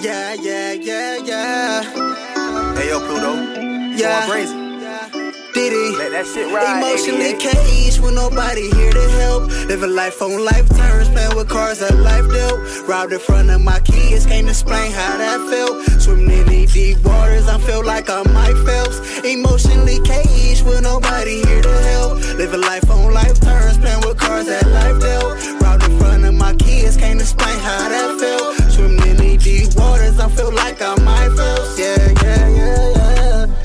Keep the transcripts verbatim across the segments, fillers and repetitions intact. Yeah, yeah, yeah, yeah. Hey, yo, Pluto. Yeah. Going crazy. Let that shit ride. Emotionally caged with nobody here to help. Living life on life terms, playing with cars that life dealt. Robbed in front of my kids, can't explain how that felt. Swimming in these deep waters, I feel like I'm Mike Phelps. Emotionally caged with nobody here to help. Living life on life terms, playing with cars that life dealt. Robbed in front of my kids, can't explain how that felt. Swimming in these deep waters, I feel like I'm Mike Phelps. Yeah, yeah, yeah, yeah.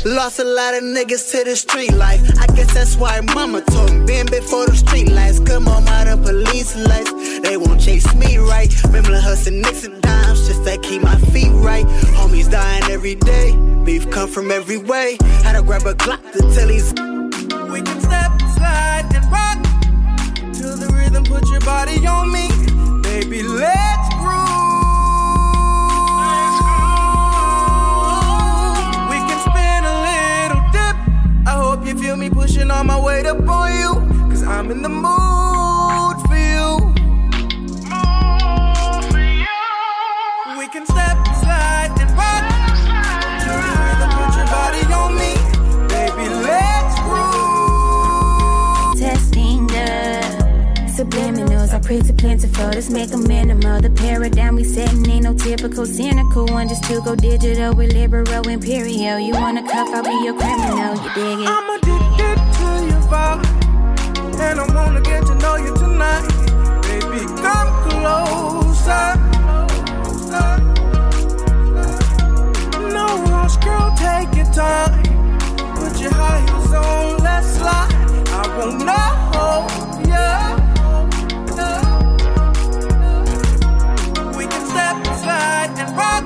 Lost a lot of niggas to the street life. I guess that's why mama told me been before the street lights. Come on out of police lights. They won't chase me right. Remember hustling nicks and dimes just to keep my feet right. Homies dying every day. Beef come from every way. Had to grab a Glock to tell these. We can step, slide, and rock to the rhythm, put your body on me. Baby, let's groove. You feel me pushing all my weight up on you, cause I'm in the mood for you. Mood for you. We can step, slide, and rock. To the rhythm, put your body on me. Baby, let's groove. Testing the subliminals, I praise the plentiful. Let's make a minimal. The paradigm we setting ain't no typical cynical one. Just to go digital, we're liberal, imperial. You wanna cuff, I'll be your criminal. You dig it? I'm and I'm gonna get to know you tonight. Baby, come closer. No rush, girl, take your time. Put your high heels on, let's slide. I won't know, yeah. We can step, slide, and rock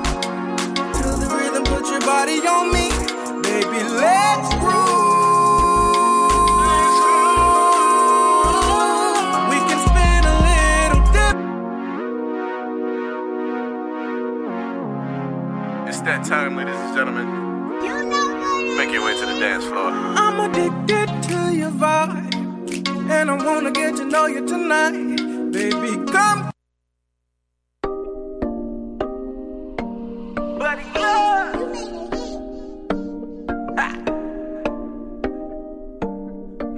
to the rhythm, put your body on me. Baby, let's groove. That time, ladies and gentlemen. You know, make your way to the dance floor. I'm addicted to your vibe, and I wanna get to know you tonight. Baby, come. Buddy,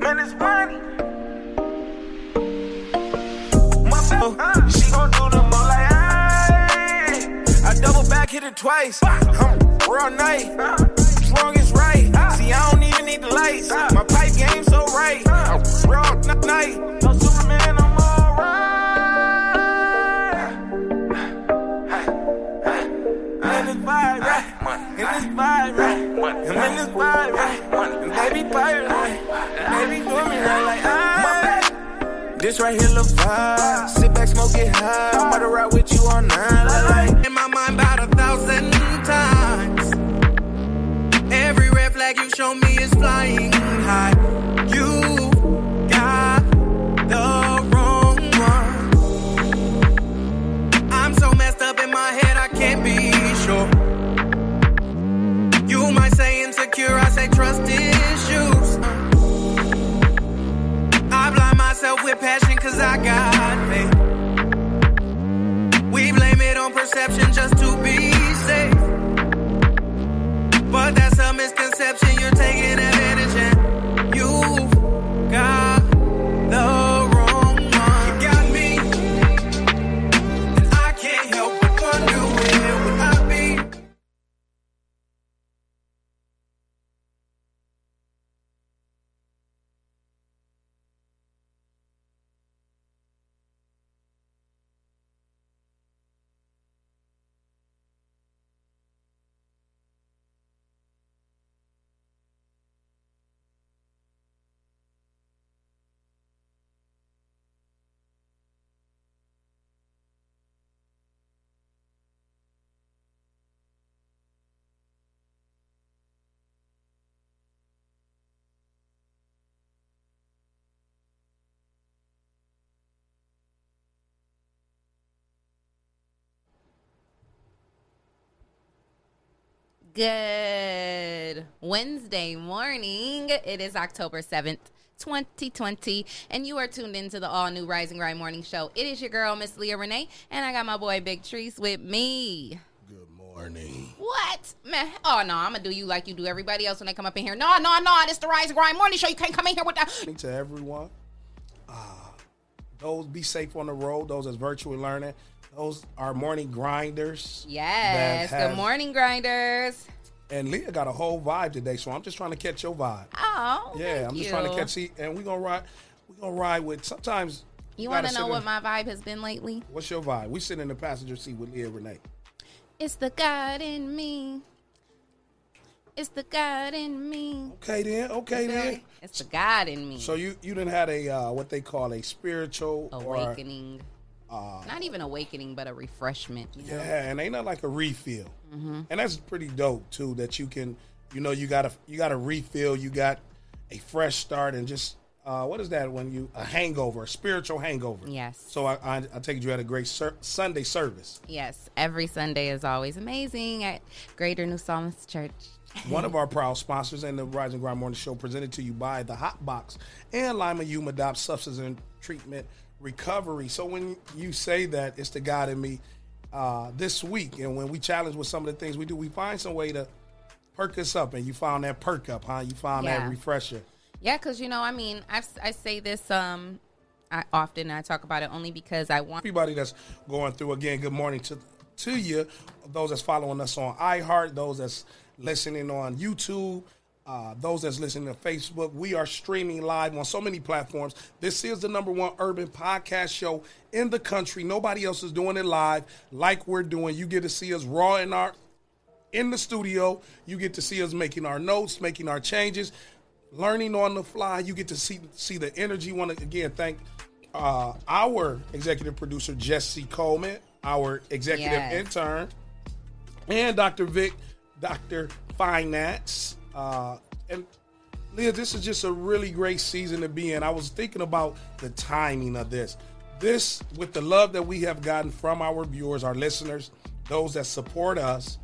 man, it's money. Oh, she gon' do the more like I double back, hit it twice. We're all night, strong as right. See, I don't even need the lights. My pipe game so right. We're all night. No Superman, I'm all right. I'm in this vibe, right? In this vibe, right? I'm in this vibe, right? And baby pirate, right? Baby do me right like I. This right here look vibe. Sit back, smoke it high. I'm about to ride with you all night, like. About a thousand times. Every red flag you show me is flying high. You got the wrong one. I'm so messed up in my head, I can't be sure. You might say insecure, I say trust issues. I blind myself with passion, cause I got faith. Perception just to be safe, but that's a misconception. You're taking advantage, and you've got the wrong one. You got me, and I can't help but wonder where would I be. Good Wednesday morning. It is October seventh, twenty twenty, and you are tuned into the all-new Rise and Grind Morning Show. It is your girl, Miss Leah Renee, and I got my boy Big Treese with me. Good morning. What? Man, oh, no, I'm going to do you like you do everybody else when they come up in here. No, no, no, it's the Rise and Grind Morning Show. You can't come in here with that. To everyone, uh, those be safe on the road, those that's virtually learning. Those are morning grinders. Yes, have, the morning grinders. And Leah got a whole vibe today, so I'm just trying to catch your vibe. Oh, yeah, thank I'm just you. trying to catch it. And we're gonna ride. We're gonna ride with sometimes. You want to know what in, my vibe has been lately? What's your vibe? We sit in the passenger seat with Leah Renee. It's the God in me. It's the God in me. Okay then. Okay it's then. The, it's the God in me. So you you didn't have a uh, what they call a spiritual awakening. Or, Uh, not even awakening, but a refreshment. You know? Yeah, and ain't nothing like a refill. Mm-hmm. And that's pretty dope too. That you can, you know, you got a you got a refill. You got a fresh start, and just uh, what is that when you a hangover, a spiritual hangover? Yes. So I, I, I take you had a great sur- Sunday service. Yes, every Sunday is always amazing at Greater New Psalmist Church. One of our proud sponsors in the Rise and Grind Morning Show, presented to you by the Hotbox and Lima Yuma Dop Substance and Treatment Recovery. So when you say that, it's the God in me uh, this week. And when we challenge with some of the things we do, we find some way to perk us up. And you found that perk up, huh? You found yeah. that refresher. Yeah, because, you know, I mean, I've, I say this um, I often. I talk about it only because I want. Everybody that's going through, again, good morning to, to you. Those that's following us on iHeart, those that's listening on YouTube, Uh, those that's listening to Facebook, we are streaming live on so many platforms. This is the number one urban podcast show in the country. Nobody else is doing it live like we're doing. You get to see us raw in our in the studio. You get to see us making our notes, making our changes, learning on the fly. You get to see see the energy. Want to again thank uh, our executive producer Jesse Coleman, our executive yes. intern, and Doctor Vic, Doctor Finance. Uh, and Leah, this is just a really great season to be in. I was thinking about the timing of this. This, with the love that we have gotten from our viewers, our listeners, those that support us,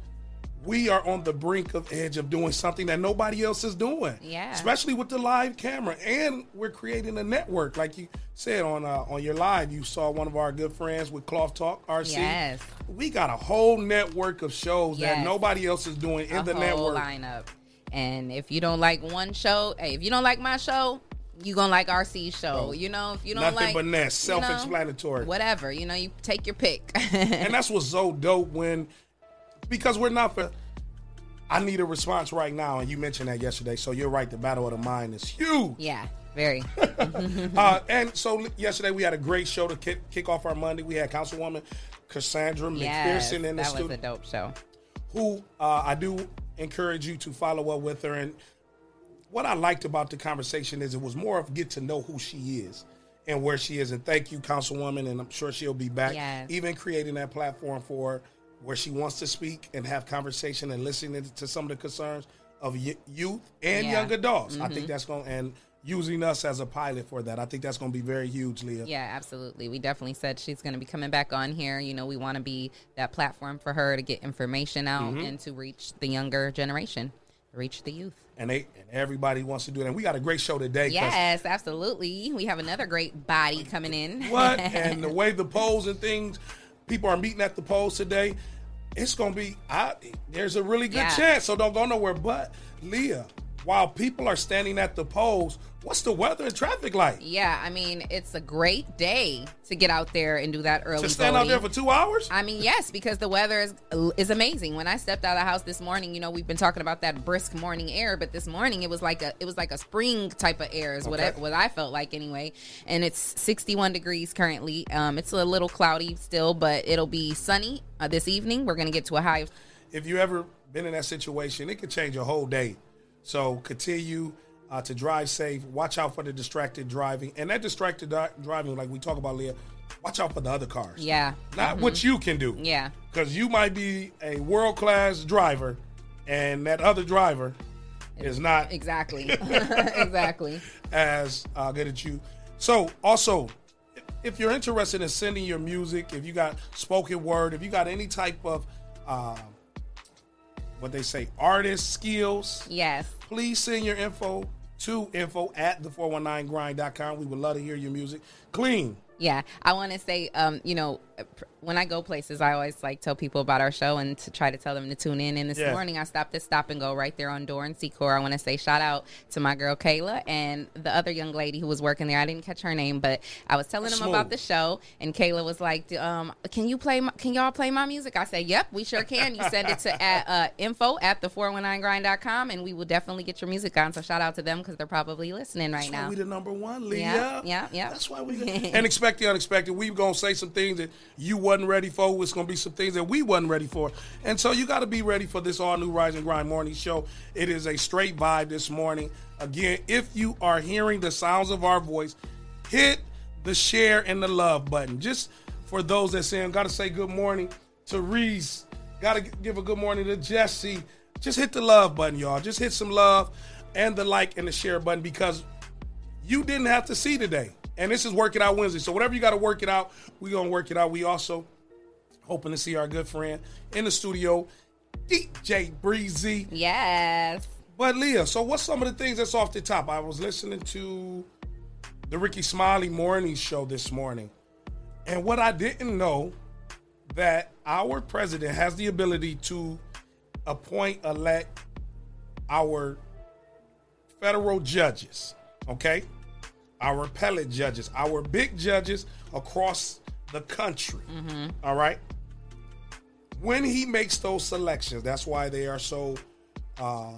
we are on the brink of edge of doing something that nobody else is doing. Yeah. Especially with the live camera. And we're creating a network. Like you said on uh, on your live, you saw one of our good friends with Cloth Talk, R C. Yes. We got a whole network of shows yes. that nobody else is doing in a the whole network. Lineup. And if you don't like one show, hey, if you don't like my show, you gonna like R C's show. Oh, you know, if you don't nothing like nothing but net, self-explanatory, you know, whatever. You know, you take your pick. And that's what's so dope when because we're not for. I need a response right now, and you mentioned that yesterday. So you're right. The battle of the mind is huge. Yeah, very. uh, and so yesterday we had a great show to kick, kick off our Monday. We had Councilwoman Cassandra yes, McPherson in the studio. That was a dope show. Who uh, I do. encourage you to follow up with her. And what I liked about the conversation is it was more of get to know who she is and where she is. And thank you, Councilwoman, and I'm sure she'll be back. Yes. Even creating that platform for her where she wants to speak and have conversation and listening to some of the concerns of y- youth and yeah. young adults. Mm-hmm. I think that's going to, and using us as a pilot for that. I think that's going to be very huge, Leah. Yeah, absolutely. We definitely said she's going to be coming back on here. You know, we want to be that platform for her to get information out mm-hmm. and to reach the younger generation, reach the youth. And they and everybody wants to do that. And we got a great show today. Yes, absolutely. We have another great body coming in. What? And the way the polls and things, people are meeting at the polls today, it's going to be, I, there's a really good yeah. chance. So don't go nowhere. But, Leah, while people are standing at the polls, what's the weather and traffic like? Yeah, I mean, it's a great day to get out there and do that early voting. To stand voting. out there for two hours? I mean, yes, because the weather is is amazing. When I stepped out of the house this morning, you know, we've been talking about that brisk morning air, but this morning it was like a it was like a spring type of air is okay. what I, what I felt like anyway. And it's sixty-one degrees currently. Um, it's a little cloudy still, but it'll be sunny uh, this evening. We're going to get to a high. Of- if you ever been in that situation, it could change a whole day. So continue uh, to drive safe. Watch out for the distracted driving. And that distracted di- driving, like we talk about, Leah, watch out for the other cars. Yeah. Not mm-hmm. what you can do. Yeah. Because you might be a world-class driver, and that other driver is not. Exactly. exactly. As uh, good at you. So also, if you're interested in sending your music, if you got spoken word, if you got any type of uh, what they say, artist skills. Yes. Please send your info to info at the four nineteen grind dot com. We would love to hear your music. Clean. Yeah, I want to say, um, you know, when I go places, I always like tell people about our show and to try to tell them to tune in. And this yes. morning, I stopped at Stop and Go right there on Door and Secor. I want to say shout out to my girl Kayla and the other young lady who was working there. I didn't catch her name, but I was telling them Smooth. about the show, and Kayla was like, um, "Can you play? My, can y'all play my music?" I said, "Yep, we sure can." You send it to at, uh, info at the four nineteen grind dot com, and we will definitely get your music on. So shout out to them because they're probably listening right That's now. We the number one, Leah. Yeah, yeah, yeah. That's why we. And expect the unexpected. We gonna say some things that you wasn't ready for. It's gonna be some things that we wasn't ready for, and so you got to be ready for this all new Rise and Grind Morning Show. It is a straight vibe this morning. Again, if you are hearing the sounds of our voice, hit the share and the love button. Just for those that saying, gotta say good morning to Reese. Gotta give a good morning to Jesse. Just hit the love button, y'all. Just hit some love and the like and the share button, because you didn't have to see today. And this is Work It Out Wednesday. So whatever you got to work it out, we're going to work it out. We also hoping to see our good friend in the studio, D J Breezy. Yes. But, Leah, so what's some of the things that's off the top? I was listening to the Ricky Smiley Morning Show this morning. And what I didn't know, that our president has the ability to appoint, elect our federal judges, okay? Our appellate judges, our big judges across the country, mm-hmm. all right? When he makes those selections, that's why they are so, uh,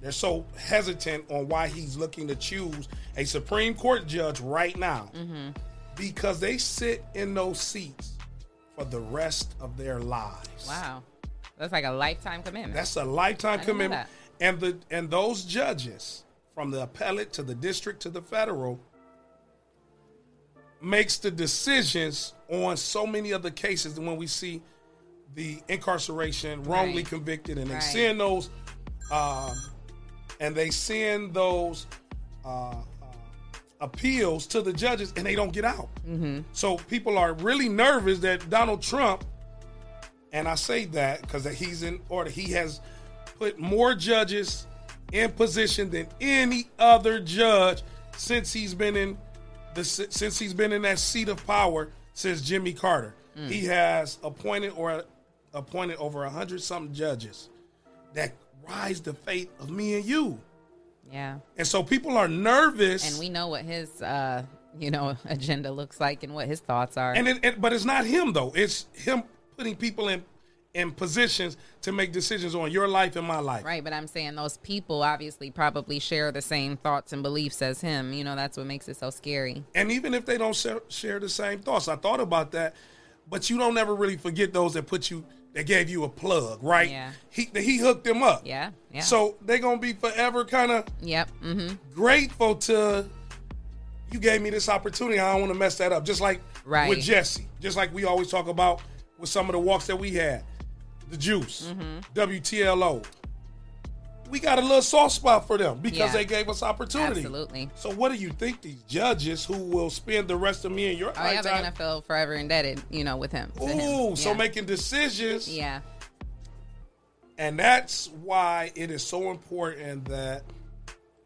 they're so hesitant on why he's looking to choose a Supreme Court judge right now, mm-hmm. because they sit in those seats for the rest of their lives. Wow. That's like a lifetime commitment. That's a lifetime commitment. And the and those judges, from the appellate to the district to the federal, makes the decisions on so many other cases when we see the incarceration, wrongly right. convicted, and right. they send those, uh, and they send those uh, uh, appeals to the judges, and they don't get out. Mm-hmm. So people are really nervous that Donald Trump, and I say that because he's in order, he has put more judges in position than any other judge since he's been in the since he's been in that seat of power since Jimmy Carter. Mm. He has appointed or appointed over a hundred something judges that rise the fate of me and you. Yeah, and so people are nervous, and we know what his uh, you know agenda looks like and what his thoughts are. And it, it, but it's not him though; it's him putting people in. in positions to make decisions on your life and my life. Right, but I'm saying those people obviously probably share the same thoughts and beliefs as him. You know, that's what makes it so scary. And even if they don't share the same thoughts, I thought about that, but you don't ever really forget those that put you, that gave you a plug, right? Yeah. He, he hooked them up. Yeah, yeah. So they're going to be forever kind of yep. mm-hmm. grateful to, you gave me this opportunity, I don't want to mess that up. Just like right. with Jesse, just like we always talk about with some of the walks that we had. The Juice, mm-hmm. W T L O. We got a little soft spot for them because yeah. they gave us opportunity. Absolutely. So what do you think these judges who will spend the rest of me and your oh, lifetime? Oh, yeah, they're going to feel forever indebted, you know, with him. Ooh, him. Yeah. So making decisions. Yeah. And that's why it is so important that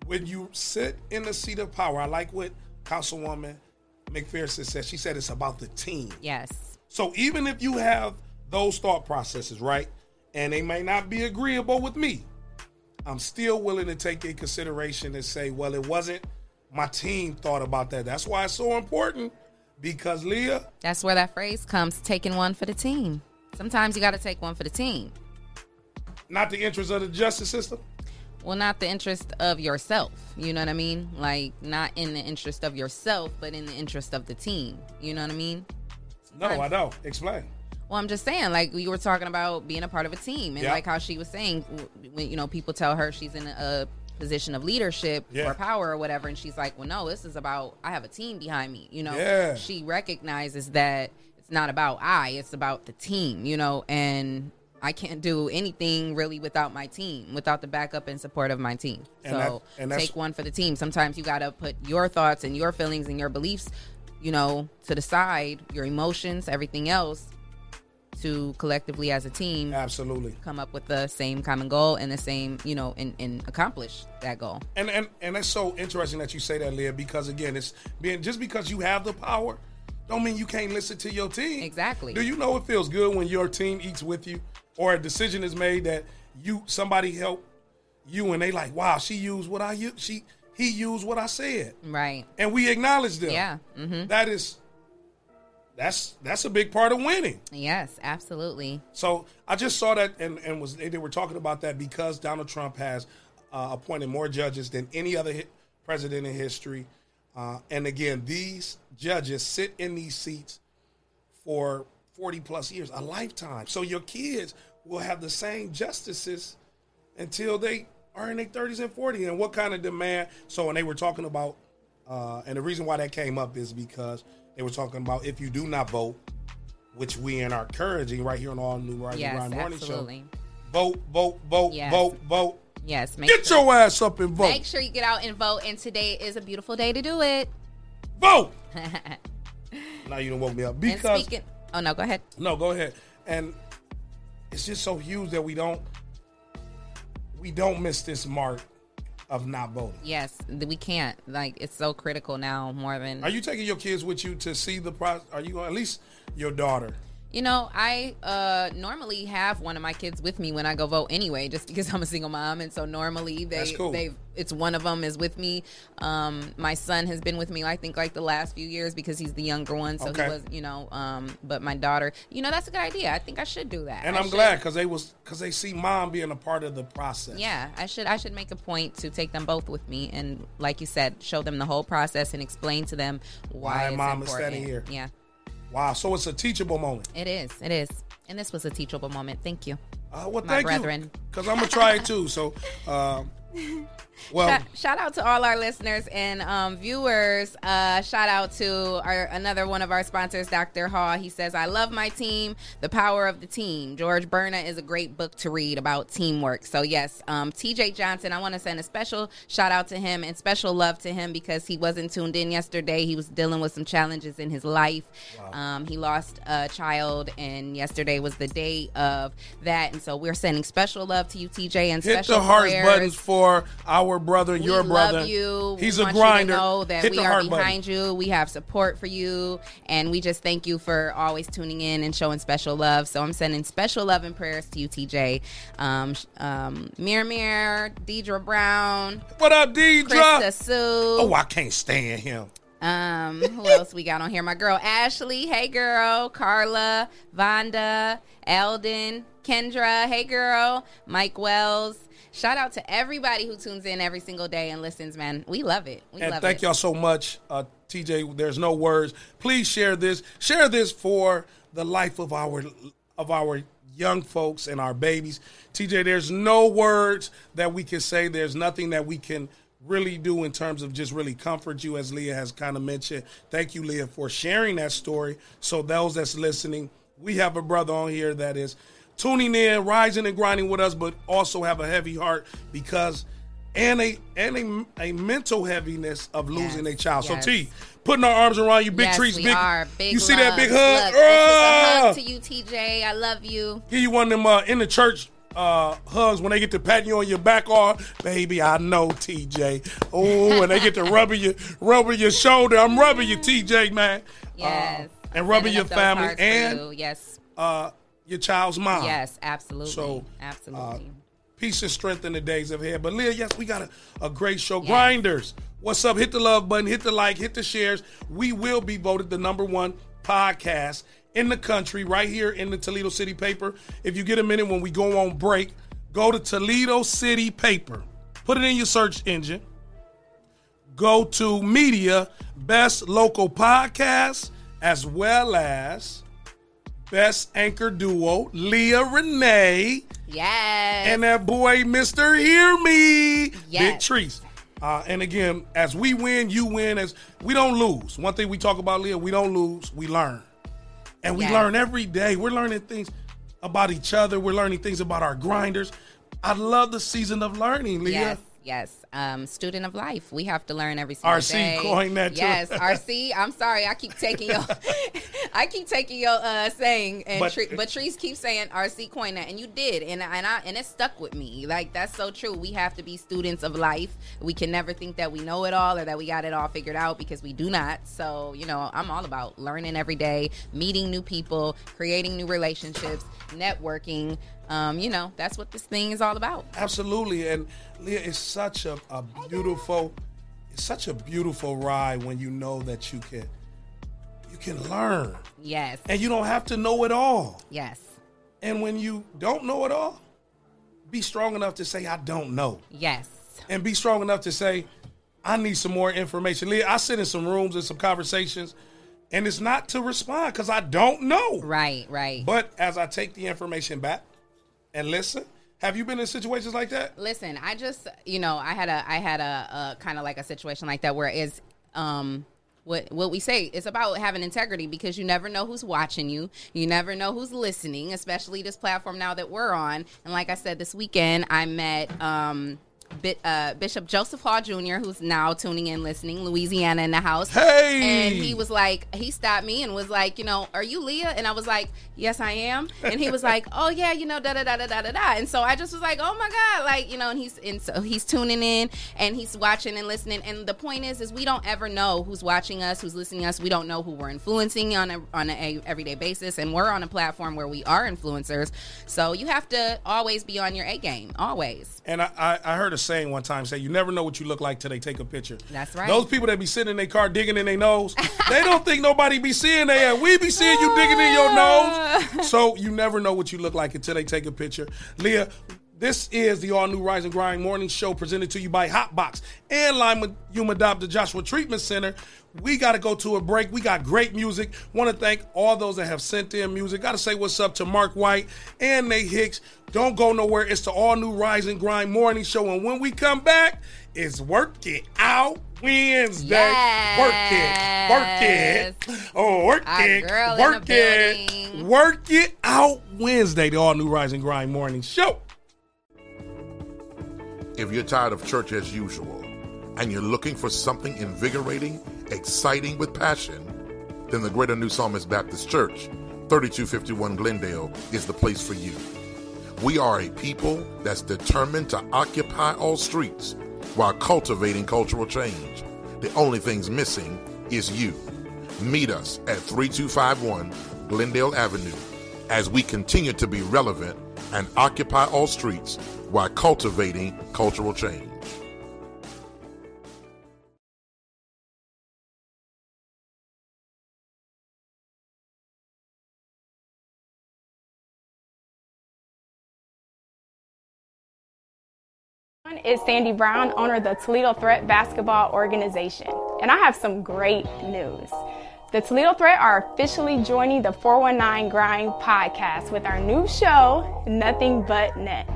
when you sit in the seat of power, I like what Councilwoman McPherson said. She said it's about the team. Yes. So even if you have those thought processes, right? And they may not be agreeable with me, I'm still willing to take in consideration and say, well, it wasn't my team thought about that. That's why it's so important, because, Leah, that's where that phrase comes, taking one for the team. Sometimes you got to take one for the team. Not the interest of the justice system? Well, not the interest of yourself. You know what I mean? Like, not in the interest of yourself, but in the interest of the team. You know what I mean? Sometimes. No, I don't. Explain. Well, I'm just saying, like, we were talking about being a part of a team, and yeah. like how she was saying, when, you know, people tell her she's in a position of leadership yeah. or power or whatever, and she's like, well, no, this is about, I have a team behind me, you know? Yeah. She recognizes that it's not about I, it's about the team, you know, and I can't do anything really without my team, without the backup and support of my team. And so that, and take one for the team. Sometimes you got to put your thoughts and your feelings and your beliefs, you know, to the side, your emotions, everything else, to collectively as a team, absolutely, come up with the same common goal and the same, you know, and, and accomplish that goal. And and and it's so interesting that you say that, Leah, because again, it's being just because you have the power, don't mean you can't listen to your team. Exactly. Do you know it feels good when your team eats with you, or a decision is made that you somebody helped you, and they like, wow, she used what I used, she he used what I said, right? And we acknowledge them. Yeah, mm-hmm. that is. That's that's a big part of winning. Yes, absolutely. So I just saw that, and, and was they were talking about that because Donald Trump has uh, appointed more judges than any other hi- president in history. Uh, and again, these judges sit in these seats for forty plus years, a lifetime. So your kids will have the same justices until they are in their thirties and forties. And what kind of demand? So and they were talking about, uh, and the reason why that came up is because they were talking about if you do not vote, which we are encouraging right here on All New Rise yes, and Grind Morning absolutely. Show. Vote, vote, vote, yes. vote, vote. Yes, make Get sure. your ass up and vote. Make sure you get out and vote, and today is a beautiful day to do it. Vote! Now you done woke me up. Because speaking, oh, no, go ahead. No, go ahead. And it's just so huge that we don't, we don't miss this mark of not voting. Yes, we can't. Like, it's so critical now more than... Are you taking your kids with you to see the process? Are you, at least your daughter? You know, I uh, normally have one of my kids with me when I go vote anyway, just because I'm a single mom. And so normally they, That's cool. they it's one of them is with me. Um, my son has been with me, I think, like the last few years because he's the younger one. So okay. he was, you know, um, but my daughter, you know, that's a good idea. I think I should do that. And I I'm should. glad because they was because they see mom being a part of the process. Yeah, I should I should make a point to take them both with me. And like you said, show them the whole process and explain to them why, why it's mom important. is standing here. Yeah. Wow, so it's a teachable moment. It is, it is. And this was a teachable moment. Thank you. Uh, well, my thank brethren. you. Because I'm going to try it too. So, um, well. Shout, shout out to all our listeners and um, viewers. Uh, shout out to our, another one of our sponsors, Doctor Hall. He says, I love my team, The Power of the Team. George Berna is a great book to read about teamwork. So, yes, um, T J Johnson, I want to send a special shout out to him and special love to him because he wasn't tuned in yesterday. He was dealing with some challenges in his life. Wow. Um, he lost a child, and yesterday was the day of that. And so we're sending special love to you, T J, and Hit special Hit the heart prayers. buttons for our brother, we your brother. Love you. He's we a want grinder. You to know that Hit we the are heart behind button. You. We have support for you, and we just thank you for always tuning in and showing special love. So I'm sending special love and prayers to you, T J. Um, um, Miramir, Deidre Brown. What up, Deidre? Krista Sue. Oh, I can't stand him. Um, who else we got on here? My girl Ashley. Hey, girl. Carla, Vonda, Elden. Kendra, hey girl, Mike Wells. Shout out to everybody who tunes in every single day and listens, man. We love it. We and love thank it. Thank y'all so much, uh, T J. There's no words. Please share this. Share this for the life of our of our young folks and our babies. T J, there's no words that we can say. There's nothing that we can really do in terms of just really comfort you, as Leah has kind of mentioned. Thank you, Leah, for sharing that story. So those that's listening, we have a brother on here that is tuning in, rising and grinding with us, but also have a heavy heart because and a and a, a mental heaviness of losing yes, a child. Yes. So T, putting our arms around you, big yes, treats, we big, are. big. You love. See that big hug? Look, this is a hug to you, T J. I love you. Give you one of them uh, in the church uh, hugs when they get to patting you on your back, or baby, I know T J. Oh, and they get to rubbing your rubbing your shoulder. I'm rubbing you, T J, man. Yes, uh, and rubbing your family and you. yes. Uh, your child's mom. Yes, absolutely. So, absolutely. Uh, peace and strength in the days ahead. But Leah, yes, we got a, a great show. Yes. Grinders, what's up? Hit the love button, hit the like, hit the shares. We will be voted the number one podcast in the country right here in the Toledo City Paper. If you get a minute when we go on break, go to Toledo City Paper. Put it in your search engine. Go to media, best local podcast, as well as best anchor duo, Leah Renee. Yes. And that boy, Mister Hear Me. Yes. Big trees. Uh, and again, as we win, you win. As we don't lose. One thing we talk about, Leah, we don't lose. We learn. And we yes. learn every day. We're learning things about each other. We're learning things about our grinders. I love the season of learning, Leah. Yes. Yes, um, student of life. We have to learn every single R C day. R C coined that. Yes, too. R C. I'm sorry, I keep taking your, I keep taking your uh, saying, and but, Tre- but Trees keeps saying R C coined that, and you did, and and I and it stuck with me. Like, that's so true. We have to be students of life. We can never think that we know it all or that we got it all figured out, because we do not. So you know, I'm all about learning every day, meeting new people, creating new relationships, networking. Um, you know, that's what this thing is all about. Absolutely. And Leah, it's such a, a beautiful, it's such a beautiful ride when you know that you can, you can learn. Yes. And you don't have to know it all. Yes. And when you don't know it all, be strong enough to say, I don't know. Yes. And be strong enough to say, I need some more information. Leah, I sit in some rooms and some conversations, and it's not to respond because I don't know. Right, right. But as I take the information back, and listen, have you been in situations like that? Listen, I just, you know, I had a, I had a, a kind of like a situation like that where it's, um, what what we say, it's about having integrity, because you never know who's watching you. You never know who's listening, especially this platform now that we're on. And like I said, this weekend I met, um, Uh, Bishop Joseph Hall Junior, who's now tuning in, listening, Louisiana in the house. Hey! And he was like, he stopped me and was like, you know, are you Leah? And I was like, yes, I am. And he was like, oh yeah, you know, da da da da da da. And so I just was like, oh my God, like, you know. And he's and so he's tuning in and he's watching and listening. And the point is, is we don't ever know who's watching us, who's listening to us. We don't know who we're influencing on a on a everyday basis. And we're on a platform where we are influencers, so you have to always be on your A game, always. And I I, I heard a saying one time, say you never know what you look like till they take a picture. That's right. Those people that be sitting in their car digging in their nose, they don't think nobody be seeing their ass. We be seeing you digging in your nose. So you never know what you look like until they take a picture. Leah, this is the all-new Rise and Grind Morning Show, presented to you by Hotbox and Lima Yuma Dop, the Joshua Treatment Center. We got to go to a break. We got great music. Want to thank all those that have sent in music. Got to say what's up to Mark White and Nate Hicks. Don't go nowhere. It's the all-new Rise and Grind Morning Show. And when we come back, it's Work It Out Wednesday. Yes. Work it. Work it. Oh, work Our it. Girl work in it. Building. Work It Out Wednesday, the all-new Rise and Grind Morning Show. If you're tired of church as usual and you're looking for something invigorating, exciting with passion, then the Greater New Psalmist Baptist Church, thirty-two fifty-one Glendale, is the place for you. We are a people that's determined to occupy all streets while cultivating cultural change. The only thing's missing is you. Meet us at thirty-two fifty-one Glendale Avenue as we continue to be relevant and occupy all streets while cultivating cultural change. Is Sandy Brown, owner of the Toledo Threat Basketball Organization. And I have some great news. The Toledo Threat are officially joining the four one nine Grind podcast with our new show, Nothing But Net.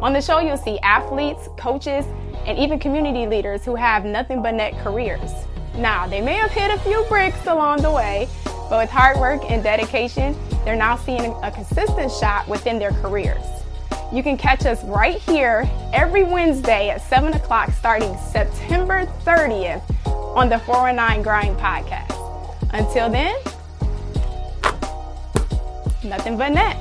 On the show, you'll see athletes, coaches, and even community leaders who have nothing but net careers. Now, they may have hit a few bricks along the way, but with hard work and dedication, they're now seeing a consistent shot within their careers. You can catch us right here every Wednesday at seven o'clock starting September thirtieth on the four one nine Grind podcast. Until then, nothing but net.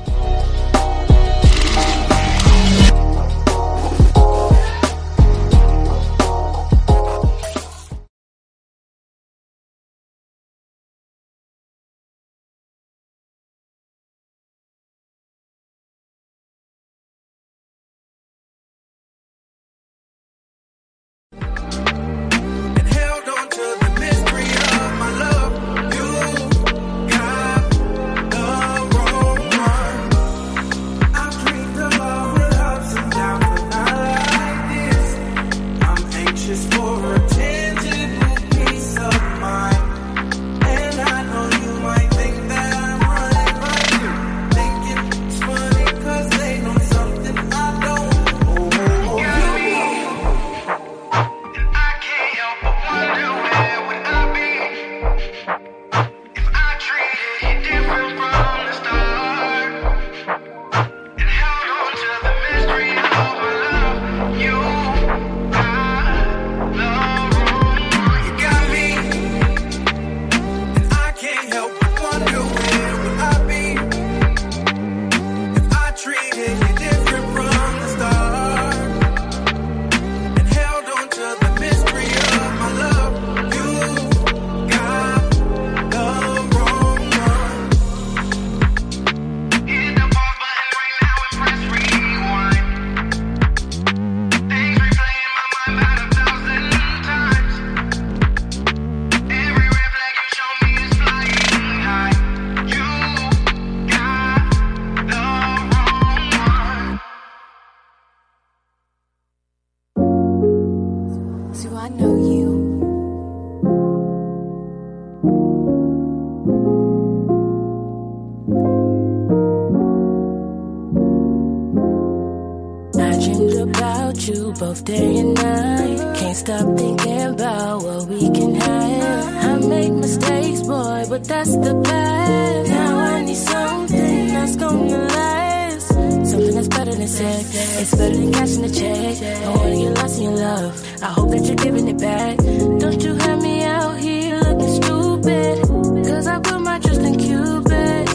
about you both day and night. Can't stop thinking about what we can have. I make mistakes, boy, but that's the past. Now I need something that's gonna last. Something that's better than sex. It's better than catching a check. I wanna get lost in your love. I hope that you're giving it back. Don't you have me out here looking stupid, cause I put my trust in Cupid.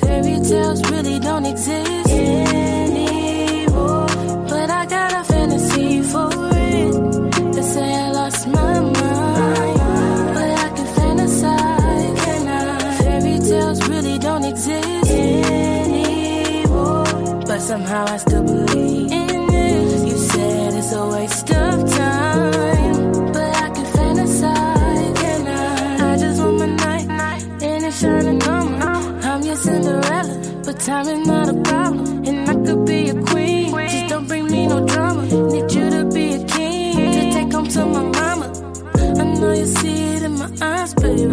Fairy tales really don't exist anymore, but I got a fantasy for it. They say I lost my mind, but I can fantasize. Can I? Fairy tales really don't exist anymore, but somehow I still believe in it. You said it's a waste of time, but I can fantasize. Can I? I just want my night, and it's shining on me. I'm your Cinderella, but time is not a problem, and I could be a queen. Just don't bring me no drama. Need you to be a king. Just take home to my mama. I know you see it in my eyes, baby.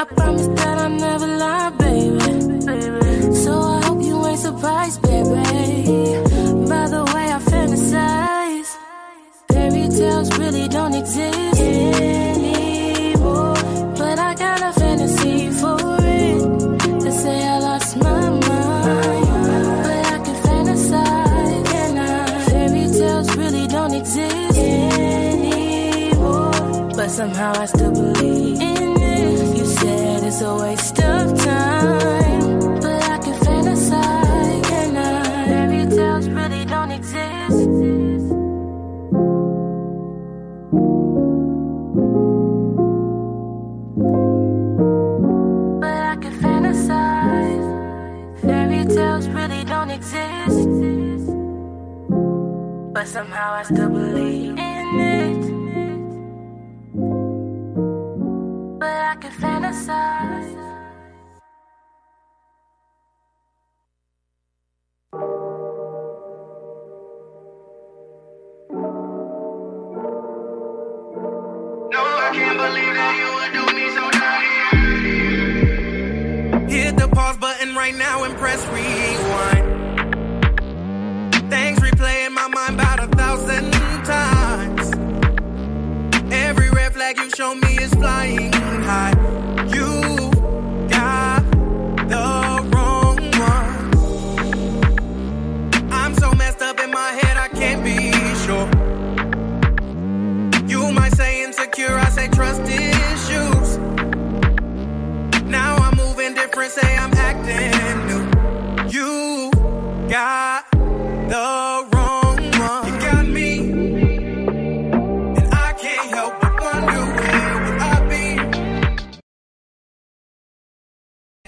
I promise that I'll never lie, baby. So I hope you ain't surprised, baby. By the way I fantasize, fairy tales really don't exist anymore, but I got a fantasy for it. They say I lost my mind, but I can fantasize. Can I? Fairy tales really don't exist anymore, but somehow I still believe in it. You said it's a waste of time, but I can fantasize. Can I? Fairy tales really don't exist. But somehow I still believe in it, but I can fantasize. No, I can't believe that you would do me so dirty. Hit the pause button right now and press rewind. Things replay in my mind about a thousand times. Every red flag you show me is flying high. You got the wrong one. I'm so messed up in my head, I can't be sure. You might say insecure, I say trust issues. Now I'm moving different, say I'm acting new. You got the wrong one. You got me, and I can't help but wonder where would I be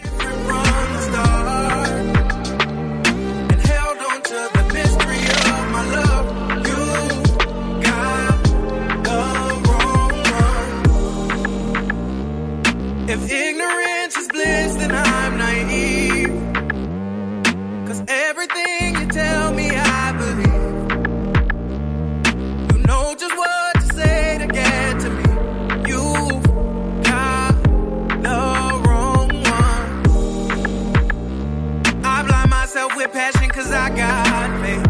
from the start, and held on to the mystery of my love. You got the wrong one. If ignorance is bliss, then I'm naive, cause everything tell me I believe. You know just what to say to get to me. You've got the wrong one. I blind myself with passion cause I got faith.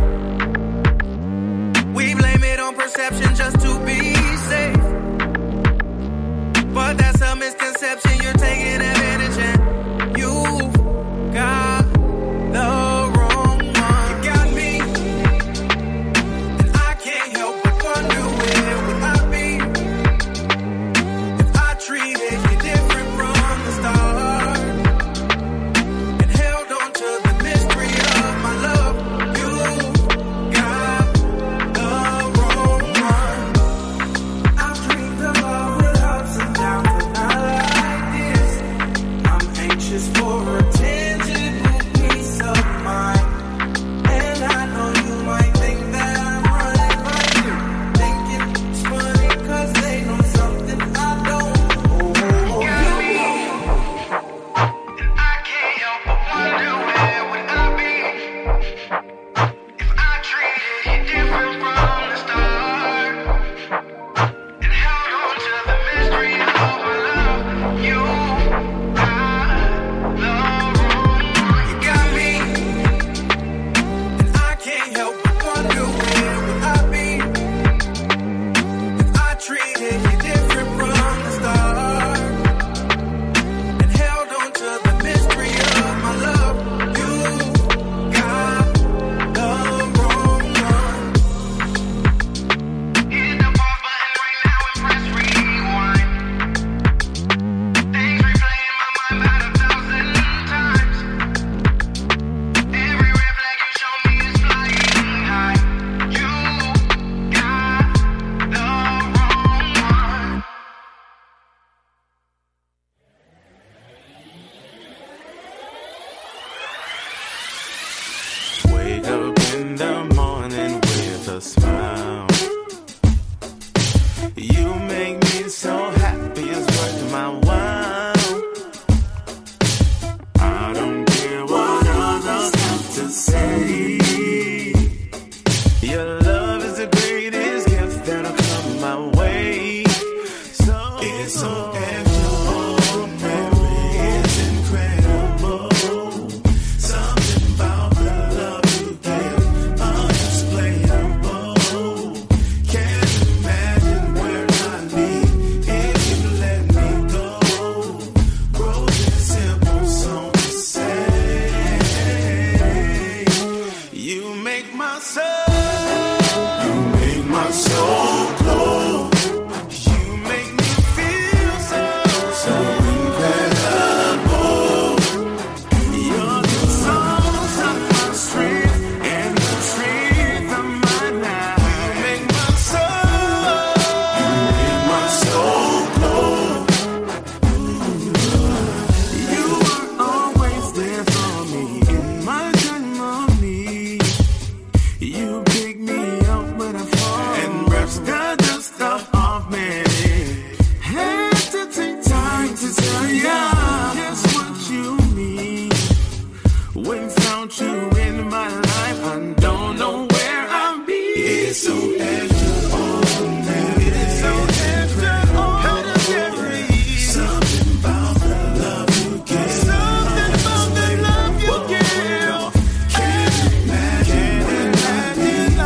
We blame it on perception just to be safe, but that's a misconception. You're taking advantage and you've got the in the morning with a smile. You make me so happy, it's worth my while. I don't care what others have to say. Your love is the greatest gift that'll come my way. So it's so extraordinary, it's incredible. Something about the love you give, unexplainable. Can't imagine where I'd be if you let me go. Grow this simple song to say. You make my soul. So close. You make me feel so, so incredible. You're the source of my strength and the strength of my life. You make my soul. You make my soul glow. You are always there for me in my time of need. You pick me up when I fall. Got the stuff off me. Had to take time to tell ya just what you mean. Without you in my life, I don't know where I'd be. It's so extraordinary. It's so extraordinary. Something about the love you give. Something about the love you give. Can't imagine a life without it.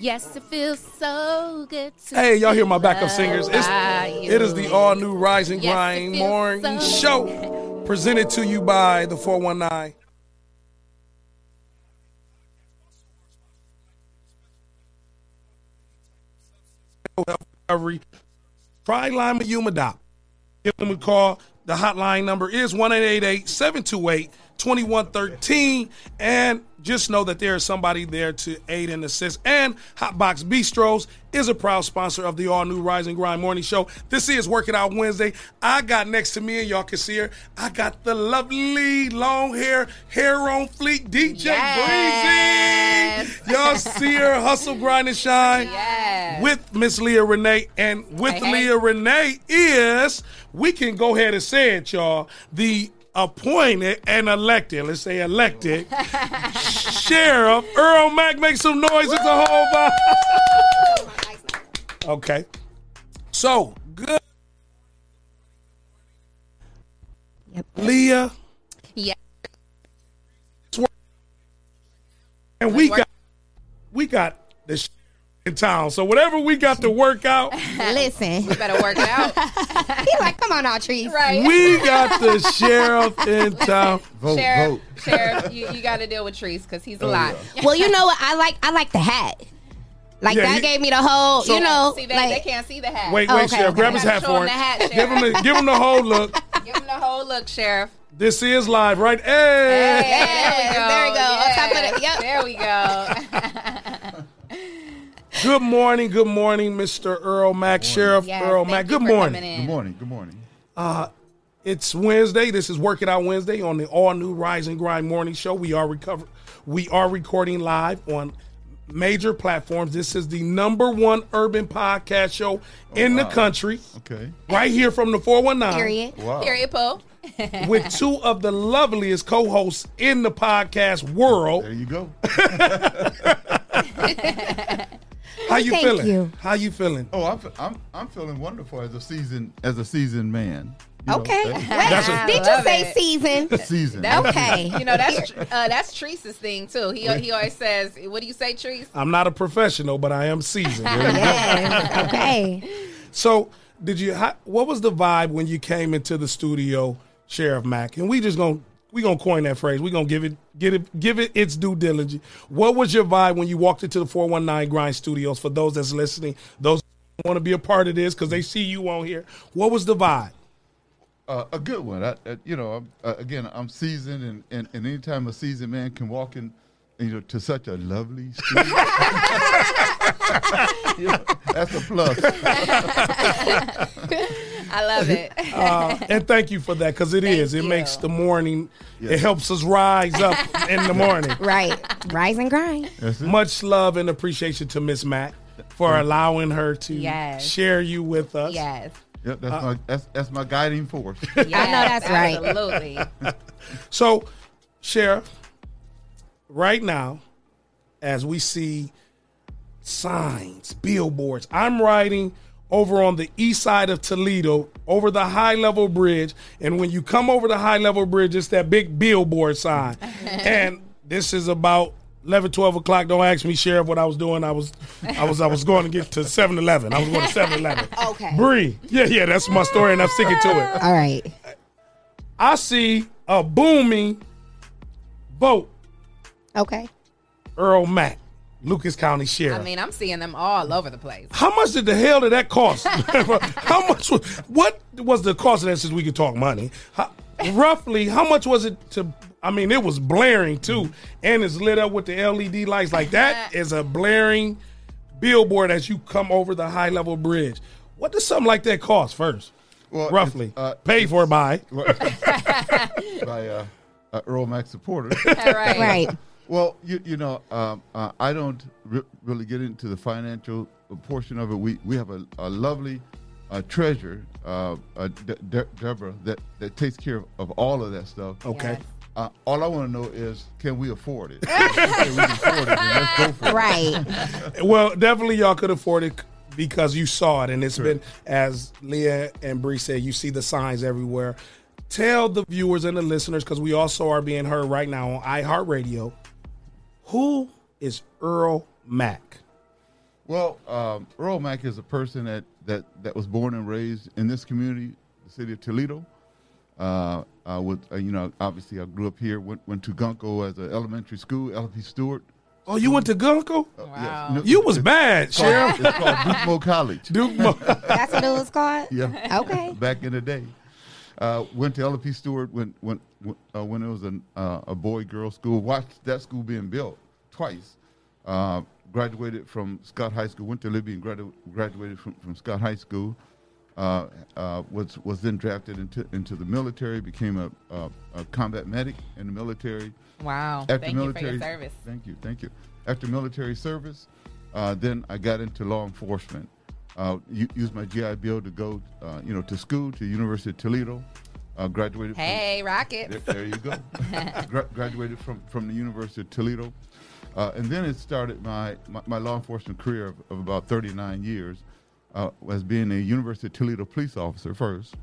Yes, it feels so good to. Hey, y'all hear my backup singers. It's, it is the all-new Rise and Grind Morning Show presented to you by the four one nine. Recovery. Try Lima Yuma Dop. Give them a call. The hotline number is one eight eight eight, seven two eight, two one one three. And just know that there is somebody there to aid and assist. And Hotbox Bistros is a proud sponsor of the all-new Rise and Grind Morning Show. This is Working Out Wednesday. I got next to me, and y'all can see her, I got the lovely long hair, hair on fleek, D J yes. Breezy. Y'all see her hustle, grind, and shine yes. with Miss Leah Renee. And with hey, Leah hey. Renee is, we can go ahead and say it, y'all, the appointed and elected, let's say elected, Sheriff Earl Mack. Make some noise. Woo! It's a whole vibe. Okay. So, good. Yep. Leah. Yeah. And we got, we got this in town. So whatever we got to work out. Listen. We better work it out. He's like, come on, all trees. Right. We got the sheriff in town. Vote, sheriff, vote. Sheriff, you, you got to deal with trees because he's a oh, lot. Yeah. Well, you know what? I like I like the hat. Like, yeah, that he, gave me the whole, so, you know. See, they, like, they can't see the hat. Wait, wait, oh, okay, Sheriff. Okay. Grab his hat for it. Give him the, give him the whole look. Give him the whole look, Sheriff. This is live, right? Hey! Hey, hey, there we go. There we go. Yeah. On top of it. Yep. There we go. Good morning, good morning, Mister Earl Mack, Sheriff yes, Earl Mack. Good morning. Good morning, good morning. Uh, it's Wednesday. This is Working Out Wednesday on the all-new Rise and Grind Morning Show. We are recover- We are recording live on major platforms. This is the number one urban podcast show oh, in wow. the country. Okay. Right here from the four one nine. Period. Wow. Period, Paul. With two of the loveliest co-hosts in the podcast world. There you go. How you Thank feeling? You. How you feeling? Oh, I'm I'm I'm feeling wonderful as a seasoned as a seasoned man. You okay. Know, that's, that's a, did you say it. season? Season. That, okay. You know, that's uh, that's Treese's thing, too. He he always says, what do you say, Treese? I'm not a professional, but I am seasoned. Yes. Okay. So, did you? How, what was the vibe when you came into the studio, Sheriff Mack? And we just going to. We're going to coin that phrase. We're going to give it, give it, give it its due diligence. What was your vibe when you walked into the four one nine Grind Studios? For those that's listening, those that want to be a part of this because they see you on here. What was the vibe? Uh, a good one. I, I, you know, uh, again, I'm seasoned, and, and, and anytime a seasoned man can walk in, you know, to such a lovely studio, you know, that's a plus. I love it. Uh, and thank you for that, because it thank is. It you. Makes the morning, yes. It helps us rise up in the morning. Right. Rise and grind. Much love and appreciation to Miss Mack for allowing her to yes. share you with us. Yes. Yep, that's, uh, my, that's, that's my guiding force. Yes, I know that's absolutely. Right. Absolutely. So, Sheriff, right now, as we see signs, billboards, I'm writing... over on the east side of Toledo, over the high-level bridge. And when you come over the high-level bridge, it's that big billboard sign. And this is about eleven, twelve o'clock. Don't ask me, Sheriff, what I was doing. I was I was, I was, was going to get to seven eleven. I was going to seven eleven. Okay. Bree. Yeah, yeah, that's my story, and I'm sticking to it. All right. I see a booming vote. Okay. Earl Mack. Lucas County Sheriff. I mean, I'm seeing them all over the place. How much did the hell did that cost? How much was, what was the cost of that, since we could talk money? How, roughly, how much was it to, I mean, it was blaring too, and it's lit up with the L E D lights. Like, that is a blaring billboard as you come over the high-level bridge. What does something like that cost first? Well, roughly. Uh, Paid for by. by uh, uh, Earl Mack supporters. Right. Right. Well, you you know, um, uh, I don't re- really get into the financial portion of it. We we have a, a lovely uh, treasurer, uh, uh, De- De- Deborah, that, that takes care of, of all of that stuff. Okay. Yes. Uh, all I want to know is, can we afford it? Okay, we can afford it, then let's go for it. Right. Well, definitely y'all could afford it because you saw it. And it's sure. been, as Leah and Bree said, you see the signs everywhere. Tell the viewers and the listeners, because we also are being heard right now on iHeartRadio, who is Earl Mack? Well, um, Earl Mack is a person that, that, that was born and raised in this community, the city of Toledo. Uh, I would, uh, you know, obviously I grew up here, went, went to Gunko as an elementary school, L P. Stewart. Oh, you went to Gunko? Uh, wow. Yes. No, you was bad, called, Sheriff. It's called Duke Mo College. Duke Mo. That's what it was called? Yeah. Okay. Back in the day. Uh, went to L P. Stewart when when uh, when it was an, uh, a boy-girl school. Watched that school being built twice. Uh, graduated from Scott High School. Went to Libby and gradu- graduated from, from Scott High School. Uh, uh, was was then drafted into into the military. Became a, a, a combat medic in the military. Wow! After thank military, you for your service. Thank you, thank you. After military service, uh, then I got into law enforcement. Uh, used my G I Bill to go, uh, you know, to school, to University of Toledo. Uh, graduated. Hey, from, Rocket. There, there you go. Gra- graduated from, from the University of Toledo. Uh, and then it started my, my, my law enforcement career of, of about thirty-nine years uh, as being a University of Toledo police officer first.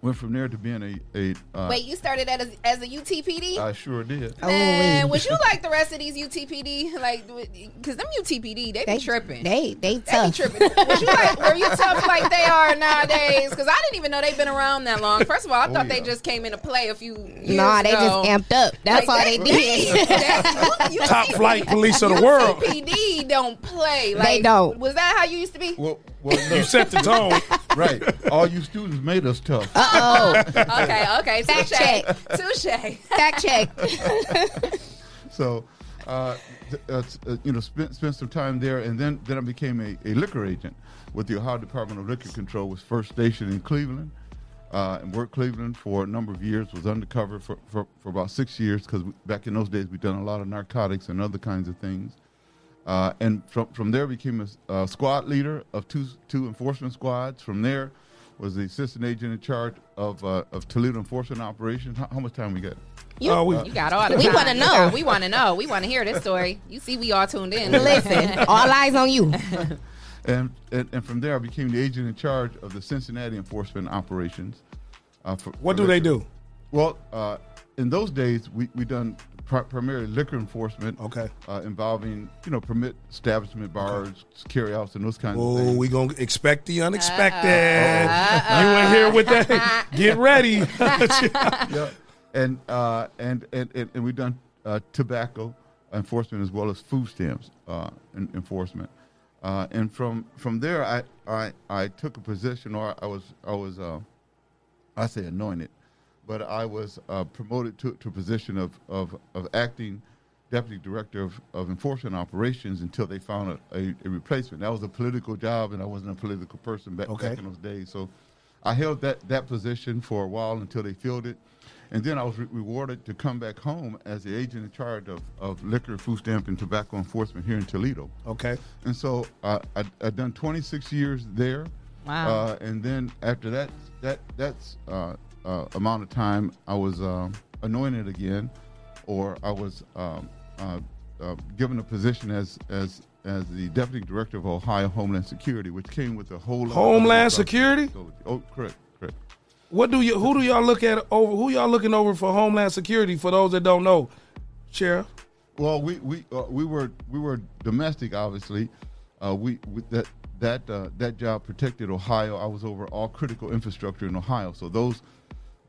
Went from there to being a... a uh, Wait, you started at a, as a U T P D? I sure did. Man, oh. Was you like the rest of these U T P D? Like, because them U T P D, they, they be tripping. They they tough. They be tripping. Was you like, were you tough like they are nowadays? Because I didn't even know they've been around that long. First of all, I oh, thought yeah. they just came into play a few years nah, ago. Nah, they just amped up. That's like, all they, they did. That's, you, you Top flight police of the world. U T P D don't play. Like, they don't. Was that how you used to be? Well, well no. You set the tone. Right. All you students made us tough. Uh, Oh, okay, okay. Fact check. Touche. Fact check. So, uh, uh, you know, spent spent some time there, and then, then I became a, a liquor agent with the Ohio Department of Liquor Control. Was first stationed in Cleveland, uh, and worked Cleveland for a number of years. Was undercover for, for, for about six years because back in those days we'd done a lot of narcotics and other kinds of things. Uh, and from from there became a, a squad leader of two two enforcement squads. From there. Was the assistant agent in charge of uh, of Toledo enforcement operations. How, how much time we got? You, uh, we, you got all the time. We want to know. We want to know. We want to hear this story. You see, we all tuned in. Listen, all eyes on you. and, and and from there, I became the agent in charge of the Cincinnati enforcement operations. Uh, for, what for do liquor. They do? Well, uh, in those days, we we done pri- primarily liquor enforcement. Okay. Uh, involving you know permit establishment bars, okay. carryouts, and those kinds Whoa, of things. Oh, we gonna expect the unexpected. Uh-oh. You ain't here with that. Get ready. yeah. And uh, and and and, and we done uh, tobacco enforcement as well as food stamps uh, enforcement. Uh, and from from there, I, I I took a position, or I was I was uh, I say anointed. But I was uh, promoted to to a position of, of, of acting deputy director of, of enforcement operations until they found a, a, a replacement. That was a political job, and I wasn't a political person back, okay. back in those days. So I held that, that position for a while until they filled it. And then I was re- rewarded to come back home as the agent in charge of, of liquor, food stamp, and tobacco enforcement here in Toledo. Okay. And so uh, I, I've done twenty-six years there. Wow. Uh, and then after that, that that's... Uh, Uh, amount of time I was uh, anointed again, or I was um, uh, uh, given a position as as as the deputy director of Ohio Homeland Security, which came with a whole lot Homeland of Security. Oh, correct, correct. What do you? Who do y'all look at over? Who y'all looking over for Homeland Security? For those that don't know, Sheriff. Well, we we uh, we were we were domestic, obviously. Uh, we with that. That uh, that job protected Ohio. I was over all critical infrastructure in Ohio. So those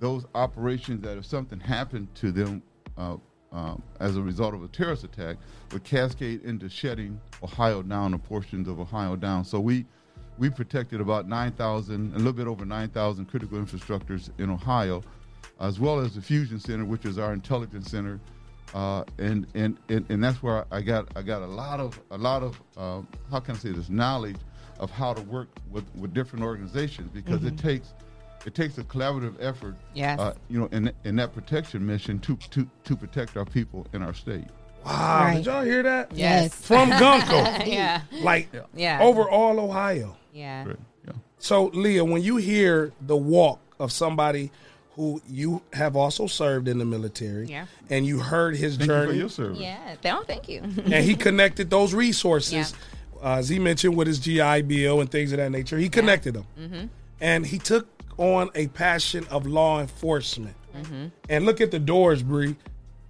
those operations that if something happened to them uh, uh, as a result of a terrorist attack would cascade into shutting Ohio down or portions of Ohio down. So we we protected about nine thousand, a little bit over nine thousand critical infrastructures in Ohio, as well as the Fusion Center, which is our intelligence center. Uh, and, and and and that's where I got I got a lot of a lot of uh, how can I say this knowledge of how to work with, with different organizations because mm-hmm. it takes it takes a collaborative effort, yes. uh, you know, in in that protection mission to to to protect our people in our state. Wow! Right. Did y'all hear that? Yes, from Gunko. yeah, like yeah. over all Ohio. Yeah. Right. yeah. So, Leah, when you hear the walk of somebody who you have also served in the military, yeah. and you heard his thank journey. You for your service. Yeah, don't thank you. and he connected those resources. Yeah. Uh, as he mentioned with his G I Bill and things of that nature, he connected yeah. them. Mm-hmm. And he took on a passion of law enforcement. Mm-hmm. And look at the doors, Bree,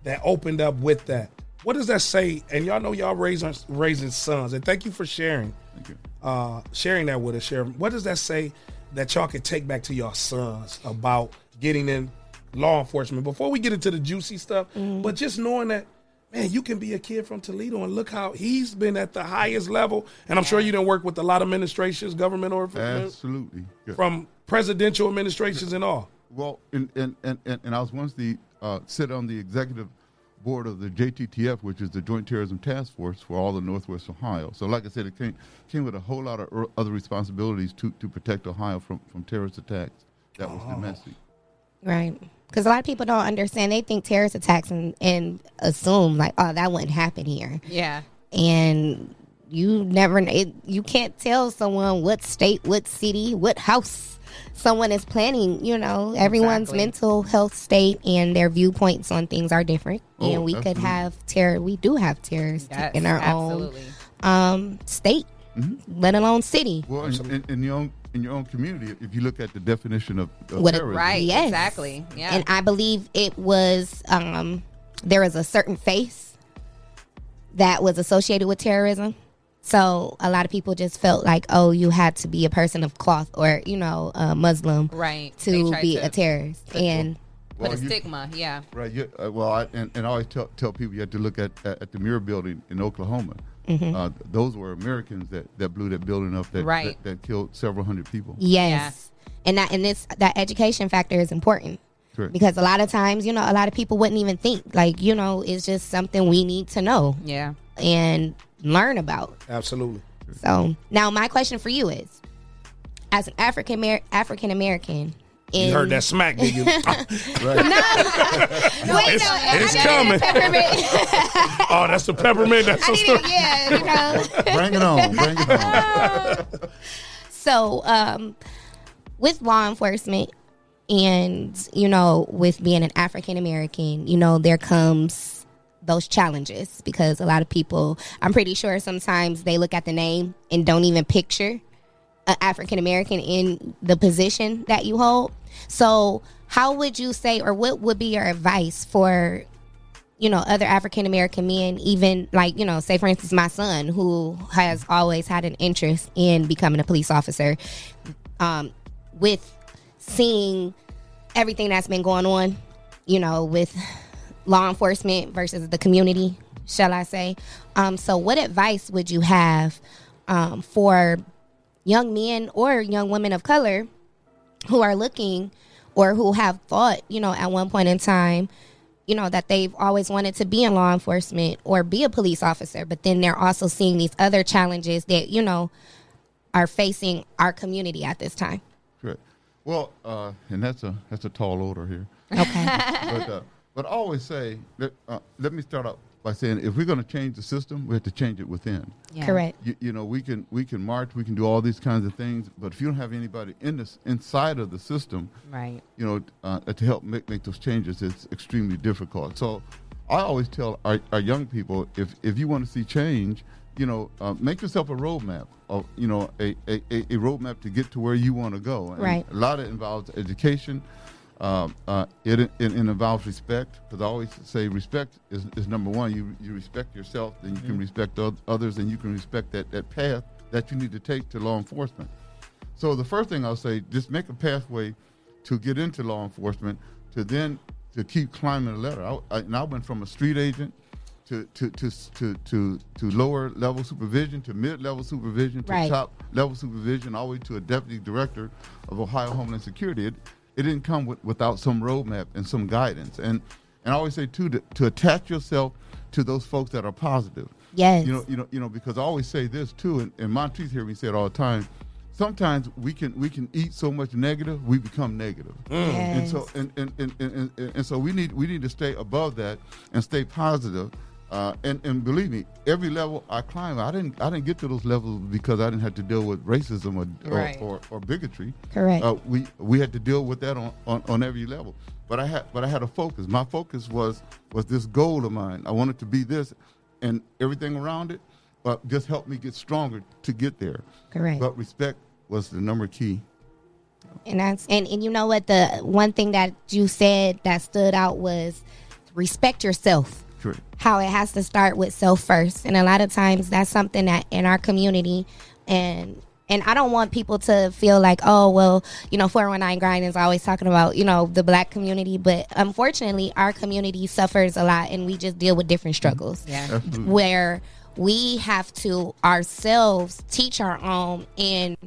that opened up with that. What does that say? And y'all know y'all raising, raising sons. And thank you for sharing. Thank you. Uh, sharing that with us, Sheriff. What does that say that y'all can take back to your sons about getting in law enforcement? Before we get into the juicy stuff, mm-hmm. but just knowing that, man, you can be a kid from Toledo, and look how he's been at the highest level. And I'm yeah. sure you done work with a lot of administrations, government or absolutely yeah. from presidential administrations yeah. and all. Well, and and, and, and I was once the uh, sit on the executive board of the J T T F, which is the Joint Terrorism Task Force for all of Northwest Ohio. So, like I said, it came came with a whole lot of other responsibilities to, to protect Ohio from, from terrorist attacks that was oh. domestic. Right. Because a lot of people don't understand. They think terrorist attacks and, and assume, like, oh, that wouldn't happen here. Yeah. And you never, it, you can't tell someone what state, what city, what house someone is planning. You know, everyone's exactly. mental health state and their viewpoints on things are different. Oh, and we absolutely. could have terror. We do have terrorists That's, in our absolutely. own um, state, mm-hmm. let alone city. Well, in, in, in your own in your own community if you look at the definition of, of what terrorism. It, right, yes. Exactly. Yeah. And I believe it was, um, there was a certain face that was associated with terrorism. So a lot of people just felt like, oh, you had to be a person of cloth or, you know, a Muslim right. to be to a terrorist. Put, and well, put a you, stigma, yeah. Right. You, uh, well, I, and, and I always tell, tell people you have to look at, at, at the Muir building in Oklahoma. Mm-hmm. Uh, those were Americans that, that blew that building up that, right. that, that killed several hundred people. Yes. Yeah. And that and this that education factor is important. Correct. Because a lot of times, you know, a lot of people wouldn't even think. Like, you know, it's just something we need to know. Yeah. And learn about. Absolutely. So now my question for you is, as an African African American, in... You heard that smack, did you? Right. No, wait, it's, no, it's I coming. Peppermint. Oh, that's the peppermint. That's I need it, yeah, you know. Bring it on. Bring it on. So, um, with law enforcement, and you know, with being an African American, you know, there comes those challenges because a lot of people, I'm pretty sure, sometimes they look at the name and don't even picture an African American in the position that you hold. So how would you say, or what would be your advice for, you know, other African American men, even like, you know, say for instance, my son, who has always had an interest in becoming a police officer, um, with seeing everything that's been going on, you know, with law enforcement versus the community, shall I say. Um, so what advice would you have um, for young men or young women of color who are looking or who have thought, you know, at one point in time, you know, that they've always wanted to be in law enforcement or be a police officer, but then they're also seeing these other challenges that, you know, are facing our community at this time? Correct. Well, uh, and that's a that's a tall order here. Okay. but, uh, but I always say, that, uh, let me start out by saying, if we're going to change the system, we have to change it within. Yeah. Correct. You, you know, we can we can march, we can do all these kinds of things, but if you don't have anybody in this inside of the system, right? You know, uh, to help make make those changes, it's extremely difficult. So, I always tell our, our young people, if if you want to see change, you know, uh, make yourself a roadmap, of you know, a, a a roadmap to get to where you want to go. And right. A lot of it involves education. Uh, uh, it, it, it involves respect, because I always say respect is, is number one. You you respect yourself, then you mm-hmm. can respect o- others, and you can respect that, that path that you need to take to law enforcement. So the first thing I'll say, just make a pathway to get into law enforcement, to then to keep climbing the ladder. I, I, and I went from a street agent to to to to to, to lower level supervision, to mid level supervision, to right. top level supervision, all the way to a deputy director of Ohio Homeland Security. It, It didn't come with, without some roadmap and some guidance. And and I always say, too, to, to attach yourself to those folks that are positive. Yes. You know, you know, you know, because I always say this, too, and, and Montrese hear me say it all the time. Sometimes we can we can eat so much negative, we become negative. Mm. Yes. And so and and, and, and, and and so we need we need to stay above that and stay positive. Uh, and, and believe me, every level I climb, I didn't I didn't get to those levels because I didn't have to deal with racism or right. or, or, or bigotry. Correct. Uh, we we had to deal with that on, on, on every level. But I had but I had a focus. My focus was was this goal of mine. I wanted to be this, and everything around it uh, just helped me get stronger to get there. Correct. But respect was the number key. And that's and, and you know what, the one thing that you said that stood out was respect yourself. How it has to start with self first. And a lot of times that's something that in our community, and and I don't want people to feel like, oh, well, you know, four one nine Grind is always talking about, you know, the black community. But unfortunately, our community suffers a lot, and we just deal with different struggles. Yeah. Absolutely. Where we have to ourselves teach our own and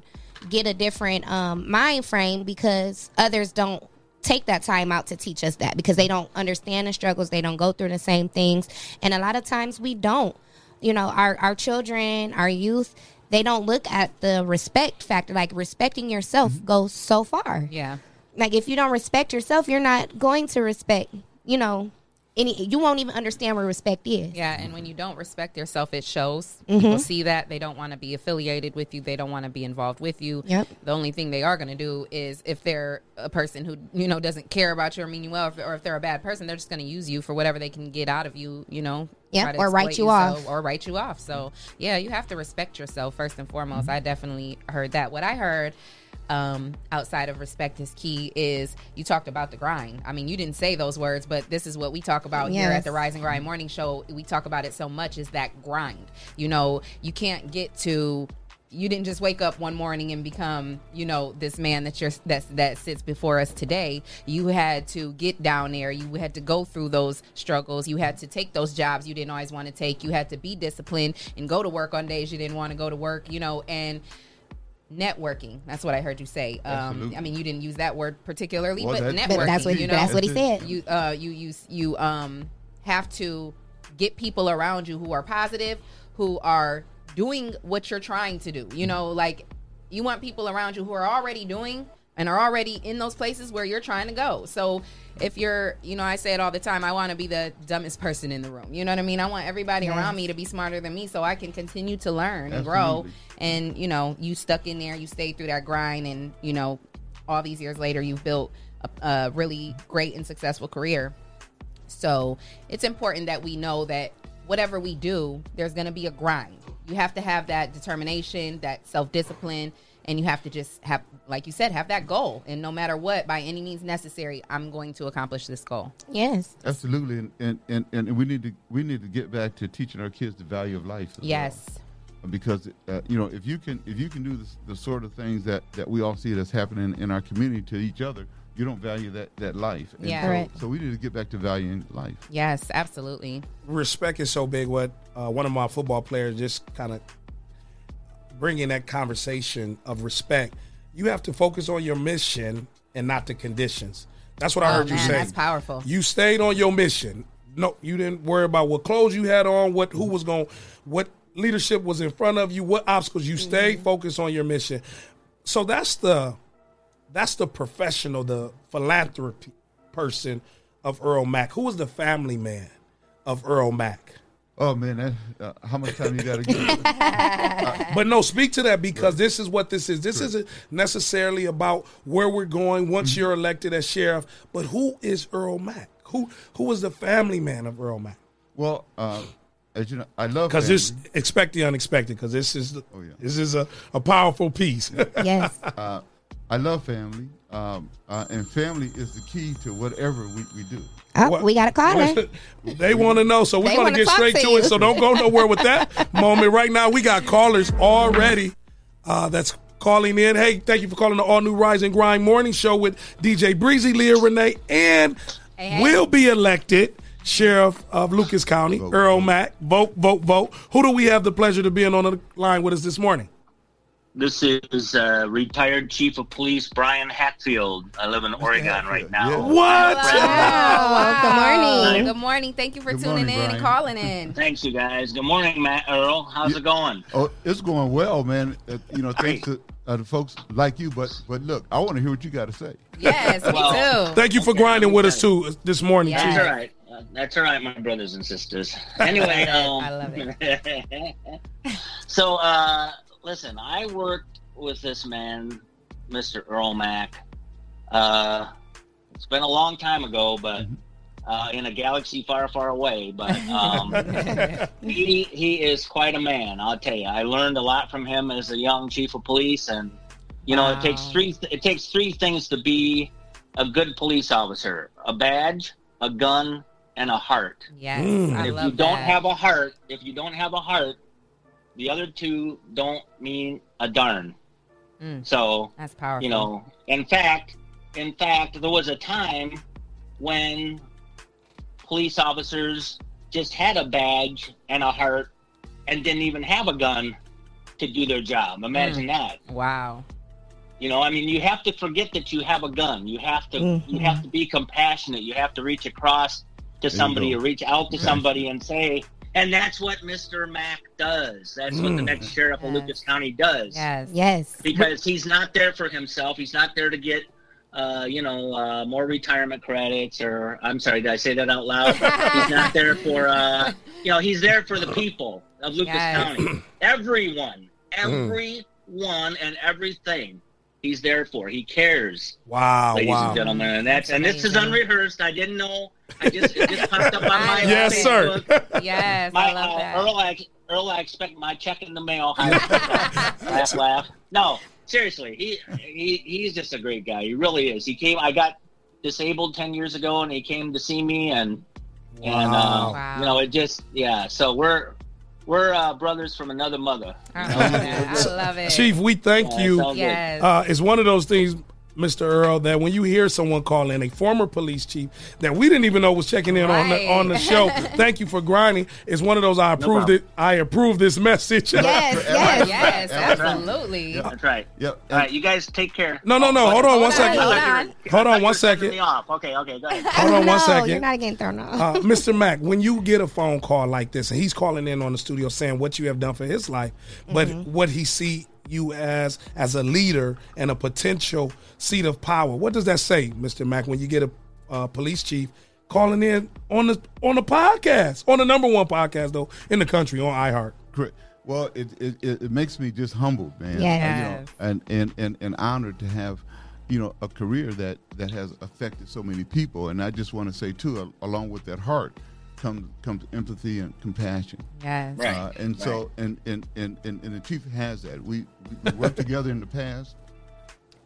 get a different um, mind frame, because others don't take that time out to teach us that, because they don't understand the struggles, they don't go through the same things, and a lot of times we don't, you know, our our children, our youth, they don't look at the respect factor. Like, respecting yourself mm-hmm. goes so far. Yeah. Like, if you don't respect yourself, you're not going to respect, you know, any, you won't even understand what respect is. Yeah. And when you don't respect yourself, it shows. Mm-hmm. People see that. They don't want to be affiliated with you. They don't want to be involved with you. Yep. The only thing they are going to do is, if they're a person who, you know, doesn't care about you or mean you well, or if they're a bad person, they're just going to use you for whatever they can get out of you, you know. Yeah, or write you, you off. So, or write you off. So, yeah, you have to respect yourself first and foremost. Mm-hmm. I definitely heard that. What I heard um, outside of respect is key is you talked about the grind. I mean, you didn't say those words, but this is what we talk about yes. here at the Rise and Grind Morning Show. We talk about it so much is that grind. You know, you can't get to... You didn't just wake up one morning and become, you know, this man that you're that's, that sits before us today. You had to get down there. You had to go through those struggles. You had to take those jobs you didn't always want to take. You had to be disciplined and go to work on days you didn't want to go to work, you know, and networking. That's what I heard you say. Um, I mean, you didn't use that word particularly, well, but networking. But that's what, you know? That's what he said. You, uh, you, you, you um, have to get people around you who are positive, who are doing what you're trying to do. You know, like, you want people around you who are already doing and are already in those places where you're trying to go. So if you're, you know, I say it all the time, I want to be the dumbest person in the room. You know what I mean? I want everybody yes. around me to be smarter than me so I can continue to learn Absolutely. and grow. And, you know, you stuck in there, you stayed through that grind, and, you know, all these years later, you've built a, a really great and successful career. So it's important that we know that whatever we do, there's going to be a grind. You have to have that determination, that self-discipline, and you have to just have, like you said, have that goal. And no matter what, by any means necessary, I'm going to accomplish this goal. Yes, absolutely. And and, and, and we need to we need to get back to teaching our kids the value of life. Yes, well. Because uh, you know, if you can if you can do the, the sort of things that, that we all see that's happening in our community to each other, you don't value that, that life. And yeah. So, right. so we need to get back to valuing life. Yes, absolutely. Respect is so big. What uh, one of my football players just kind of bringing that conversation of respect. You have to focus on your mission and not the conditions. That's what I oh, heard man, you say. That's powerful. You stayed on your mission. No, you didn't worry about what clothes you had on, what who was going, what leadership was in front of you, what obstacles. You mm-hmm. stayed focused on your mission. So that's the... That's the professional, the philanthropy person of Earl Mack. Who was the family man of Earl Mack? Oh, man, that, uh, how much time you got to give? uh, but no, speak to that, because right. this is what this is. This right. isn't necessarily about where we're going once mm-hmm. you're elected as sheriff, but who is Earl Mack? Who who was the family man of Earl Mack? Well, uh, as you know, I love because this expect the unexpected, because this is the, oh, yeah. this is a, a powerful piece. Yes. uh, I love family, um, uh, and family is the key to whatever we, we do. Oh, what, we got a caller. They want to know, so we're going to get straight to, to it, so don't go nowhere with that moment. Right now, we got callers already uh, that's calling in. Hey, thank you for calling the all-new Rise and Grind Morning Show with D J Breezy, Leah Renee, and hey, will be elected Sheriff of Lucas County, vote, Earl vote. Mack. Vote, vote, vote. Who do we have the pleasure to being on the line with us this morning? This is uh, retired Chief of Police Brian Hatfield. I live in Oregon Hatfield. right now. Yeah. What? Wow. Wow. Good morning. Good morning. Thank you for Good tuning morning, in Brian. and calling in. Thanks, you guys. Good morning, Matt Earl. How's yeah. it going? Oh, it's going well, man. Uh, you know, thanks to uh, the folks like you. But but look, I want to hear what you got to say. Yes, well, me too. Thank you for okay, grinding with us too this morning. Yeah. That's all right. Uh, that's all right, my brothers and sisters. Anyway, um, I love it. so. Uh, Listen, I worked with this man, Mister Earl Mack. Uh, it's been a long time ago, but uh, in a galaxy far, far away. But um, he he is quite a man, I'll tell you. I learned a lot from him as a young chief of police, and you know, wow. it takes three it takes three things to be a good police officer: a badge, a gun, and a heart. Yes, mm. I if love you that. don't have a heart, if you don't have a heart. The other two don't mean a darn. Mm, so that's powerful. You know, in fact, in fact, there was a time when police officers just had a badge and a heart and didn't even have a gun to do their job. Imagine mm. that. Wow. You know, I mean, you have to forget that you have a gun. You have to, mm-hmm. you have to be compassionate. You have to reach across to somebody or reach out to somebody and say. And that's what Mister Mack does. That's mm. what the next sheriff yes. of Lucas County does. Yes, yes. Because he's not there for himself. He's not there to get, uh, you know, uh, more retirement credits or, I'm sorry, did I say that out loud? He's not there for, uh, you know, he's there for the people of Lucas yes. County. Everyone, everyone mm. and everything he's there for. He cares. Wow, ladies wow. and gentlemen. And, that's, and this is unrehearsed. I didn't know. I just it just popped up on my yes, sir. Yes, my, I love uh, that. Earl I, Earl, I expect my check in the mail. I laugh, laugh. No, seriously, he, he he's just a great guy. He really is. He came. I got disabled ten years ago, and he came to see me, and wow. and uh, wow. you know, it just yeah. So we're we're uh, brothers from another mother. I love, it. I love it, Chief. We thank yeah, you. Yes, uh, it's one of those things, Mister Earl, that when you hear someone call in a former police chief that we didn't even know was checking in right. on the on the show, thank you for grinding. It's one of those I approved no it. I approve this message. Yes, yes, yes, absolutely. Yeah. That's right. Yep. All right, you guys take care. No, no, no. Hold on, hold on one second. Hold on. Hold on one second. Me off. Okay, okay, go ahead. Hold on no, one second. You're not getting thrown off. uh, Mister Mack, when you get a phone call like this, and he's calling in on the studio saying what you have done for his life, mm-hmm. but what he see. You as as a leader and a potential seat of power. What does that say, Mister Mack, when you get a uh, police chief calling in on the on the podcast, on the number one podcast though in the country on iHeart? Correct. Well, it it, it makes me just humbled, man. Yeah. You know, and, and and and honored to have, you know, a career that that has affected so many people. And I just want to say too, along with that heart comes comes empathy and compassion. Yes. Right. Uh, and right. so and and, and and and the chief has that. We we worked together in the past.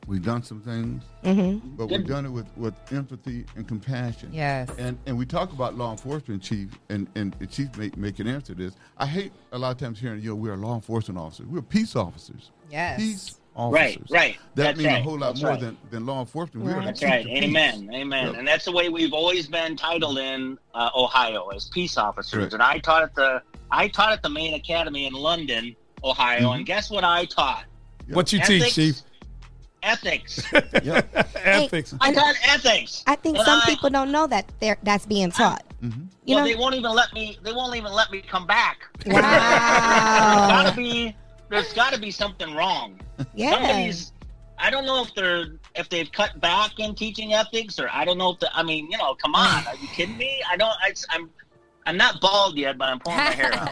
We've done some things, mm-hmm. but we've done it with, with empathy and compassion. Yes. And and we talk about law enforcement, Chief, and, and the Chief may make an answer to this. I hate a lot of times hearing, yo, we're law enforcement officers. We're peace officers. Yes. Peace officers. Right, right. That that's means right. a whole lot that's more right. than, than law enforcement. Right. That's right. Amen. Peace. Amen. Yep. And that's the way we've always been titled in uh, Ohio, as peace officers. Right. And I taught at the I taught at the Main Academy in London, Ohio, mm-hmm. and guess what I taught? Yep. What you Ethics, teach, Chief? Ethics. Yep. Ethics. I taught ethics. I think and some I, people don't know that they're that's being taught. I, mm-hmm. You well, know? They won't even let me. They won't even let me come back. Wow. There's gotta be. There's gotta be something wrong. Yeah. Somebody's. I don't know if they're if they've cut back in teaching ethics, or I don't know if the. I mean, you know, come on. Are you kidding me? I don't. I, I'm. I'm not bald yet, but I'm pulling my hair out.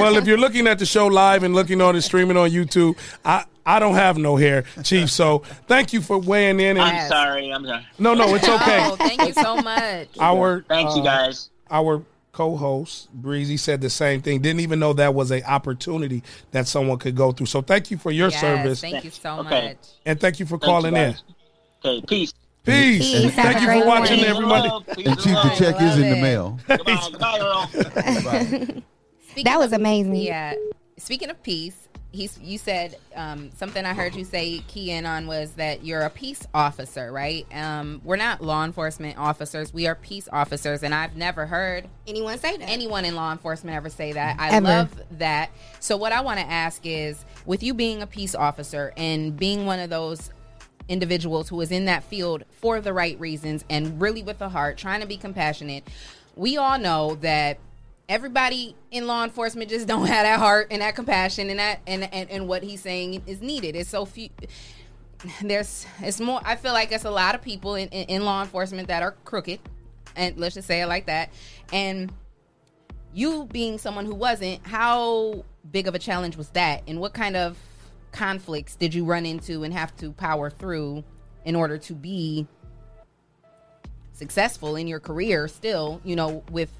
Well, if you're looking at the show live and looking on it, streaming on YouTube, I, I don't have no hair, Chief. So thank you for weighing in. And, I'm sorry. I'm sorry. No, no, it's okay. Oh, thank you so much. Our Thanks, uh, you guys. Our co-host, Breezy, said the same thing. Didn't even know that was an opportunity that someone could go through. So thank you for your yes, service. Thank you so okay. much. And thank you for thank calling you in. Okay, peace. Peace. Peace. Thank you for watching, peace everybody. Love, peace and Chief, the check is in it. the mail. Goodbye, goodbye, Earl. Goodbye. That was amazing. Of, yeah. Speaking of peace, he's, you said um, something I heard you say key in on was that you're a peace officer, right? Um, we're not law enforcement officers. We are peace officers. And I've never heard anyone say that. Anyone in law enforcement ever say that. I ever. love that. So what I want to ask is, with you being a peace officer and being one of those individuals who is in that field for the right reasons and really with the heart, trying to be compassionate. We all know that everybody in law enforcement just don't have that heart and that compassion and that and and, and what he's saying is needed. It's so few. There's it's more. I feel like it's a lot of people in, in, in law enforcement that are crooked, and let's just say it like that. And you being someone who wasn't, how big of a challenge was that, and what kind of conflicts did you run into and have to power through in order to be successful in your career still, you know, with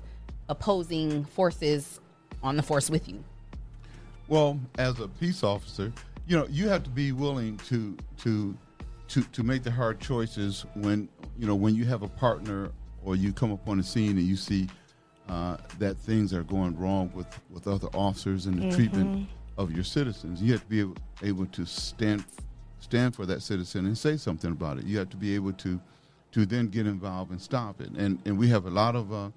opposing forces on the force with you? Well, as a peace officer, you know, you have to be willing to to to to make the hard choices when, you know, when you have a partner or you come upon a scene and you see uh, that things are going wrong with, with other officers and the mm-hmm. treatment of your citizens. You have to be able, able to stand stand for that citizen and say something about it. You have to be able to to then get involved and stop it. And and we have a lot of uh,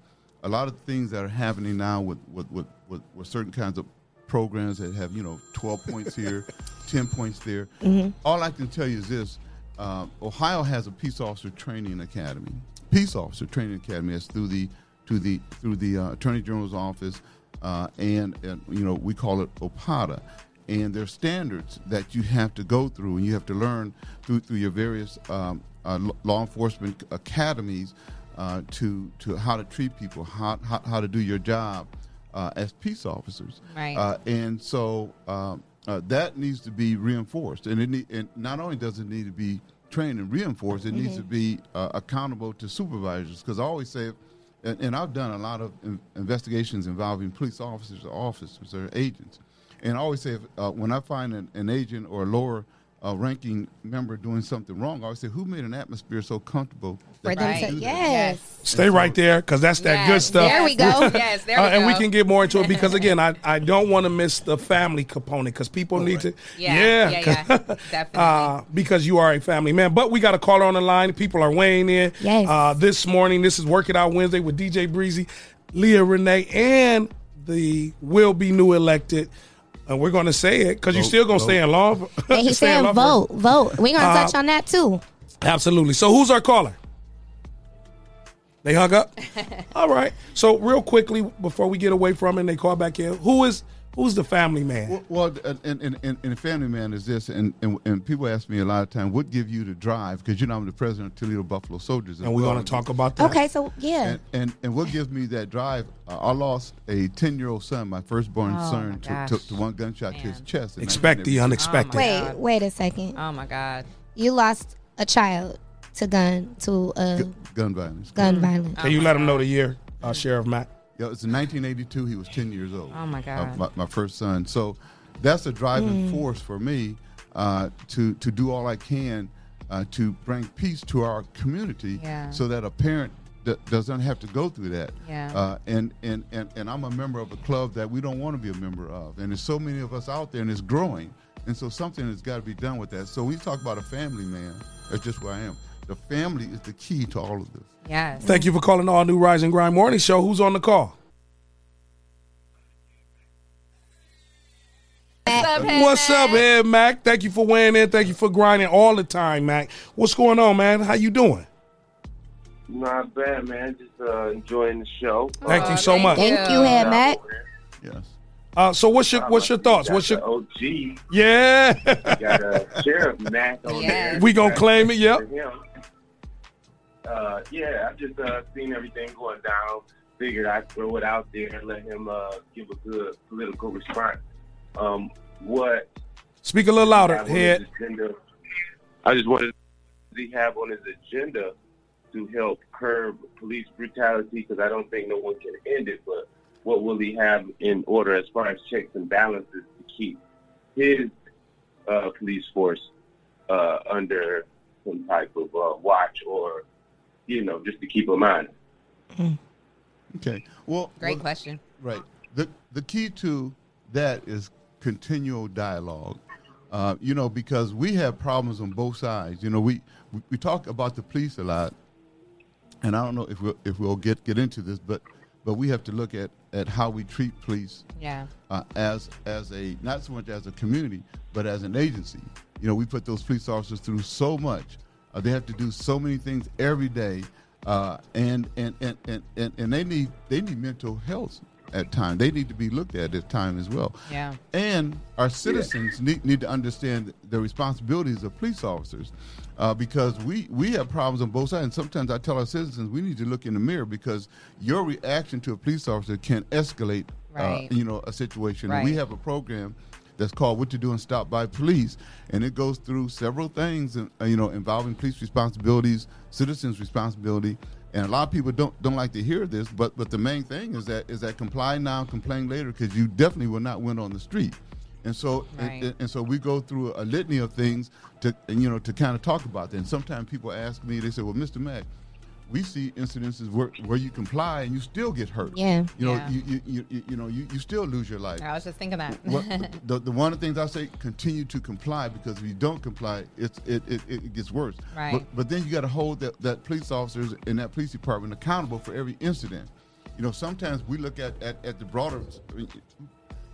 a lot of things that are happening now with with, with, with with certain kinds of programs that have, you know, twelve points here, ten points there. Mm-hmm. All I can tell you is this: uh, Ohio has a peace officer training academy. Peace officer training academy is through the to the through the uh, Attorney General's office. Uh, and, and, you know, we call it OPOTA. And there are standards that you have to go through and you have to learn through through your various um, uh, law enforcement academies uh, to to how to treat people, how how, how to do your job uh, as peace officers. Right. Uh, and so um, uh, that needs to be reinforced. And, it need, and not only does it need to be trained and reinforced, it mm-hmm. needs to be uh, accountable to supervisors. Because I always say, And, and I've done a lot of in investigations involving police officers or officers or agents. And I always say, if, uh, when I find an, an agent or a lower uh, ranking member doing something wrong, I always say, who made an atmosphere so comfortable? That right. Yes. yes. Stay right there, because that's that yes. good stuff. There we go. yes, there we uh, go. And we can get more into it, because, again, I, I don't want to miss the family component, because people oh, need right. to. Yeah, yeah, yeah, yeah. definitely. Uh, because you are a family man. But we got a caller on the line. People are weighing in. Yes. Uh, this morning, this is Work It Out Wednesday with D J Breezy, Leah Renee, and the will-be new elected. And we're going to say it, because you're still going to stay in law. And he's saying vote, vote. We're going to uh, touch on that, too. Absolutely. So who's our caller? They hung up? All right. So real quickly, before we get away from it and they call back in, who is who's the family man? Well, well and, and, and, and the family man is this, and, and, and people ask me a lot of time, what give you the drive? Because, you know, I'm the president of Toledo Buffalo Soldiers. And we're well. going to talk about that. Okay, so, yeah. And and, and what gives me that drive? Uh, I lost a ten-year-old son, my firstborn oh son, my to, to, to one gunshot Man. to his chest. Expect the unexpected. Oh wait, wait a second. Oh, my God. You lost a child to gun, to... Uh, G- gun violence. Gun mm-hmm. violence. Can oh you let God. him know the year, uh, Sheriff Mack? Yeah, it's in nineteen eighty-two. He was ten years old. Oh, my God. Uh, my, my first son. So that's a driving mm. force for me uh, to, to do all I can uh, to bring peace to our community yeah. so that a parent d- doesn't have to go through that. Yeah. Uh, and, and, and, and I'm a member of a club that we don't want to be a member of. And there's so many of us out there, and it's growing. And so something has got to be done with that. So when you talk about a family, man, that's just where I am. The family is the key to all of this. Yes. Thank you for calling All New Rise and Grind Morning Show. Who's on the call? What's up, Head What's Mac? up, Head Mac? Thank you for weighing in. Thank you for grinding all the time, Mac. What's going on, man? How you doing? Not bad, man. Just uh, enjoying the show. Thank uh, you so thank much. Thank you, Head Mac. Yes. Uh, so what's your what's your thoughts? What's your O G? Yeah. You got a Sheriff Mac on yeah. there. We gonna claim it. Yep. Uh, yeah, I just uh, seen everything going down. Figured I'd throw it out there and let him uh, give a good political response. Um, what? Speak a little louder, Head. I just wanted to have on his agenda to help curb police brutality, because I don't think no one can end it. But what will he have in order as far as checks and balances to keep his uh, police force uh, under some type of uh, watch, or, you know, just to keep in mind? Okay. Well, great well, question. Right. The the key to that is continual dialogue, uh, you know, because we have problems on both sides. You know, we, we, we talk about the police a lot, and I don't know if we'll, if we'll get, get into this, but but we have to look at, at how we treat police yeah. uh, as as a, not so much as a community, but as an agency. You know, we put those police officers through so much. Uh, they have to do so many things every day, uh, and, and, and, and, and, and they need they need mental health at times. They need to be looked at at times as well. Yeah. And our citizens yeah. need, need to understand the responsibilities of police officers, uh, because we, we have problems on both sides. And sometimes I tell our citizens, we need to look in the mirror, because your reaction to a police officer can escalate, right. uh, you know, a situation. Right. We have a program that's called What to Do and Stop by Police, and it goes through several things, you know, involving police responsibilities, citizens' responsibility, and a lot of people don't don't like to hear this, but but the main thing is that is that comply now, complain later, because you definitely will not win on the street. And so right. and, and so we go through a litany of things to, and, you know, to kind of talk about that. And sometimes people ask me, they say, well, Mister Mack, we see incidences where, where you comply and you still get hurt. Yeah, you know, yeah. You, you, you you know, you, you still lose your life. I was just thinking that. Well, the the one of the things I say, continue to comply, because if you don't comply, it's it it, it gets worse. Right. But, but then you got to hold that, that police officers in that police department accountable for every incident. You know, sometimes we look at at, at the broader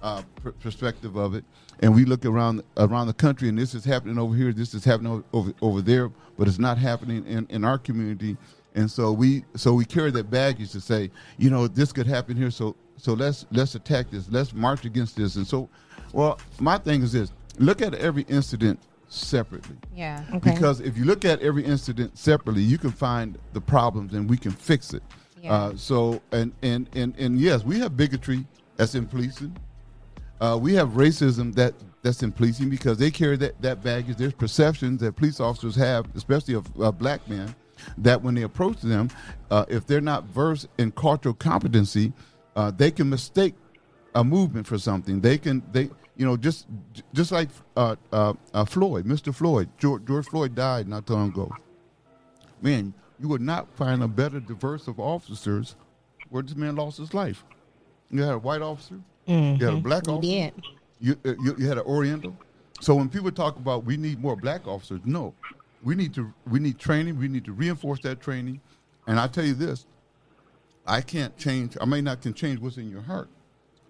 uh, pr- perspective of it, and we look around around the country, and this is happening over here, this is happening over over there, but it's not happening in, in our community. And so we so we carry that baggage to say, you know, this could happen here, so so let's let's attack this, let's march against this. And so, well, my thing is this: look at every incident separately. Yeah. Okay. Because if you look at every incident separately, you can find the problems and we can fix it. Yeah. Uh, so and, and and and yes, we have bigotry that's in policing. Uh, we have racism that. That's in policing, because they carry that, that baggage. There's perceptions that police officers have, especially of uh, black men, that when they approach them, uh, if they're not versed in cultural competency, uh, they can mistake a movement for something. They can they you know, just just like uh, uh, uh, Floyd, Mister Floyd, George, George Floyd died not too long ago. Man, you would not find a better diverse of officers where this man lost his life. You had a white officer, mm-hmm. you had a black officer, yeah. you, uh, you you had an Oriental. So when people talk about we need more black officers, no, we need to we need training. We need to reinforce that training. And I tell you this, I can't change. I may not can change what's in your heart.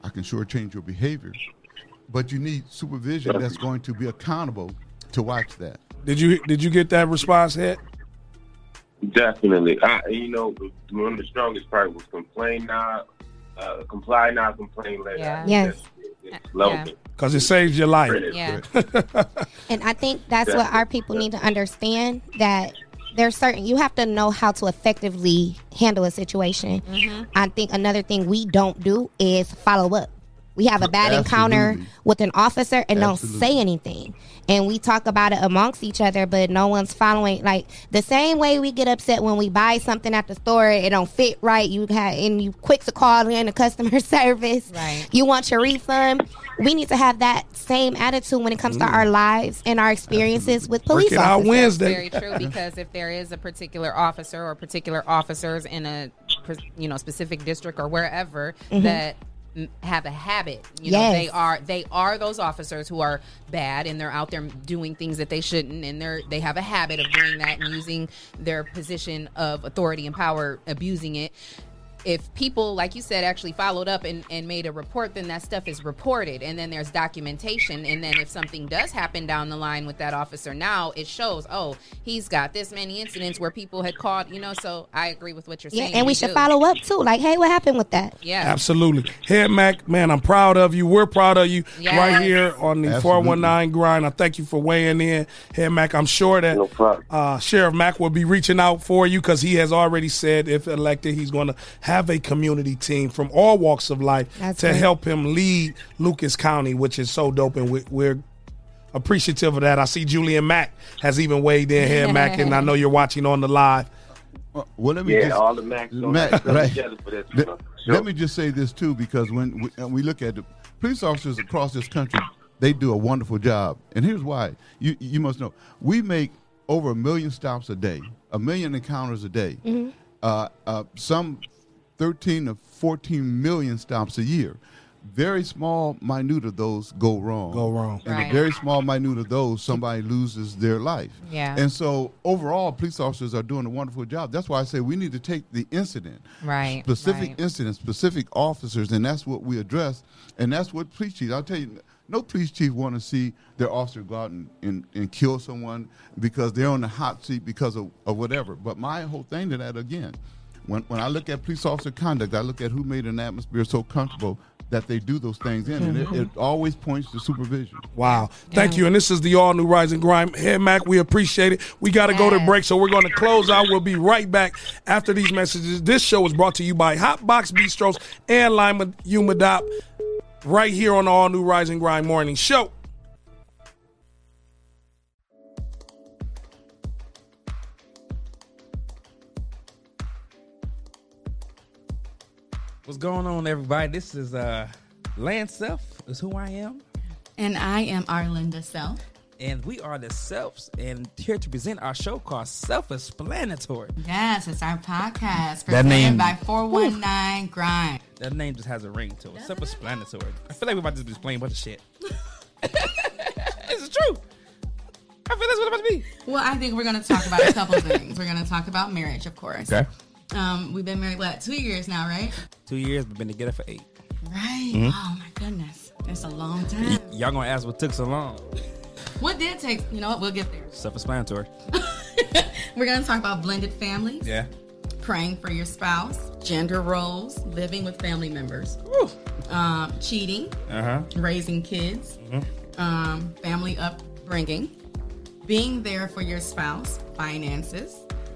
I can sure change your behavior, but you need supervision that's going to be accountable to watch that. Did you did you get that response hit? Definitely. I, you know, one of the strongest part was complain not, uh, comply not, complain later. Yeah. Yes. Because yeah. it saves your life. Yeah. And I think that's Definitely. what our people need to understand, that there's certain, you have to know how to effectively handle a situation. Mm-hmm. I think another thing we don't do is follow up. We have a bad Absolutely. encounter with an officer and Absolutely. don't say anything. And we talk about it amongst each other, but no one's following. Like, the same way we get upset when we buy something at the store, it don't fit right, you have, and you quick to call in the customer service. Right. You want your refund. We need to have that same attitude when it comes mm. to our lives and our experiences with police Working officers. Out Wednesday. That's very true, because if there is a particular officer or particular officers in a, you know, specific district or wherever mm-hmm. that have a habit, you yes. know, they are they are those officers who are bad, and they're out there doing things that they shouldn't, and they're they have a habit of doing that and using their position of authority and power, abusing it. If people, like you said, actually followed up and, and made a report, then that stuff is reported, and then there's documentation, and then if something does happen down the line with that officer, now it shows, oh, he's got this many incidents where people had called, you know, so I agree with what you're saying. Yeah, and we, we should do. follow up, too. Like, hey, what happened with that? Yeah. Absolutely. Head Mac, man, I'm proud of you. We're proud of you yes. right here on the Absolutely. four one nine Grind. I thank you for weighing in. Head Mac, I'm sure that no uh, Sheriff Mack will be reaching out for you, because he has already said, if elected, he's going to have a community team from all walks of life That's to right. help him lead Lucas County, which is so dope, and we, we're appreciative of that. I see Julian Mack has even weighed in here, Mack, and I know you're watching on the live. Uh, well, let me yeah, just, all the Macks Mack, right. together for this. Let, sure. let me just say this too, because when we, when we look at the police officers across this country, they do a wonderful job, and here's why. You you must know we make over a million stops a day, a million encounters a day, mm-hmm. uh, uh, some. thirteen to fourteen million stops a year. Very small, minute of those go wrong. Go wrong. And right. a very small, minute of those, somebody loses their life. Yeah. And so overall, police officers are doing a wonderful job. That's why I say we need to take the incident. Right. Specific right. incidents, specific officers, and that's what we address. And that's what police chiefs, I'll tell you, no police chief want to see their officer go out and, and, and kill someone because they're on the hot seat because of, of whatever. But my whole thing to that, again, When when I look at police officer conduct, I look at who made an atmosphere so comfortable that they do those things in, and it, it always points to supervision. Wow. Thank yeah. you, and this is the all-new Rise and Grind. Head Mac, we appreciate it. We got to yes. go to break, so we're going to close out. We'll be right back after these messages. This show is brought to you by Hotbox Bistros and Lima Yuma Dop, right here on the all-new Rise and Grind Morning Show. What's going on, everybody? This is uh, Lance Self, is who I am. And I am Arlinda Self. And we are the Selfs, and here to present our show called Self-Explanatory. Yes, it's our podcast presented name, by four one nine whew, Grind. That name just has a ring to it, Self-Explanatory. I feel like we're about to be playing a bunch of shit. This is true. I feel that's what it's about to be. Well, I think we're going to talk about a couple things. We're going to talk about marriage, of course. Okay. Um, we've been married, what, two years now, right? Two years, we've been together for eight. Right. Mm-hmm. Oh, my goodness. That's a long time. Y- y'all going to ask what took so long. What did take, you know what, we'll get there. Self-explanatory. We're going to talk about blended families. Yeah. Praying for your spouse. Gender roles. Living with family members. Woo. Um, cheating. Uh-huh. Raising kids. Mm-hmm. Um, family upbringing. Being there for your spouse. Finances.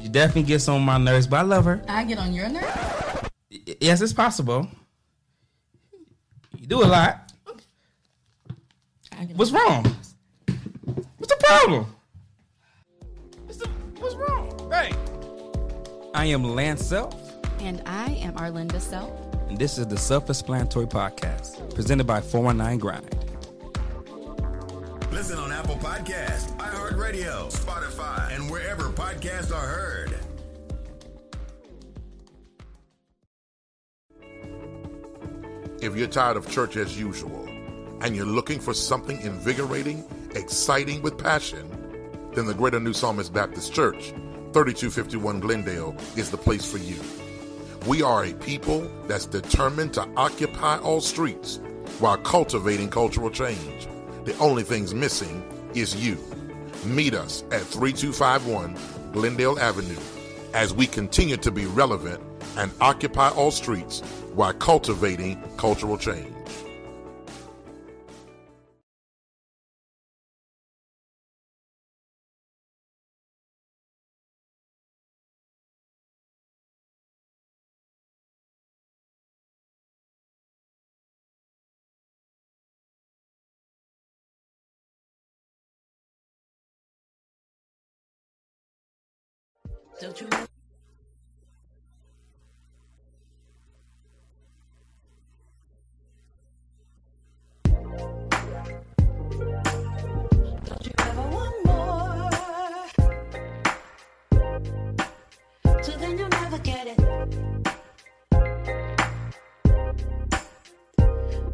She definitely gets on my nerves, but I love her. I get on your nerves? Yes, it's possible. You do a lot. Okay. What's wrong? What's the problem? What's, the, what's wrong? Hey. I am Lance Self. And I am Arlinda Self. And this is the Self-Explanatory Podcast, presented by four nineteen Grind. Listen on Apple Podcasts, iHeartRadio, Spotify, and wherever podcasts are heard. If you're tired of church as usual, and you're looking for something invigorating, exciting with passion, then the Greater New Psalmist Baptist Church, thirty-two fifty-one Glendale, is the place for you. We are a people that's determined to occupy all streets while cultivating cultural change. The only thing's missing is you. Meet us at thirty-two fifty-one Glendale Avenue as we continue to be relevant and occupy all streets while cultivating cultural change. Don't you know? Don't you ever want more? So then you'll never get it.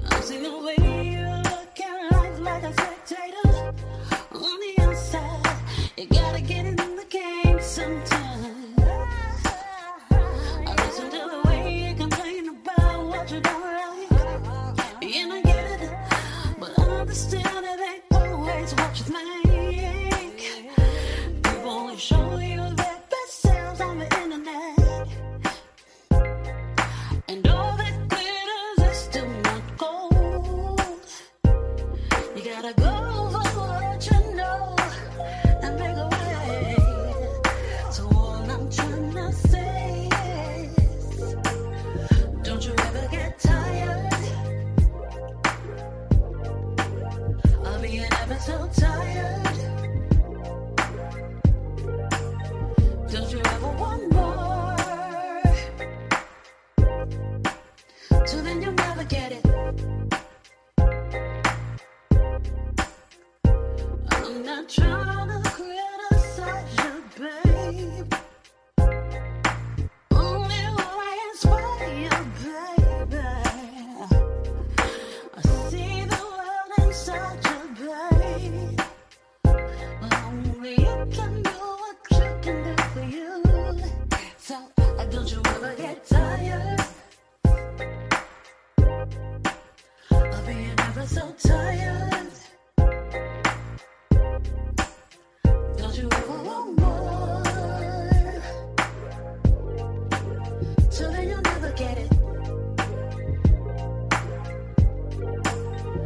I'm seeing the way you look at life like a spectator on the outside. You gotta get in the game sometimes.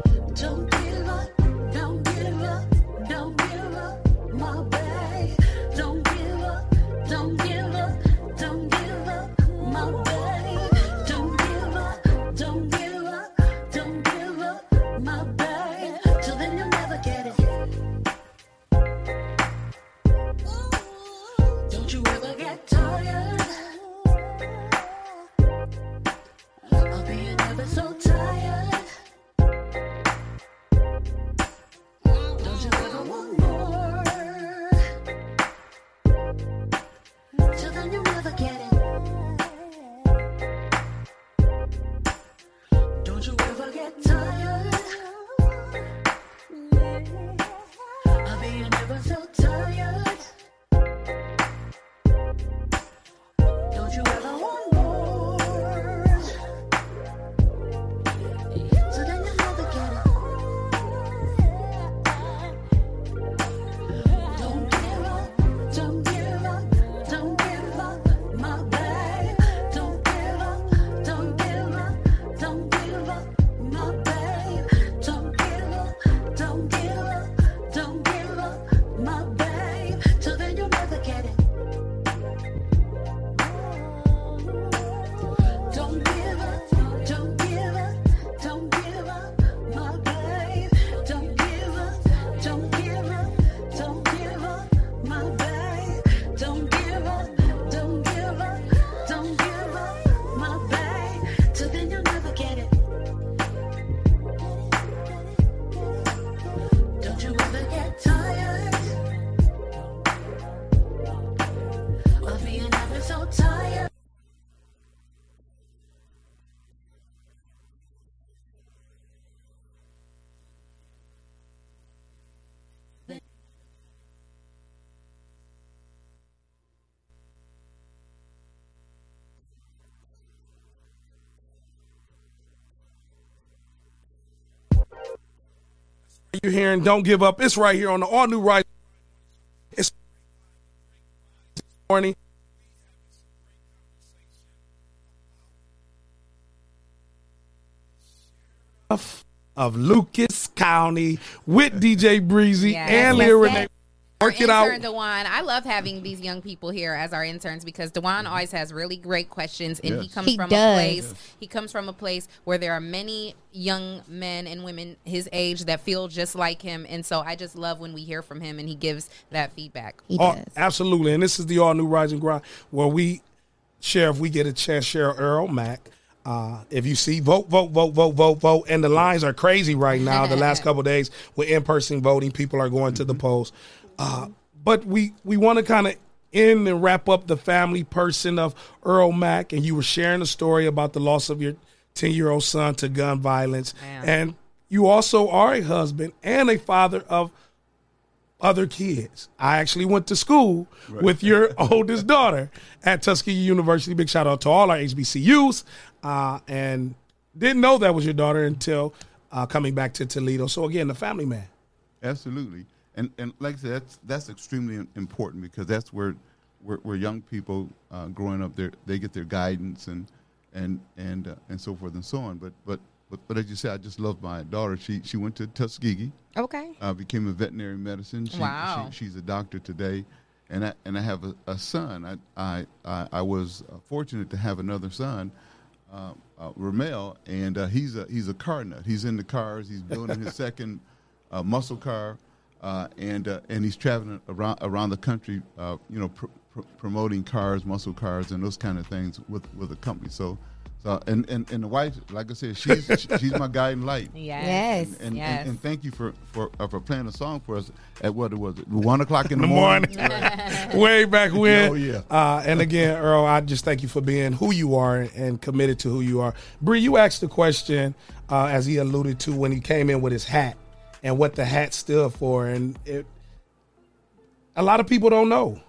Don't give up, don't give up, my baby. You're hearing Don't Give Up. It's right here on the all-new Rise. It's morning. Of Lucas County with D J Breezy yes. and yes, Lyra Renee. Our intern, out. DeJuan. I love having these young people here as our interns because DeJuan always has really great questions, and yes. he comes he from does. a place. Yes. He comes from a place where there are many young men and women his age that feel just like him, and so I just love when we hear from him and he gives that feedback. He oh, does. Absolutely, and this is the all new Rise and Grind where we, Sheriff, we get a chance to share Earl Mack. Uh, if you see, vote, vote, vote, vote, vote, vote. And the lines are crazy right now. The last couple of days with in-person voting, people are going mm-hmm. to the polls. Uh, but we, we want to kind of end and wrap up the family person of Earl Mack. And you were sharing a story about the loss of your ten-year-old son to gun violence. Man. And you also are a husband and a father of other kids. I actually went to school right. with your oldest daughter at Tuskegee University. Big shout out to all our H B C Us. Uh, and didn't know that was your daughter until uh, coming back to Toledo. So, again, the family man. Absolutely. And and like I said, that's, that's extremely important because that's where where, where young people uh, growing up, they get their guidance and and and uh, and so forth and so on. But but but, but as you said, I just love my daughter. She she went to Tuskegee. Okay. Uh, became a veterinary medicine. She, wow. She, she's a doctor today, and I and I have a, a son. I I I was fortunate to have another son. Uh, uh, Ramel, and uh, he's a he's a car nut. He's into cars. He's building his second uh, muscle car, uh, and uh, and he's traveling around around the country, uh, you know, pr- pr- promoting cars, muscle cars, and those kind of things with, with a company. So, so and, and, and the wife, like I said, she's she's my guiding light. Yes, and, and, yes. And, and thank you for for, uh, for playing a song for us at what was it one o'clock in the, the morning, morning. Way back when. Oh yeah. Uh, and again, Earl, I just thank you for being who you are and committed to who you are. Bree, you asked the question uh, as he alluded to when he came in with his hat and what the hat stood for, and it, a lot of people don't know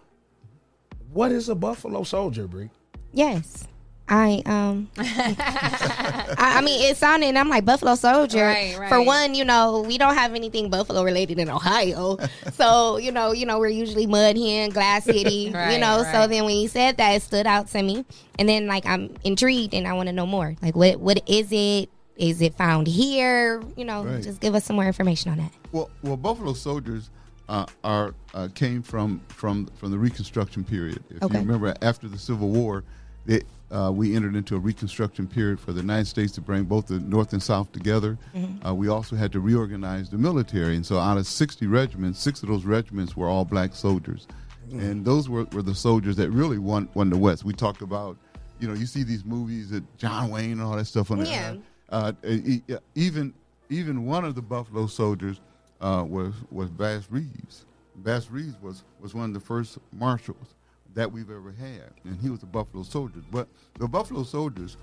what is a Buffalo Soldier, Bree. Yes. I um, I, I mean, it sounded, and I'm like, Buffalo Soldier. Right, right. For one, you know, we don't have anything Buffalo related in Ohio, so you know, you know, we're usually Mud Hen, Glass City, right, you know. Right. So then, when you said that, it stood out to me, and then like I'm intrigued, and I want to know more. Like, what what is it? Is it found here? You know, right. Just give us some more information on that. Well, well, Buffalo Soldiers uh, are uh, came from from from the Reconstruction period. If okay. you remember, after the Civil War, it. Uh, we entered into a reconstruction period for the United States to bring both the North and South together. Mm-hmm. Uh, we also had to reorganize the military. And so out of sixty regiments, six of those regiments were all black soldiers. Mm-hmm. And those were, were the soldiers that really won, won the West. We talk about, you know, you see these movies that John Wayne and all that stuff on the yeah. uh, uh, even even one of the Buffalo Soldiers uh, was, was Bass Reeves. Bass Reeves was, was one of the first marshals that we've ever had, and he was a Buffalo Soldier. But the Buffalo Soldiers,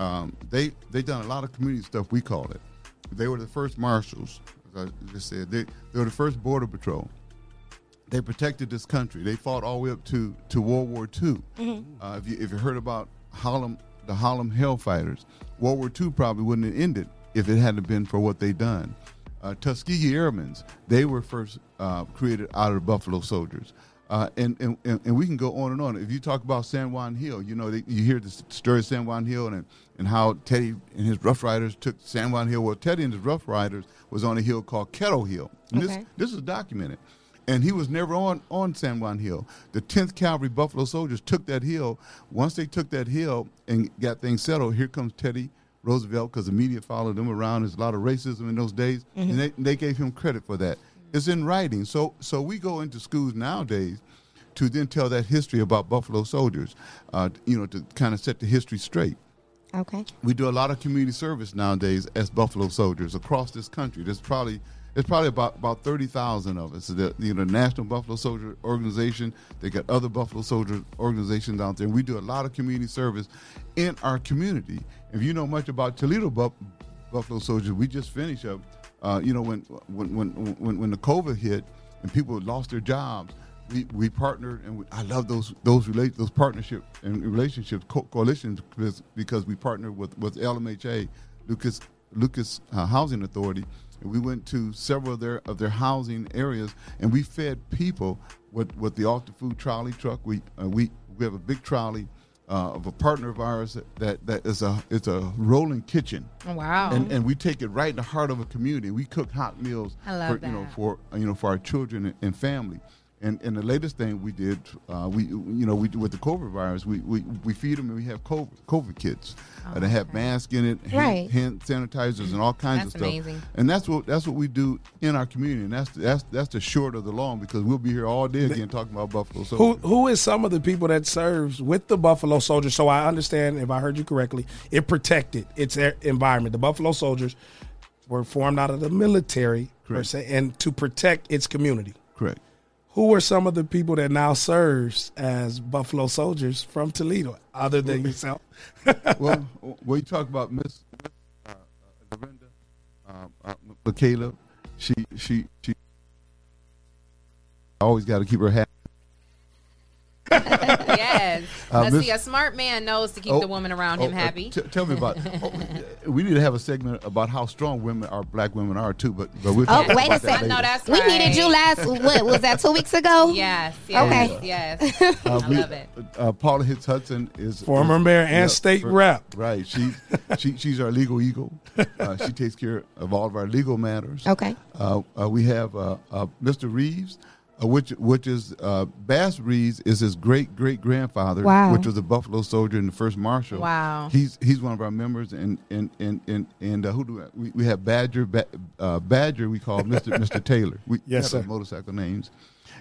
um, they they done a lot of community stuff, we call it. They were the first marshals, as I just said. They, they were the first border patrol. They protected this country. They fought all the way up to, to World War Two. Mm-hmm. Uh, if, you, if you heard about Harlem, the Harlem Hellfighters, World War Two probably wouldn't have ended if it hadn't been for what they done. Uh, Tuskegee Airmen, they were first uh, created out of the Buffalo Soldiers. Uh, and, and and we can go on and on. If you talk about San Juan Hill, you know, they, you hear the story of San Juan Hill and, and how Teddy and his Rough Riders took San Juan Hill. Well, Teddy and his Rough Riders was on a hill called Kettle Hill. And okay. This this is documented. And he was never on, on San Juan Hill. The tenth Cavalry Buffalo Soldiers took that hill. Once they took that hill and got things settled, here comes Teddy Roosevelt, because the media followed him around. There's a lot of racism in those days, mm-hmm. and they, they gave him credit for that. It's in writing. So so we go into schools nowadays to then tell that history about Buffalo Soldiers, uh, you know, to kind of set the history straight. Okay. We do a lot of community service nowadays as Buffalo Soldiers across this country. There's probably there's probably about, about thirty thousand of us. The, you know, National Buffalo Soldier Organization. They got other Buffalo Soldier organizations out there. We do a lot of community service in our community. If you know much about Toledo Buff- Buffalo Soldiers, we just finished up. Uh, you know, when when when when when the COVID hit and people lost their jobs, we, we partnered, and we, I love those those relate those partnership and relationships co- coalitions because, because we partnered with with L M H A, Lucas Lucas uh, Housing Authority, and we went to several of their of their housing areas, and we fed people with, with the off the food trolley truck. We uh, we we have a big trolley uh, of a partner of ours that that is a it's a rolling kitchen. Wow! And and we take it right in the heart of a community. We cook hot meals I love for that. you know for you know for our children and, and family. And and the latest thing we did, uh, we you know we with the COVID virus, we we, we feed them and we have COVID, COVID kits oh, uh, that have okay. masks in it, hand, right. hand sanitizers, and all kinds that's of stuff. Amazing. And that's what that's what we do in our community, and that's that's that's the short of the long, because we'll be here all day again talking about Buffalo Soldiers. Who who is some of the people that serves with the Buffalo Soldiers? So I understand, if I heard you correctly, it protected its environment. The Buffalo Soldiers were formed out of the military, per se, and to protect its community. Correct. Who are some of the people that now serves as Buffalo Soldiers from Toledo, other than yourself? Well, we talk about Miss uh, Dorinda, uh, uh, Michaela. She, she, she always got to keep her hat. Yes. Uh, Let's see, a smart man knows to keep oh, the woman around oh, him happy. Uh, t- tell me about oh, we need to have a segment about how strong women are, black women are too, but, but we're oh, wait about a second. That no, that's we right. needed you last, what was that, two weeks ago? Yes. yes okay. Yes. Uh, I we, love it. Uh, Paula Hitch Hudson is former mayor and yeah, state for, rep. Right. She, she She's our legal eagle. Uh, she takes care of all of our legal matters. Okay. Uh, uh, we have uh, uh, Mister Reeves. Uh, which which is uh, Bass Reeves is his great great grandfather, wow. which was a Buffalo Soldier and the first Marshal. Wow, he's he's one of our members, and and and and, and uh, who do we, we have? Badger ba- uh, Badger we call Mister Mister Taylor. We yes, have motorcycle names,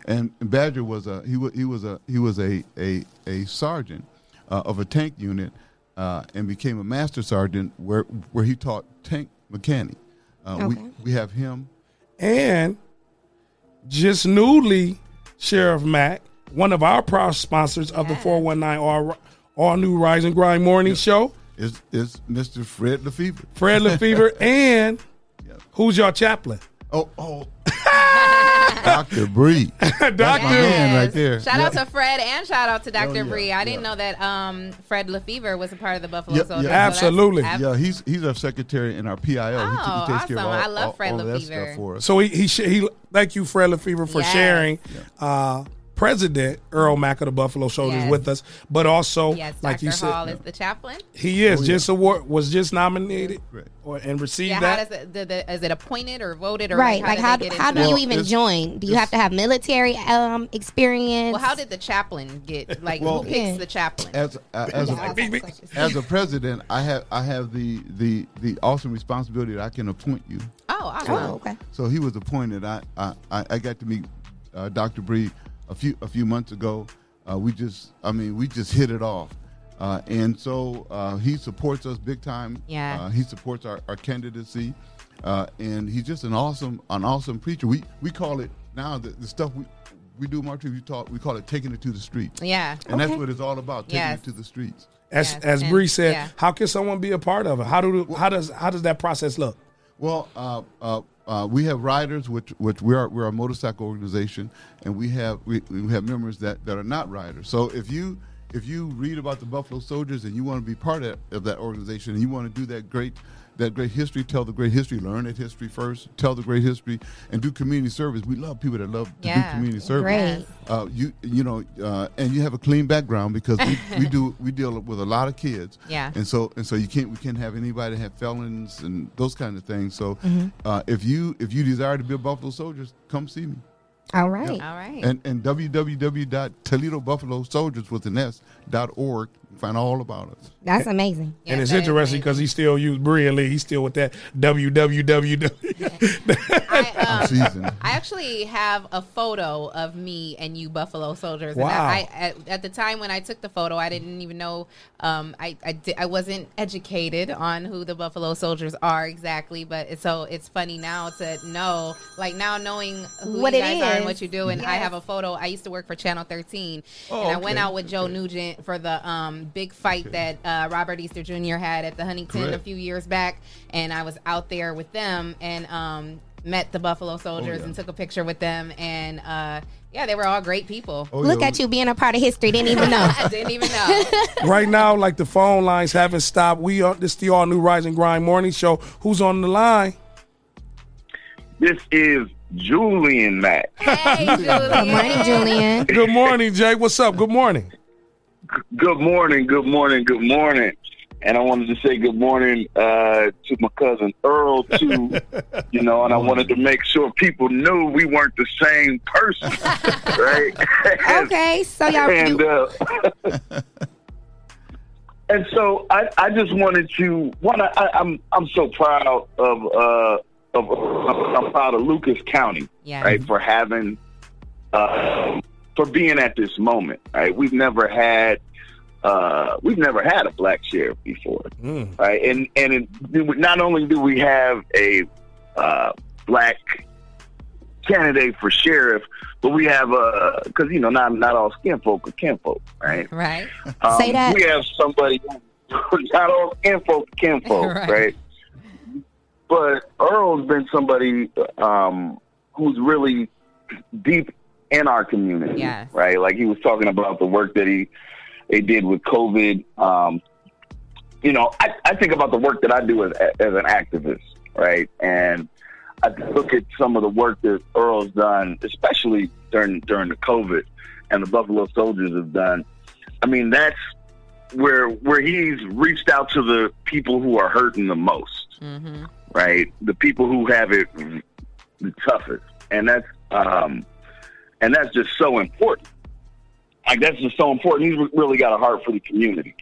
and Badger was a he was he was a he was a a, a sergeant uh, of a tank unit, uh, and became a master sergeant where where he taught tank mechanic. Uh, okay. We we have him, and. Just newly, Sheriff Mack, one of our proud sponsors of yeah. the four one nine all, all new Rise and Grind Morning yeah. Show. Is is Mister Fred LaFevre. Fred LaFevre. And yeah. who's your chaplain? Oh, oh. Doctor Bree. Doctor Bree right there. Shout yeah. out to Fred and shout out to Doctor Oh, yeah. Bree. I didn't yeah. know that um, Fred LaFevre was a part of the Buffalo yeah, Soldiers. Yeah. Absolutely. So ab- yeah, he's he's our secretary and our P I O. Oh, he, he takes awesome. Care of all, I love all, Fred all LaFevre. For us. So he, he he thank you, Fred LaFevre, for yes. sharing yeah. uh, President Earl Mack of the Buffalo Soldiers yes. with us. But also, yes, like Doctor you said, Hall is the chaplain. He is. Oh, yeah. Just award was just nominated right. or, and received yeah, that. How does it, the, the, is it appointed or voted or right? How like how do, how do you even join? Do you have to have military um, experience? Well, how did the chaplain get? Like well, who picks yeah. the chaplain? As uh, as, yeah, a, as a president, I have I have the the the awesome responsibility that I can appoint you. Oh, awesome. Oh, okay. So he was appointed. I I, I got to meet uh, Doctor Bree. A few a few months ago, uh, we just I mean we just hit it off, uh, and so uh, he supports us big time. Yeah, uh, he supports our, our candidacy, uh, and he's just an awesome an awesome preacher. We we call it now the, the stuff we we do, Marjorie. We talk we call it taking it to the streets. Yeah, and okay. that's what it's all about, taking yes. it to the streets. As yes. as Bree said, yeah. how can someone be a part of it? How do how does how does that process look? Well. Uh, uh, Uh, we have riders, which which we are we're a motorcycle organization, and we have we, we have members that, that are not riders. So if you if you read about the Buffalo Soldiers and you want to be part of, of that organization and you want to do that great that great history, tell the great history, learn that history first, tell the great history, and do community service. We love people that love to yeah, do community service. Great. Uh, you you know, uh, and you have a clean background because we, we do we deal with a lot of kids. Yeah. And so and so you can't we can't have anybody have felons and those kind of things. So mm-hmm. uh, if you if you desire to be a Buffalo Soldier, come see me. All right. Yep. All right. And and w w w dot toledo buffalo soldiers with an s dot org find all about us. That's amazing. Yes, and it's interesting because he still used Bree and Lee. He's still with that w w w dot I, um, I actually have a photo of me and you Buffalo Soldiers. Wow. And I, I, at, at the time when I took the photo, I didn't even know, um, I I, di- I wasn't educated on who the Buffalo Soldiers are exactly. But it, so it's funny now to know, like now knowing who what you guys is. Are and what you do. And yes. I have a photo. I used to work for Channel thirteen. Oh, and okay. I went out with Joe okay. Nugent for the um, big fight okay. that uh, Robert Easter Junior had at the Huntington Correct. A few years back, and I was out there with them and um, met the Buffalo Soldiers oh, yeah. and took a picture with them, and uh, yeah, they were all great people. Oh, Look yeah. at you being a part of history. Didn't even know. I didn't even know. Right now, like the phone lines haven't stopped. We are, this is the all new Rise and Grind Morning Show. Who's on the line? This is Julian Mack. Hey, Julian. Good morning, Julian. Good morning, Jay. What's up? Good morning. G- good morning, good morning, good morning. And I wanted to say good morning uh, to my cousin Earl, too, you know, and I wanted to make sure people knew we weren't the same person, right? Okay, so y'all... And, uh, and so I, I just wanted to... One, I, I'm I'm so proud of, uh, of... I'm proud of Lucas County, yeah. right, for having... Uh, for being at this moment, right? We've never had... Uh, we've never had a black sheriff before, mm. right? And and it, not only do we have a uh, black candidate for sheriff, but we have a because you know not not all skin folk are kin folk, right? Right. Um, Say that. We have somebody not all skin folk are kin folk, right. right? But Earl's been somebody um, who's really deep in our community, yes. right? Like he was talking about the work that he. They did with COVID. Um, you know, I, I think about the work that I do as, as an activist, right? And I look at some of the work that Earl's done, especially during during the COVID, and the Buffalo Soldiers have done. I mean, that's where where he's reached out to the people who are hurting the most, mm-hmm. right? The people who have it the toughest, and that's um, and that's just so important. Like, that's just so important. He's really got a heart for the community.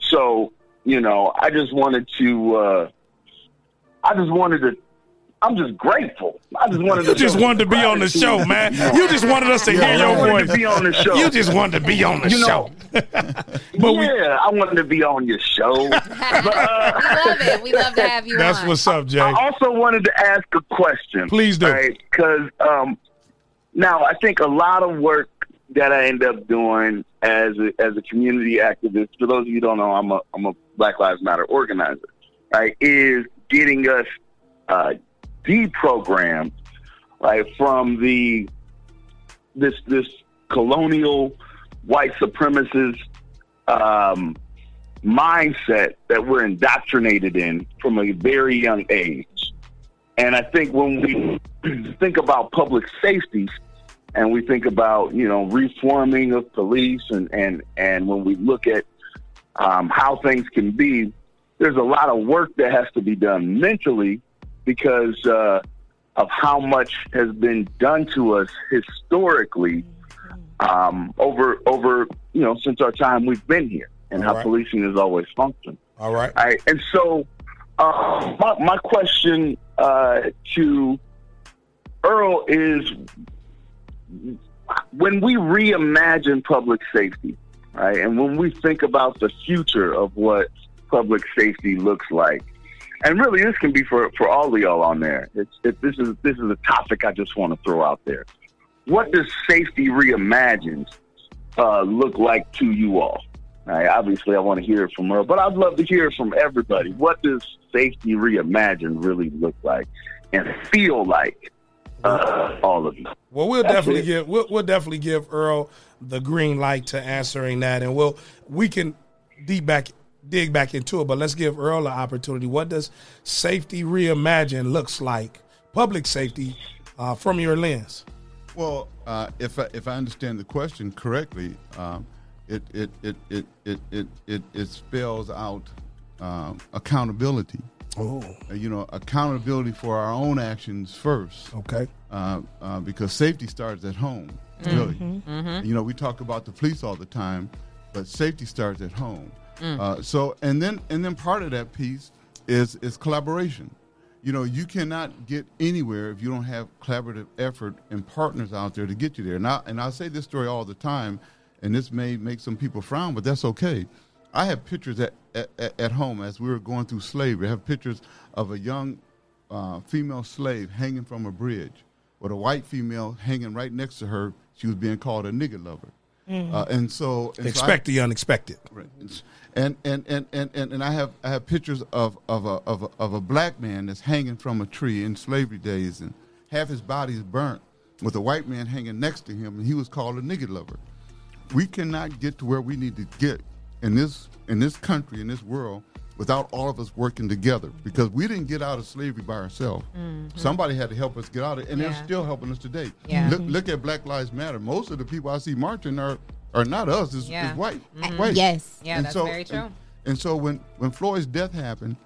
So, you know, I just wanted to, uh, I just wanted to, I'm just grateful. I just wanted to. You just wanted to be on the show, man. You just wanted us to hear your voice. To be on the show. You just wanted to be on the you know, show. But yeah, I wanted to be on your show. But, uh, we love it. We love to have you that's on. That's what's up, Jay. I also wanted to ask a question. Please do. Because right? um, now I think a lot of work that I end up doing as a, as a community activist, for those of you who don't know, I'm a I'm a Black Lives Matter organizer, right, is getting us uh, deprogrammed, right, from the this this colonial white supremacist um, mindset that we're indoctrinated in from a very young age. And I think when we think about public safety, and we think about, you know, reforming of police and, and, and when we look at um, how things can be, there's a lot of work that has to be done mentally because uh, of how much has been done to us historically um, over, over you know, since our time we've been here and how policing has always functioned. All right. All right. And so uh, my, my question uh, to Earl is... When we reimagine public safety, right, and when we think about the future of what public safety looks like, and really this can be for, for all of y'all on there. It's, it, this is this is a topic I just want to throw out there. What does safety reimagined uh, look like to you all? All right, obviously, I want to hear it from her, but I'd love to hear it from everybody. What does safety reimagined really look like and feel like? Uh, all of you. Well, we'll That's definitely it. give we'll, we'll definitely give Earl the green light to answering that, and we'll we can dig back dig back into it. But let's give Earl an opportunity. What does safety reimagined looks like? Public safety uh, from your lens. Well, uh, if I, if I understand the question correctly, um, it, it, it it it it it it spells out um, accountability. Oh, you know, accountability for our own actions first. Okay, uh, uh, because safety starts at home, really. Mm-hmm, mm-hmm. You know, we talk about the police all the time, but safety starts at home. Mm. Uh, so, and then and then part of that piece is is collaboration. You know, you cannot get anywhere if you don't have collaborative effort and partners out there to get you there. And I and I say this story all the time, and this may make some people frown, but that's okay. I have pictures at, at, at home as we were going through slavery. I have pictures of a young uh, female slave hanging from a bridge with a white female hanging right next to her. She was being called a nigger lover. Mm-hmm. Uh, and so... And Expect so I, the unexpected. Right. And, and, and, and, and, and I have I have pictures of, of, a, of, a, of a black man that's hanging from a tree in slavery days, and half his body is burnt with a white man hanging next to him, and he was called a nigger lover. We cannot get to where we need to get in this in this country, in this world, without all of us working together, because we didn't get out of slavery by ourselves. Mm-hmm. Somebody had to help us get out of it, and yeah. they're still helping us today. Yeah. Look, look at Black Lives Matter. Most of the people I see marching are, are not us, it's, yeah. it's white. Mm-hmm. white. Yes. Yeah, and that's so, very true. And, and so when, when Floyd's death happened,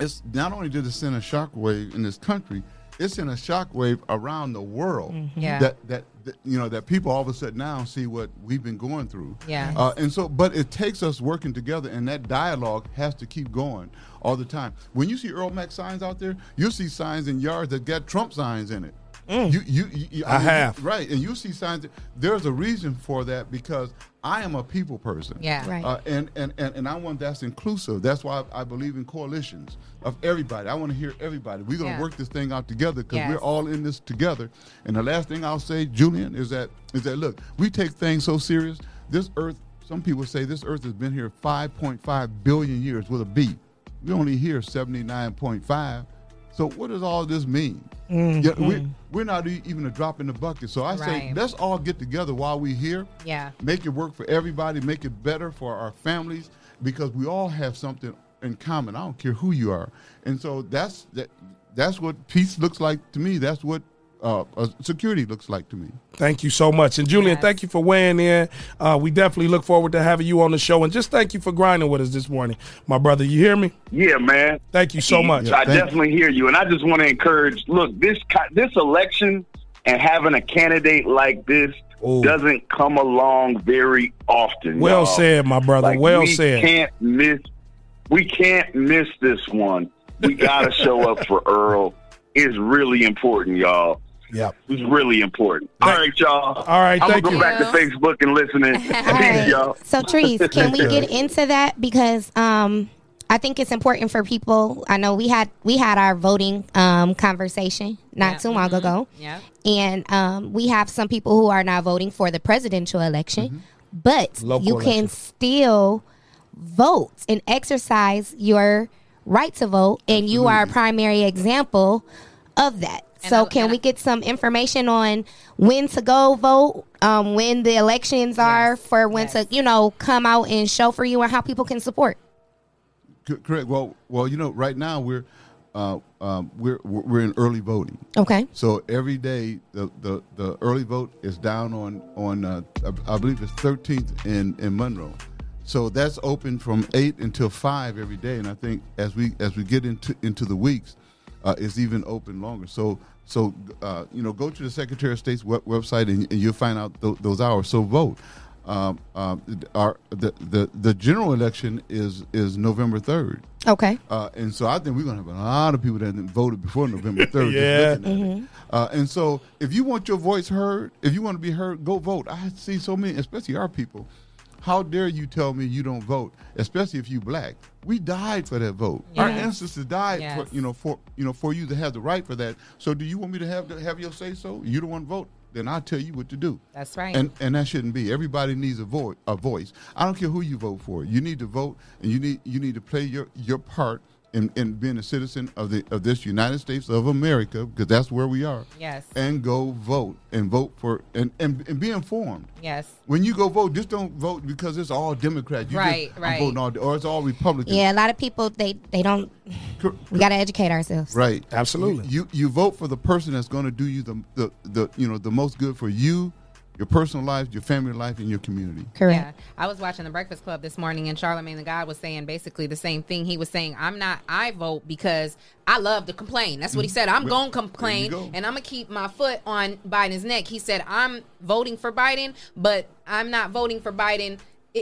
it's not only did it send a shockwave in this country, it's in a shockwave around the world. Mm-hmm. yeah. that, that that you know that people all of a sudden now see what we've been going through. Yeah. Uh, and so, but it takes us working together, and that dialogue has to keep going all the time. When you see Earl Mack signs out there, you see signs in yards that got Trump signs in it. Mm. You, you, you, you, I, I mean, have right, and you see signs. That, there's a reason for that, because I am a people person. Yeah, right. Uh, and, and and and I want that's inclusive. That's why I, I believe in coalitions of everybody. I want to hear everybody. We're gonna yeah. work this thing out together, because yes. we're all in this together. And the last thing I'll say, Julian, is that is that look, we take things so serious. This earth, some people say this earth has been here five point five billion years with a B. We're only here seventy-nine point five. So what does all this mean? Mm-hmm. Yeah, we, we're not e- even a drop in the bucket. So I right. say, let's all get together while we're here. Yeah. Make it work for everybody. Make it better for our families, because we all have something in common. I don't care who you are. And so that's that. That's what peace looks like to me. That's what Uh, uh, security looks like to me. Thank you so much. And Julian, yes. thank you for weighing in. Uh, we definitely look forward to having you on the show. And just thank you for grinding with us this morning. My brother, you hear me? Yeah, man. Thank you so much. Yeah, I definitely you. hear you. And I just want to encourage, look, this this election and having a candidate like this Ooh. doesn't come along very often. Well y'all. said, my brother. Like, well we said. Can't miss, we can't miss this one. We got to show up for Earl. It's really important, y'all. Yeah, it's really important. All right, y'all. All right, I'm thank gonna go you. back to Facebook and listen. In. Right. y'all. So, Trees, can we get into that, because um, I think it's important for people. I know we had we had our voting um, conversation not yeah. too long mm-hmm. ago. Yeah, and um, we have some people who are now voting for the presidential election, mm-hmm. but Local you election. can still vote and exercise your right to vote, and you mm-hmm. are a primary example of that. So can we get some information on when to go vote, um, when the elections are yes. for when yes. to, you know, come out and show for you, and how people can support? Correct. Well, well, you know, right now we're uh, um, we're we're in early voting. Okay. So every day the, the, the early vote is down on on uh, I believe it's thirteenth in, in Monroe. So that's open from eight until five every day, and I think as we as we get into into the weeks, uh, it's even open longer. So. So, uh, you know, go to the Secretary of State's web- website and, and you'll find out th- those hours. So vote. Um, uh, our, the, the the general election is is November third. Okay. Uh, and so I think we're going to have a lot of people that haven't voted before November third. yeah. Mm-hmm. Uh, and so if you want your voice heard, if you want to be heard, go vote. I see so many, especially our people. How dare you tell me you don't vote, especially if you black? We died for that vote. Yes. Our ancestors died, yes. for, you know, for you know, for you to have the right for that. So, do you want me to have to have your say? So you don't want to vote, then I'll tell you what to do. That's right. And and that shouldn't be. Everybody needs a voice. A voice. I don't care who you vote for. You need to vote, and you need you need to play your, your part in, in being a citizen of the of this United States of America, because that's where we are. Yes. And go vote and vote for and and, and be informed. Yes. When you go vote, just don't vote because it's all Democrat. You right, just, right. I'm voting all, or it's all Republican. Yeah, a lot of people, they, they don't, we got to educate ourselves. Right. Absolutely. You you vote for the person that's going to do you the, the, the, you know, the most good for you, your personal life, your family life, and your community. Correct. Yeah. I was watching The Breakfast Club this morning, and Charlamagne Tha God was saying basically the same thing. He was saying, I'm not, I vote because I love to complain. That's what he said. I'm well, going to complain, go. and I'm going to keep my foot on Biden's neck. He said, I'm voting for Biden, but I'm not voting for Biden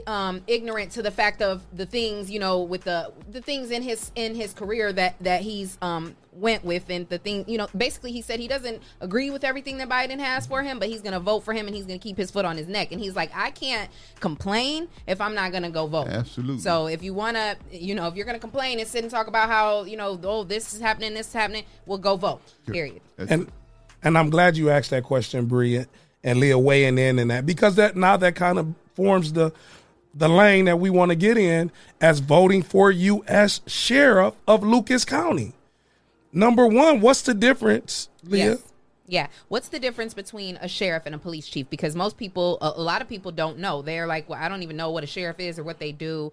um, ignorant to the fact of the things, you know, with the the things in his in his career that, that he's um, went with, and the thing, you know, basically he said he doesn't agree with everything that Biden has for him, but he's going to vote for him, and he's going to keep his foot on his neck. And he's like, I can't complain if I'm not going to go vote. Absolutely. So if you want to, you know, if you're going to complain and sit and talk about how, you know, oh, this is happening, this is happening, well, go vote, sure. period. And, and I'm glad you asked that question, Bria, and Leah weighing in in that, because that now that kind of forms the the lane that we want to get in as voting for you as sheriff of Lucas County. Number one, what's the difference, Leah? Yes. Yeah. What's the difference between a sheriff and a police chief? Because most people, a, a lot of people don't know. They're like, well, I don't even know what a sheriff is or what they do.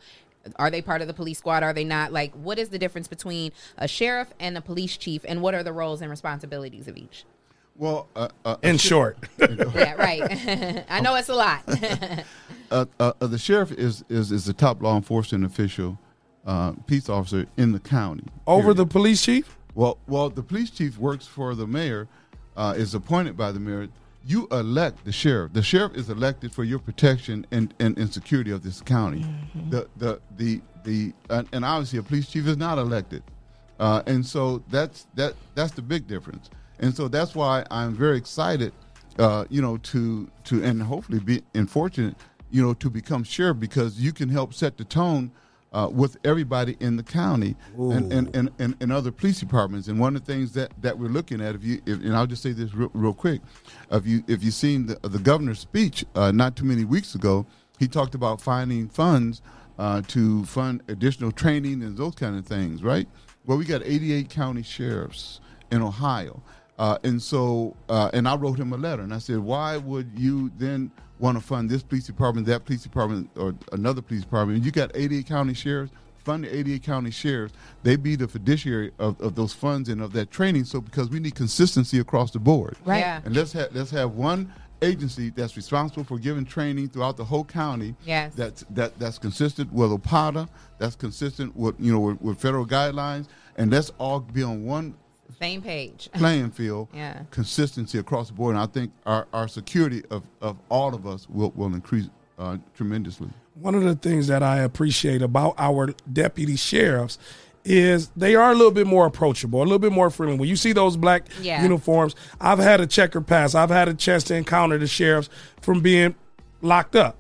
Are they part of the police squad? Are they not? Like, what is the difference between a sheriff and a police chief, and what are the roles and responsibilities of each? Well, uh, uh, in short. Yeah, right. I know it's a lot. uh, uh, the sheriff is, is, is the top law enforcement official, uh, peace officer in the county. Over period. The police chief? Well, well, the police chief works for the mayor, uh, is appointed by the mayor. You elect the sheriff. The sheriff is elected for your protection and, and, and security of this county. Mm-hmm. The the the the uh, and obviously a police chief is not elected, uh, and so that's that that's the big difference. And so that's why I'm very excited, uh, you know, to to and hopefully be and fortunate, you know, to become sheriff, because you can help set the tone uh, with everybody in the county and and, and and and other police departments. And one of the things that, that we're looking at, if you if, and I'll just say this real, real quick, if you if you've seen the, the governor's speech uh, not too many weeks ago, he talked about finding funds uh, to fund additional training and those kind of things, right? Well, we got eighty-eight county sheriffs in Ohio. Uh, and so, uh, and I wrote him a letter, and I said, why would you then want to fund this police department, that police department, or another police department? And you got eighty-eight county sheriffs, fund the eighty-eight county sheriffs. They be the fiduciary of, of those funds and of that training. So, because we need consistency across the board. Right. Yeah. And let's have, let's have one agency that's responsible for giving training throughout the whole county. Yes. That's, that, that's consistent with O P O T A, that's consistent with, you know, with, with federal guidelines, and let's all be on one same page. Playing field. Yeah. Consistency across the board. And I think our, our security of, of all of us will, will increase uh, tremendously. One of the things that I appreciate about our deputy sheriffs is they are a little bit more approachable, a little bit more friendly. When you see those black yeah. uniforms, I've had a checker pass. I've had a chance to encounter the sheriffs from being locked up.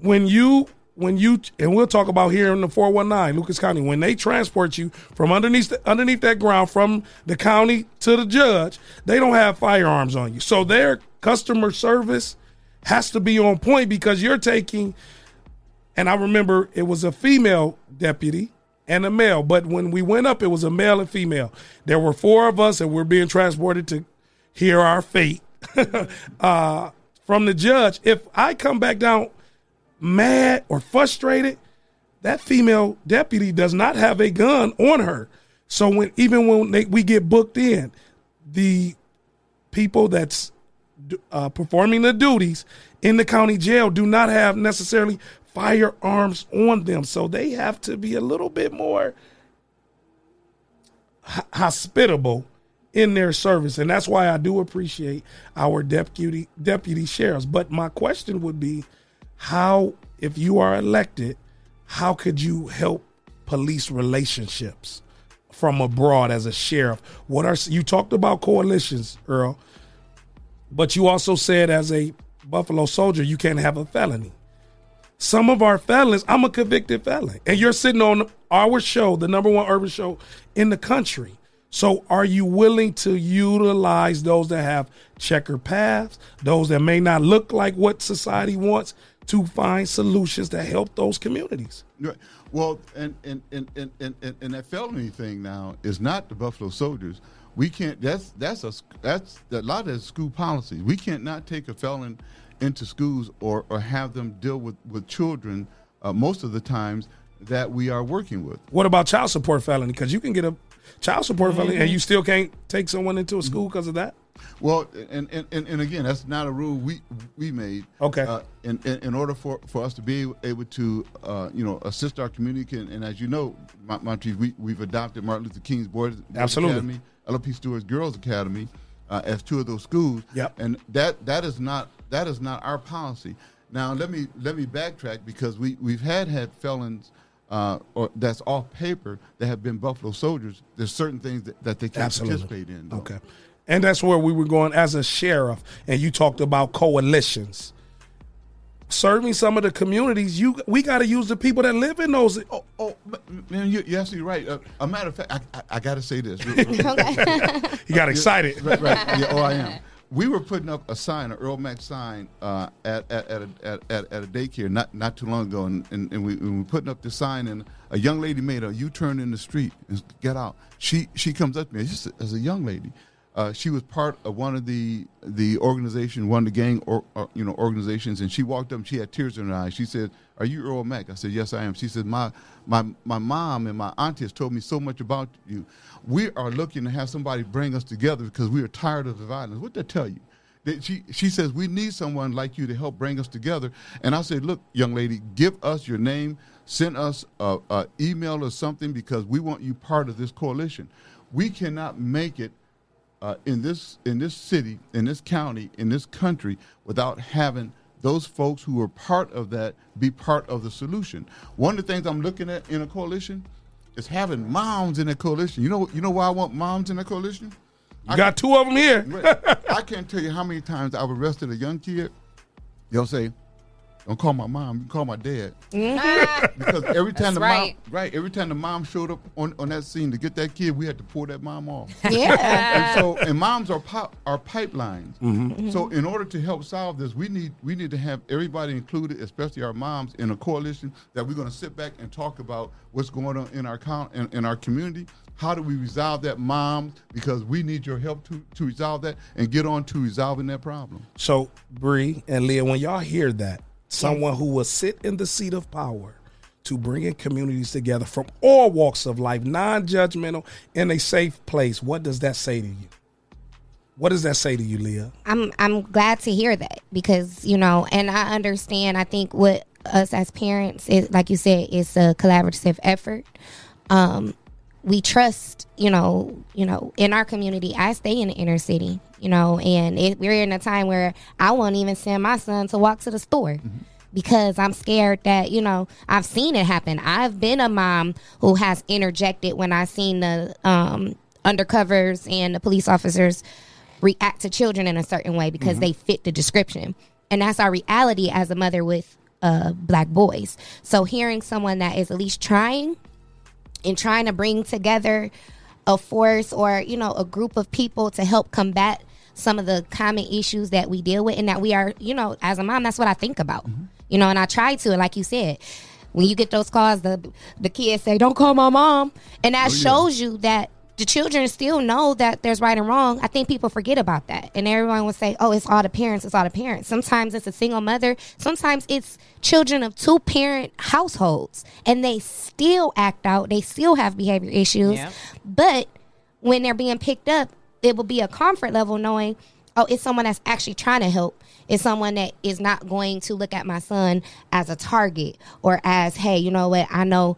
When you... When you and we'll talk about here in the four one nine Lucas County, when they transport you from underneath the, underneath that ground from the county to the judge, they don't have firearms on you. So their customer service has to be on point, because you're taking. And I remember it was a female deputy and a male, but when we went up, it was a male and female. There were four of us, and we're being transported to hear our fate uh, from the judge. If I come back down mad or frustrated, that female deputy does not have a gun on her. So when even when they, we get booked in, the people that's uh, performing the duties in the county jail do not have necessarily firearms on them. So they have to be a little bit more h- hospitable in their service. And that's why I do appreciate our deputy deputy sheriffs. But my question would be, how, if you are elected, how could you help police relationships from abroad as a sheriff? What are you talked about coalitions, Earl, but you also said as a Buffalo soldier, you can't have a felony. Some of our felons, I'm a convicted felon, and you're sitting on our show, the number one urban show in the country. So are you willing to utilize those that have checkered paths, those that may not look like what society wants, to find solutions that help those communities? Right. Well, and and, and, and, and and that felony thing now is not the Buffalo Soldiers. We can't. That's that's a that's a lot of school policy. We can't not take a felon into schools or, or have them deal with with children uh, most of the times that we are working with. What about child support felony? Because you can get a child support mm-hmm. felony, and you still can't take someone into a school because mm-hmm. of that. Well, and, and, and again, that's not a rule we we made. Okay. Uh, in, in, in order for, for us to be able to, uh, you know, assist our community, and, and as you know, my, my chief, we, we've adopted Martin Luther King's Boys, Boys Absolutely. Academy, L P. Stewart's Girls Academy uh, as two of those schools. Yep. And that that is not that is not our policy. Now, let me let me backtrack, because we, we've had had felons uh, or that's off paper that have been Buffalo Soldiers. There's certain things that, that they can't Absolutely. Participate in, though. Okay. And that's where we were going as a sheriff. And you talked about coalitions. Serving some of the communities, you we got to use the people that live in those. Oh, oh man, you, you're absolutely right. Uh, a matter of fact, I, I, I got to say this. You got excited. Right, right. Yeah, oh, I am. We were putting up a sign, an Earl Mack sign, uh, at, at, at, a, at, at at a daycare not, not too long ago, and, and, and we, we were putting up this sign, and a young lady made a U-turn in the street and got out. She she comes up to me as a young lady. Uh, she was part of one of the the organization, one of the gang, or, or, you know, organizations, and she walked up and she had tears in her eyes. She said, "Are you Earl Mack?" I said, "Yes, I am." She said, "My my my mom and my auntie has told me so much about you. We are looking to have somebody bring us together because we are tired of the violence." What did they tell you? They, she she says, "We need someone like you to help bring us together." And I said, "Look, young lady, give us your name, send us an email or something because we want you part of this coalition. We cannot make it Uh, in this in this city, in this county, in this country, without having those folks who are part of that be part of the solution." One of the things I'm looking at in a coalition is having moms in a coalition. You know, you know why I want moms in a coalition? You I got can, two of them here. I can't tell you how many times I've arrested a young kid. They'll say, "Don't call my mom, you call my dad." Mm-hmm. Because every time That's the right. mom right, every time the mom showed up on, on that scene to get that kid, we had to pull that mom off. Yeah. and so and moms are pop, are pipelines. Mm-hmm. Mm-hmm. So in order to help solve this, we need we need to have everybody included, especially our moms, in a coalition that we're gonna sit back and talk about what's going on in our con- in, in our community. How do we resolve that, moms? Because we need your help to, to resolve that and get on to resolving that problem. So Bree and Leah, when y'all hear that, someone who will sit in the seat of power to bring in communities together from all walks of life, non-judgmental, in a safe place. What does that say to you? What does that say to you, Leah? I'm I'm glad to hear that because, you know, and I understand, I think what us as parents, is, like you said, it's a collaborative effort. Um, we trust, you know, you know, in our community. I stay in the inner city. You know, and it, we're in a time where I won't even send my son to walk to the store mm-hmm. because I'm scared that, you know, I've seen it happen. I've been a mom who has interjected when I've seen the um, undercovers and the police officers react to children in a certain way because mm-hmm. they fit the description. And that's our reality as a mother with uh, black boys. So hearing someone that is at least trying and trying to bring together a force or, you know, a group of people to help combat some of the common issues that we deal with and that we are, you know, as a mom, that's what I think about, mm-hmm. you know, and I try to, like you said, when you get those calls, the the kids say, "Don't call my mom." And that oh, yeah. shows you that the children still know that there's right and wrong. I think people forget about that. And everyone will say, "Oh, it's all the parents. It's all the parents." Sometimes it's a single mother. Sometimes it's children of two parent households and they still act out. They still have behavior issues. Yeah. But when they're being picked up, it will be a comfort level knowing, oh, it's someone that's actually trying to help. It's someone that is not going to look at my son as a target or as, hey, you know what? I know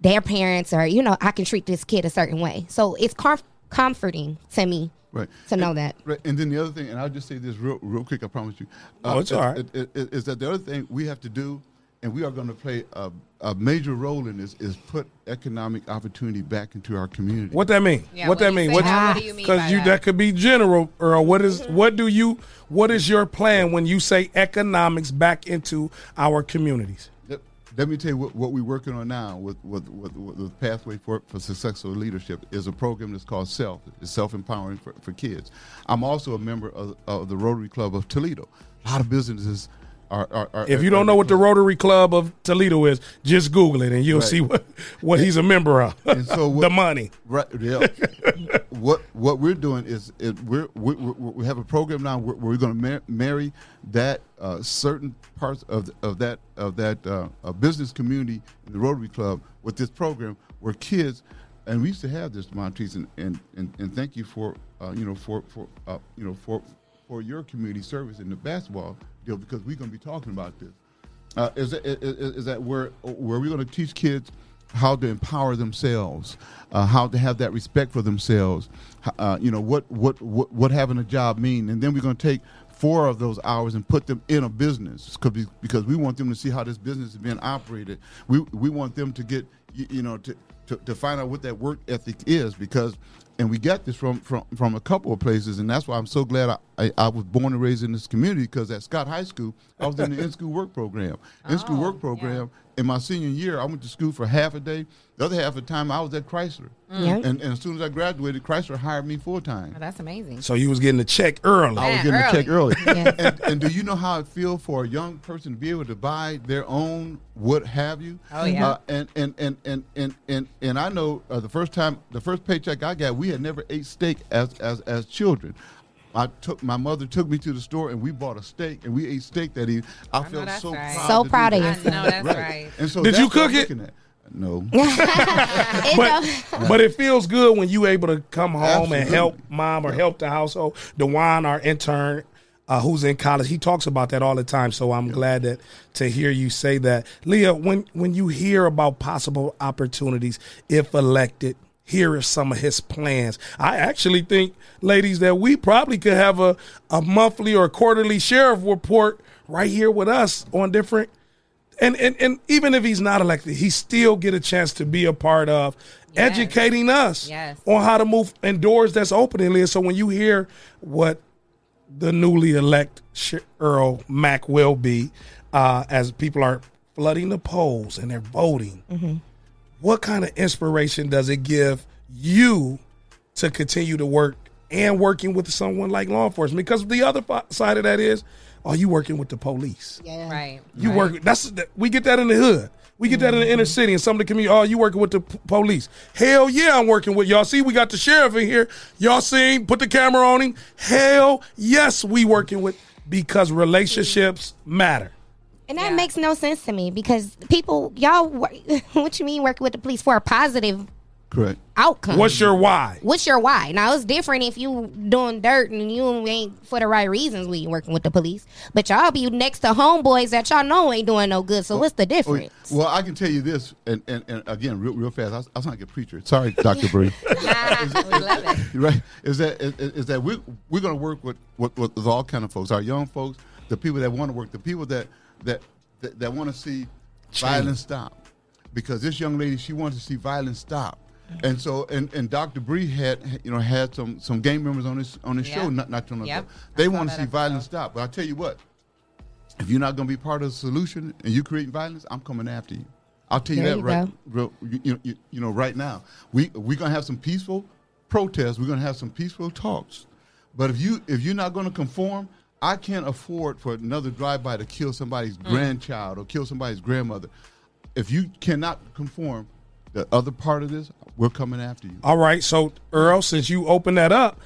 their parents are, you know, I can treat this kid a certain way. So it's com- comforting to me right. to know and, that. Right. And then the other thing, and I'll just say this real real quick, I promise you. Uh, oh, it's all right. Is, is, is that the other thing we have to do, and we are going to play a, a major role in this, is put economic opportunity back into our community. What that mean? Yeah, what, what that mean? What, ah, what do you mean? Because you that? that could be general, Earl. What is what do you what is your plan when you say economics back into our communities? Let me tell you what, what we're working on now with with, with, with the Pathway for, for Successful Leadership is a program that's called SELF. It's self-empowering for, for kids. I'm also a member of, of the Rotary Club of Toledo. A lot of businesses are... are, are if you don't know what the Rotary Club of Toledo is, just Google it and you'll right. see what, what and, he's a member of. And so what, the money. Right. Yeah. what what we're doing is, is we're, we we have a program now where we're going to mar- marry that Uh, certain parts of the, of that of that uh, uh, business community, the Rotary Club, with this program where kids, and we used to have this, Montrese, and and, and, and thank you for uh, you know for for uh, you know for for your community service in the basketball deal because we're going to be talking about this. Uh, is, that, is is that where where we're going to teach kids how to empower themselves, uh, how to have that respect for themselves, uh, you know what what what what having a job mean, and then we're going to take four of those hours and put them in a business because we want them to see how this business is being operated. We we want them to get, you know, to, to, to find out what that work ethic is because, and we got this from, from, from a couple of places, and that's why I'm so glad I, I, I was born and raised in this community because at Scott High School, I was in the in-school work program. In-school oh, work program, yeah. In my senior year, I went to school for half a day. The other half of the time, I was at Chrysler. Mm-hmm. And, and as soon as I graduated, Chrysler hired me full time. Oh, that's amazing. So you was getting a check early. I was yeah, getting early. a check early. Yeah. And, and do you know how it feels for a young person to be able to buy their own what have you? Oh yeah. Uh, and, and, and, and, and, and, and I know uh, the first time, the first paycheck I got, we we had never ate steak as as as children. I took my mother took me to the store and we bought a steak and we ate steak that evening. I, I felt so right. proud. So proud of yourself. I know that's right. right. And so did that's you cook it? No. but, but it feels good when you able to come home Absolutely. and help mom or help the household. DeJuan, our intern, uh, who's in college, he talks about that all the time. So I'm yeah. glad that to hear you say that. Leah, when, when you hear about possible opportunities, if elected, here are some of his plans. I actually think, ladies, that we probably could have a, a monthly or quarterly sheriff report right here with us on different. And, and and even if he's not elected, he still get a chance to be a part of yes. educating us yes. on how to move and doors that's opening. Liz. So when you hear what the newly elect Earl Mack will be, uh, as people are flooding the polls and they're voting, mm-hmm. what kind of inspiration does it give you to continue to work and working with someone like law enforcement? Because the other side of that is, are you working with the police? Yeah, right. You right. work. That's we get that in the hood. We get that mm-hmm. in the inner city and some of the community. Oh, you working with the p- police? Hell yeah, I'm working with y'all. See, we got the sheriff in here. Y'all seen? Put the camera on him. Hell yes, we working with because relationships matter. And that yeah. makes no sense to me because people, y'all, work, what you mean working with the police for a positive? Correct. Outcome. What's your why? What's your why? Now, it's different if you doing dirt and you ain't for the right reasons when you working with the police. But y'all be next to homeboys that y'all know ain't doing no good. So well, what's the difference? Well, I can tell you this, and, and, and again, real real fast, I was, I was not like a preacher. Sorry, Doctor Bree. We love it. Right? Is that, is, is that we, we're going to work with, with, with all kind of folks, our young folks, the people that want to work, the people that, that, that, that want to see Gee. violence stop. Because this young lady, she wanted to see violence stop. And so, and, and Doctor Bree had, you know, had some, some gang members on this on this yeah. show not not too long ago. They want to see violence stop. But I tell you what, if you're not going to be part of the solution and you create violence, I'm coming after you. I'll tell you that right, you, you, you know, right now. We we're gonna have some peaceful protests. We're gonna have some peaceful talks. But if you if you're not going to conform, I can't afford for another drive-by to kill somebody's mm. grandchild or kill somebody's grandmother. If you cannot conform. The other part of this, we're coming after you. All right, so Earl, since you opened that up,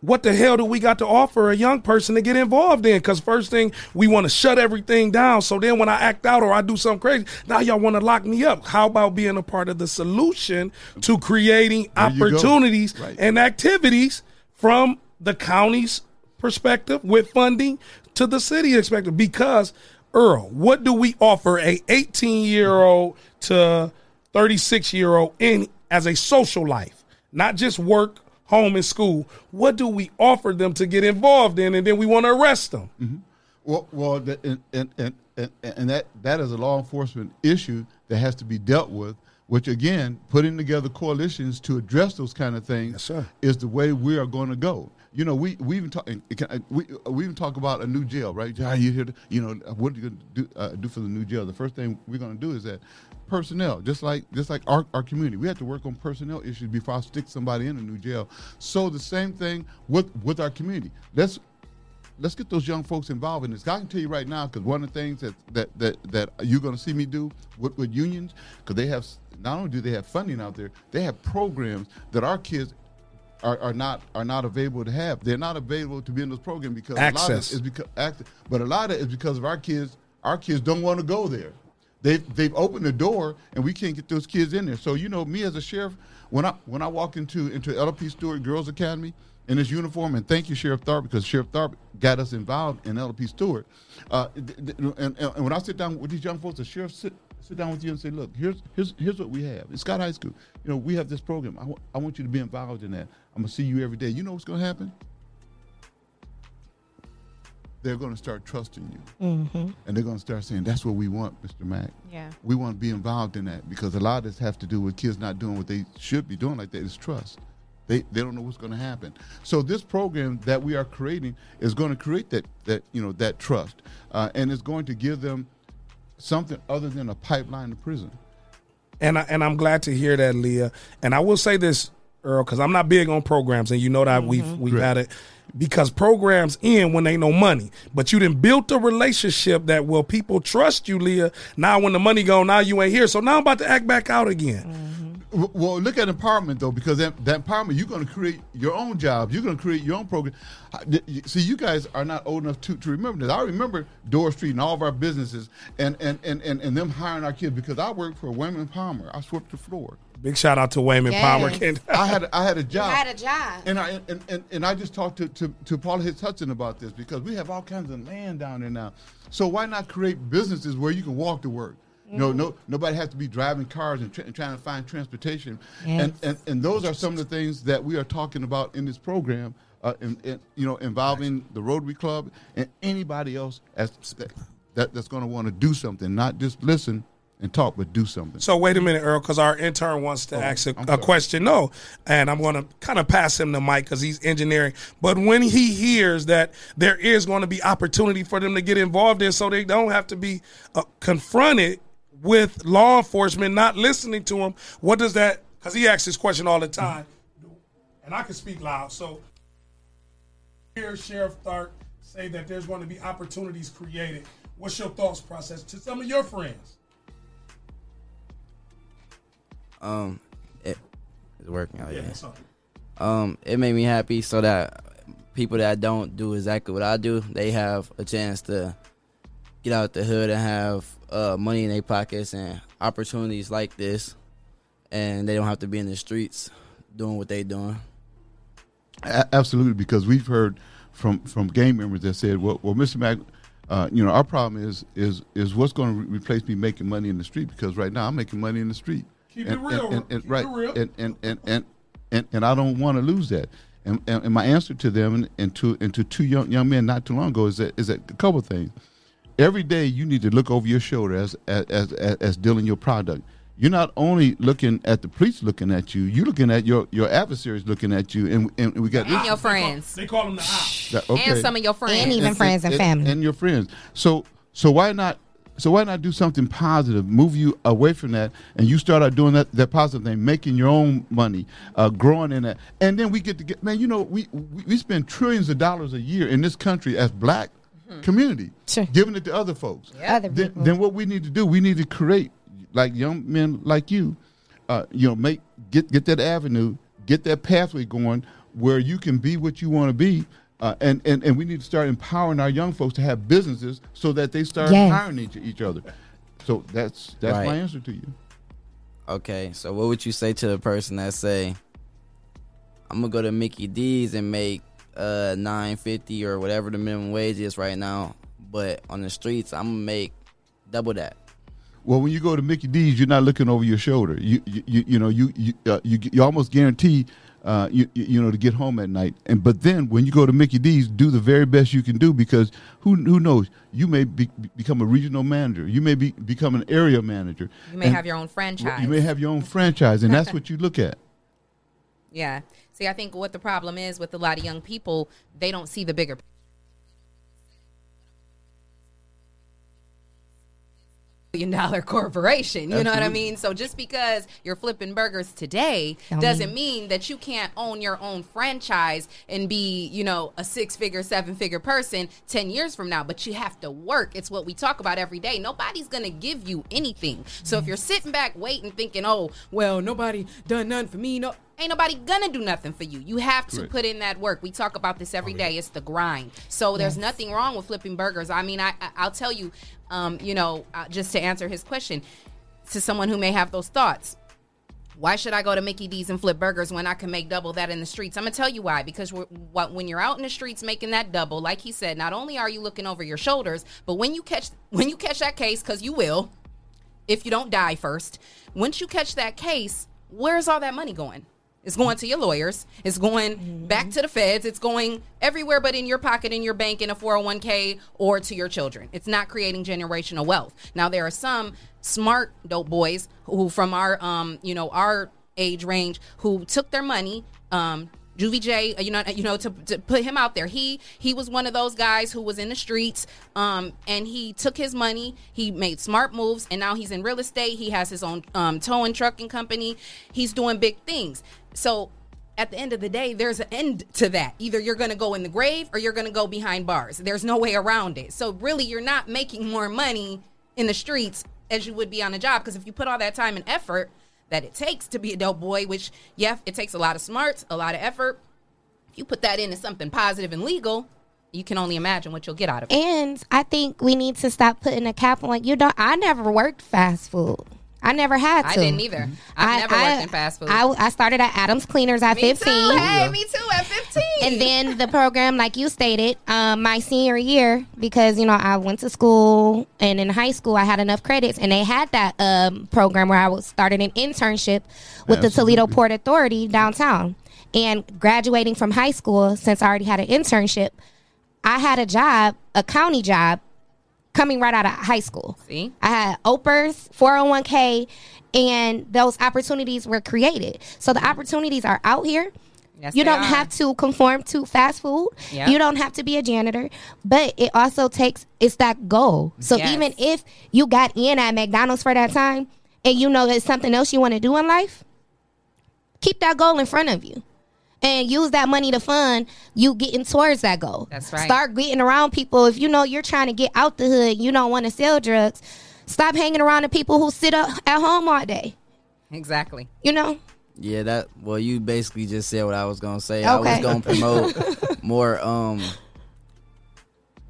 what the hell do we got to offer a young person to get involved in? Because first thing, we want to shut everything down. So then when I act out or I do something crazy, now y'all want to lock me up. How about being a part of the solution to creating there opportunities right. and activities from the county's perspective with funding to the city's perspective? Because, Earl, what do we offer a eighteen-year-old to thirty-six-year-old in as a social life, not just work, home, and school? What do we offer them to get involved in, and then we want to arrest them? Mm-hmm. Well, well, the, and, and, and, and, and that, that is a law enforcement issue that has to be dealt with, which, again, putting together coalitions to address those kind of things yes, sir. is the way we are going to go. You know, we we even talk we we even talk about a new jail, right? You hear, you know, what are you going to do, uh, do for the new jail? The first thing we're going to do is that personnel, just like just like our, our community, we have to work on personnel issues before I stick somebody in a new jail. So the same thing with with our community. Let's let's get those young folks involved in this. I can tell you right now, because one of the things that that that, that you're going to see me do with, with unions, because they have not only do they have funding out there, they have programs that our kids. Are, are not are not available to have. They're not available to be in this program because access. A lot of it is because access. But a lot of it is because of our kids. Our kids don't want to go there. They've they've opened the door and we can't get those kids in there. So you know me as a sheriff, when I when I walk into into L P. Stewart Girls Academy in his uniform, and thank you Sheriff Tharp, because Sheriff Tharp got us involved in L P. Stewart. Uh, and, and when I sit down with these young folks, the sheriff sit. sit down with you and say, look, here's here's here's what we have. It's Scott High School. You know, we have this program. I, w- I want you to be involved in that. I'm going to see you every day. You know what's going to happen? They're going to start trusting you. Mm-hmm. And they're going to start saying, that's what we want, Mister Mack. Yeah. We want to be involved in that, because a lot of this has to do with kids not doing what they should be doing like that. It's trust. They they don't know what's going to happen. So this program that we are creating is going to create that, that you know, that trust. Uh, and it's going to give them something other than a pipeline to prison. And, I, and I'm glad to hear that, Leah. And I will say this, Earl, because I'm not big on programs, and you know that mm-hmm. we've, we've had it. Because programs end when they no money. But you done built a relationship that, well, people trust you, Leah. Now when the money gone, now you ain't here. So now I'm about to act back out again. Mm-hmm. Well, look at empowerment, though, because that, that empowerment, you're going to create your own job. You're going to create your own program. See, you guys are not old enough to, to remember this. I remember Door Street and all of our businesses and, and, and, and, and them hiring our kids because I worked for Wayman Palmer. I swept the floor. Big shout out to Wayman yes. Palmer. I had I had a job. You had a job. And I and, and, and I just talked to, to, to Paula Hitch Hudson about this because we have all kinds of land down there now. So why not create businesses where you can walk to work? Mm. No, no, nobody has to be driving cars and, tra- and trying to find transportation. Yes. And, and and those are some of the things that we are talking about in this program, uh, in, in, you know, involving the Rotary Club and anybody else as, that, that's going to want to do something, not just listen and talk, but do something. So wait a minute, Earl, because our intern wants to oh, ask a, a question. No, and I'm going to kind of pass him the mic because he's engineering. But when he hears that there is going to be opportunity for them to get involved in so they don't have to be uh, confronted with law enforcement not listening to him, what does that – because he asks this question all the time, mm-hmm. and I can speak loud. So here Sheriff Tharp say that there's going to be opportunities created. What's your thoughts process to some of your friends? Um, it, it's working out, yeah. yeah. Um, it made me happy so that people that don't do exactly what I do, they have a chance to get out the hood and have uh, money in their pockets and opportunities like this, and they don't have to be in the streets doing what they doing. A- absolutely, because we've heard from, from gang members that said, well, well Mister Mack, uh, you know, our problem is is is what's going to re- replace me making money in the street, because right now I'm making money in the street. Keep it real. Right. And and and and and I don't want to lose that. And, and and my answer to them and, and to and to two young young men not too long ago is that is that a couple of things. Every day you need to look over your shoulder as as as, as dealing your product. You're not only looking at the police looking at you, you're looking at your, your adversaries looking at you, and and we got and this. Your friends. They call, they call them the ops. Okay. And some of your friends, and even and, friends and, and family, and, and your friends. So so why not? So why not do something positive, move you away from that, and you start out doing that, that positive thing, making your own money, uh, growing in that. And then we get to get, man, you know, we, we, we spend trillions of dollars a year in this country as black mm-hmm. community, sure. giving it to other folks. Yeah. Other then, then what we need to do, we need to create, like young men like you, uh, you know, make get, get that avenue, get that pathway going where you can be what you want to be. Uh, and, and, and we need to start empowering our young folks to have businesses so that they start yes. hiring each, each other. So that's that's right. my answer to you. Okay, so what would you say to the person that say, I'm going to go to Mickey D's and make uh, nine fifty or whatever the minimum wage is right now, but on the streets, I'm going to make double that? Well, when you go to Mickey D's, you're not looking over your shoulder. You you, you, you know, you you, uh, you you almost guarantee Uh, you, you know, to get home at night. And but then when you go to Mickey D's, do the very best you can do, because who who knows? You may be, become a regional manager. You may be, become an area manager. You may and have your own franchise. You may have your own franchise, and that's what you look at. Yeah. See, I think what the problem is with a lot of young people, they don't see the bigger picture. Dollar corporation, you Absolutely. Know what I mean? So just because you're flipping burgers today Don't doesn't mean. mean that you can't own your own franchise and be, you know, a six-figure, seven-figure person ten years from now, but you have to work. It's what we talk about every day. Nobody's going to give you anything. So mm-hmm. if you're sitting back waiting, thinking, oh, well, nobody done nothing for me, no. Ain't nobody gonna do nothing for you. You have to right. put in that work. We talk about this every oh, yeah. day. It's the grind. So yes. there's nothing wrong with flipping burgers. I mean, I, I, I'll tell you, um, you know, uh, just to answer his question, to someone who may have those thoughts, why should I go to Mickey D's and flip burgers when I can make double that in the streets? I'm going to tell you why. Because we're, what, when you're out in the streets making that double, like he said, not only are you looking over your shoulders, but when you catch when you catch that case, because you will, if you don't die first, once you catch that case, where's all that money going? It's going to your lawyers. It's going mm-hmm. back to the feds. It's going everywhere but in your pocket, in your bank, in a four oh one k, or to your children. It's not creating generational wealth. Now, there are some smart dope boys who from our, um, you know, our age range who took their money, um, Juvie J, you know, you know, to, to put him out there. He he was one of those guys who was in the streets, um, and he took his money. He made smart moves, and now he's in real estate. He has his own um, towing trucking company. He's doing big things. So at the end of the day, there's an end to that. Either you're going to go in the grave or you're going to go behind bars. There's no way around it. So really, you're not making more money in the streets as you would be on a job, because if you put all that time and effort, that it takes to be a dope boy, which, yeah, it takes a lot of smarts, a lot of effort. If you put that into something positive and legal, you can only imagine what you'll get out of it. And I think we need to stop putting a cap on, like, you don't, I never worked fast food. I never had to. I didn't either. I've I, never I, worked in fast food. I, I started at Adams Cleaners at me fifteen. Too. Hey, yeah. Me too, at fifteen. And then the program, like you stated, um, my senior year, because, you know, I went to school, and in high school I had enough credits, and they had that um, program where I started an internship with Absolutely. the Toledo Port Authority downtown. And graduating from high school, since I already had an internship, I had a job, a county job, coming right out of high school. See? I had O P E Rs, four oh one K, and those opportunities were created. So the opportunities are out here. Yes, you don't are. have to conform to fast food. Yep. You don't have to be a janitor. But it also takes, it's that goal. So yes. even if you got in at McDonald's for that time and you know there's something else you want to do in life, keep that goal in front of you. And use that money to fund you getting towards that goal. That's right. Start getting around people. If you know you're trying to get out the hood, you don't want to sell drugs, stop hanging around the people who sit up at home all day. Exactly. You know? Yeah, that. Well, you basically just said what I was going to say. Okay. I was going to promote more, um,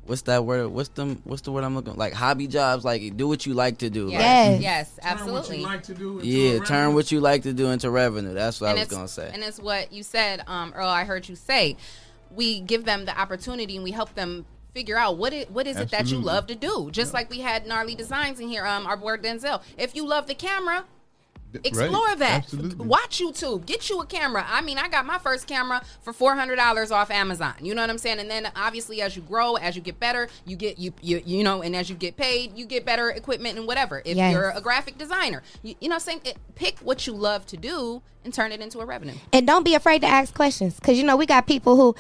what's that word? What's them? What's the word I'm looking for? Like hobby jobs? Like do what you like to do. Yes, like, yes, absolutely. Turn what you like to do into yeah, turn what you like to do into revenue. That's what and I was going to say. And it's what you said, um, Earl, I heard you say. We give them the opportunity and we help them figure out what it, what is absolutely. it that you love to do. Just yeah. like we had Gnarly Designs in here, um, our boy Denzel. If you love the camera, explore right. that. Absolutely. Watch YouTube. Get you a camera. I mean, I got my first camera for four hundred dollars off Amazon. You know what I'm saying? And then obviously as you grow, as you get better, you get, you you, you know, and as you get paid, you get better equipment and whatever. If yes. you're a graphic designer, you, you know what I'm saying? Pick what you love to do and turn it into a revenue. And don't be afraid to ask questions, because, you know, we got people who,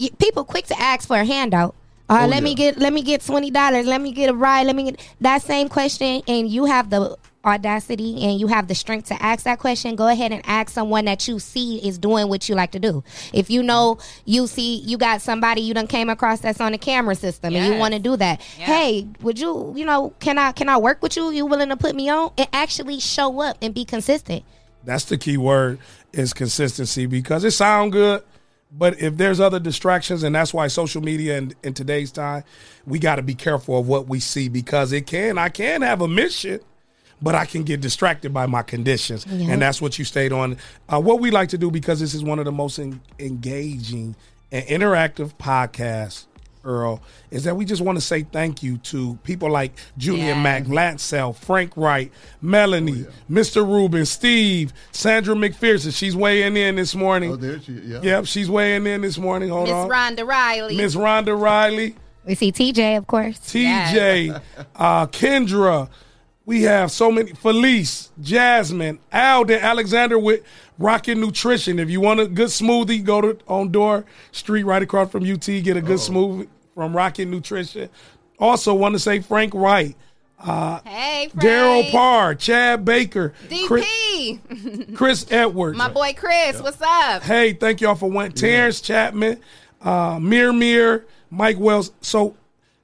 y- people quick to ask for a handout. All right, oh, let yeah. me get, let me get twenty dollars. Let me get a ride. Let me get that same question. And you have the audacity and you have the strength to ask that question, go ahead and ask someone that you see is doing what you like to do. If you know you see you got somebody you done came across that's on the camera system yes. and you want to do that, yeah. hey, would you, you know, can I can I work with you? You willing to put me on? And actually show up and be consistent. That's the key word, is consistency, because it sound good, but if there's other distractions, and that's why social media in, in today's time, we got to be careful of what we see, because it can, I can have a mission, but I can get distracted by my conditions. Yeah. And that's what you stayed on. Uh, what we like to do, because this is one of the most en- engaging and interactive podcasts, Earl, is that we just want to say thank you to people like Julian yeah. Mack, Lancel, Frank Wright, Melanie, oh, yeah. Mister Rubin, Steve, Sandra McPherson. She's weighing in this morning. Oh, there she is. Yeah. Yep, she's weighing in this morning. Hold Miz on. Miss Rhonda Riley. Miss Rhonda Riley. We see T J, of course. T J, yes. uh, Kendra. We have so many. Felice, Jasmine, Alden, Alexander with Rocket Nutrition. If you want a good smoothie, go to on Door Street right across from U T. Get a good oh. smoothie from Rocket Nutrition. Also want to say Frank Wright. Uh, hey, Frank. Daryl Parr, Chad Baker. D P. Chris, Chris Edwards. My boy Chris, yeah. what's up? Hey, thank y'all for one. Yeah. Terrence Chapman, uh, Mir Mir, Mike Wells. So,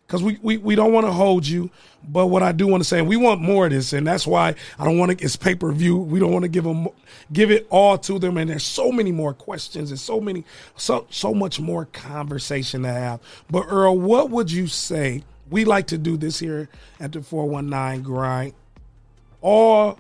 because we, we, we don't want to hold you. But what I do want to say, and we want more of this, and that's why I don't want to, it's pay-per-view. We don't want to give them, give it all to them. And there's so many more questions and so many, so, so much more conversation to have. But Earl, what would you say? We like to do this here at the four one nine Grind. All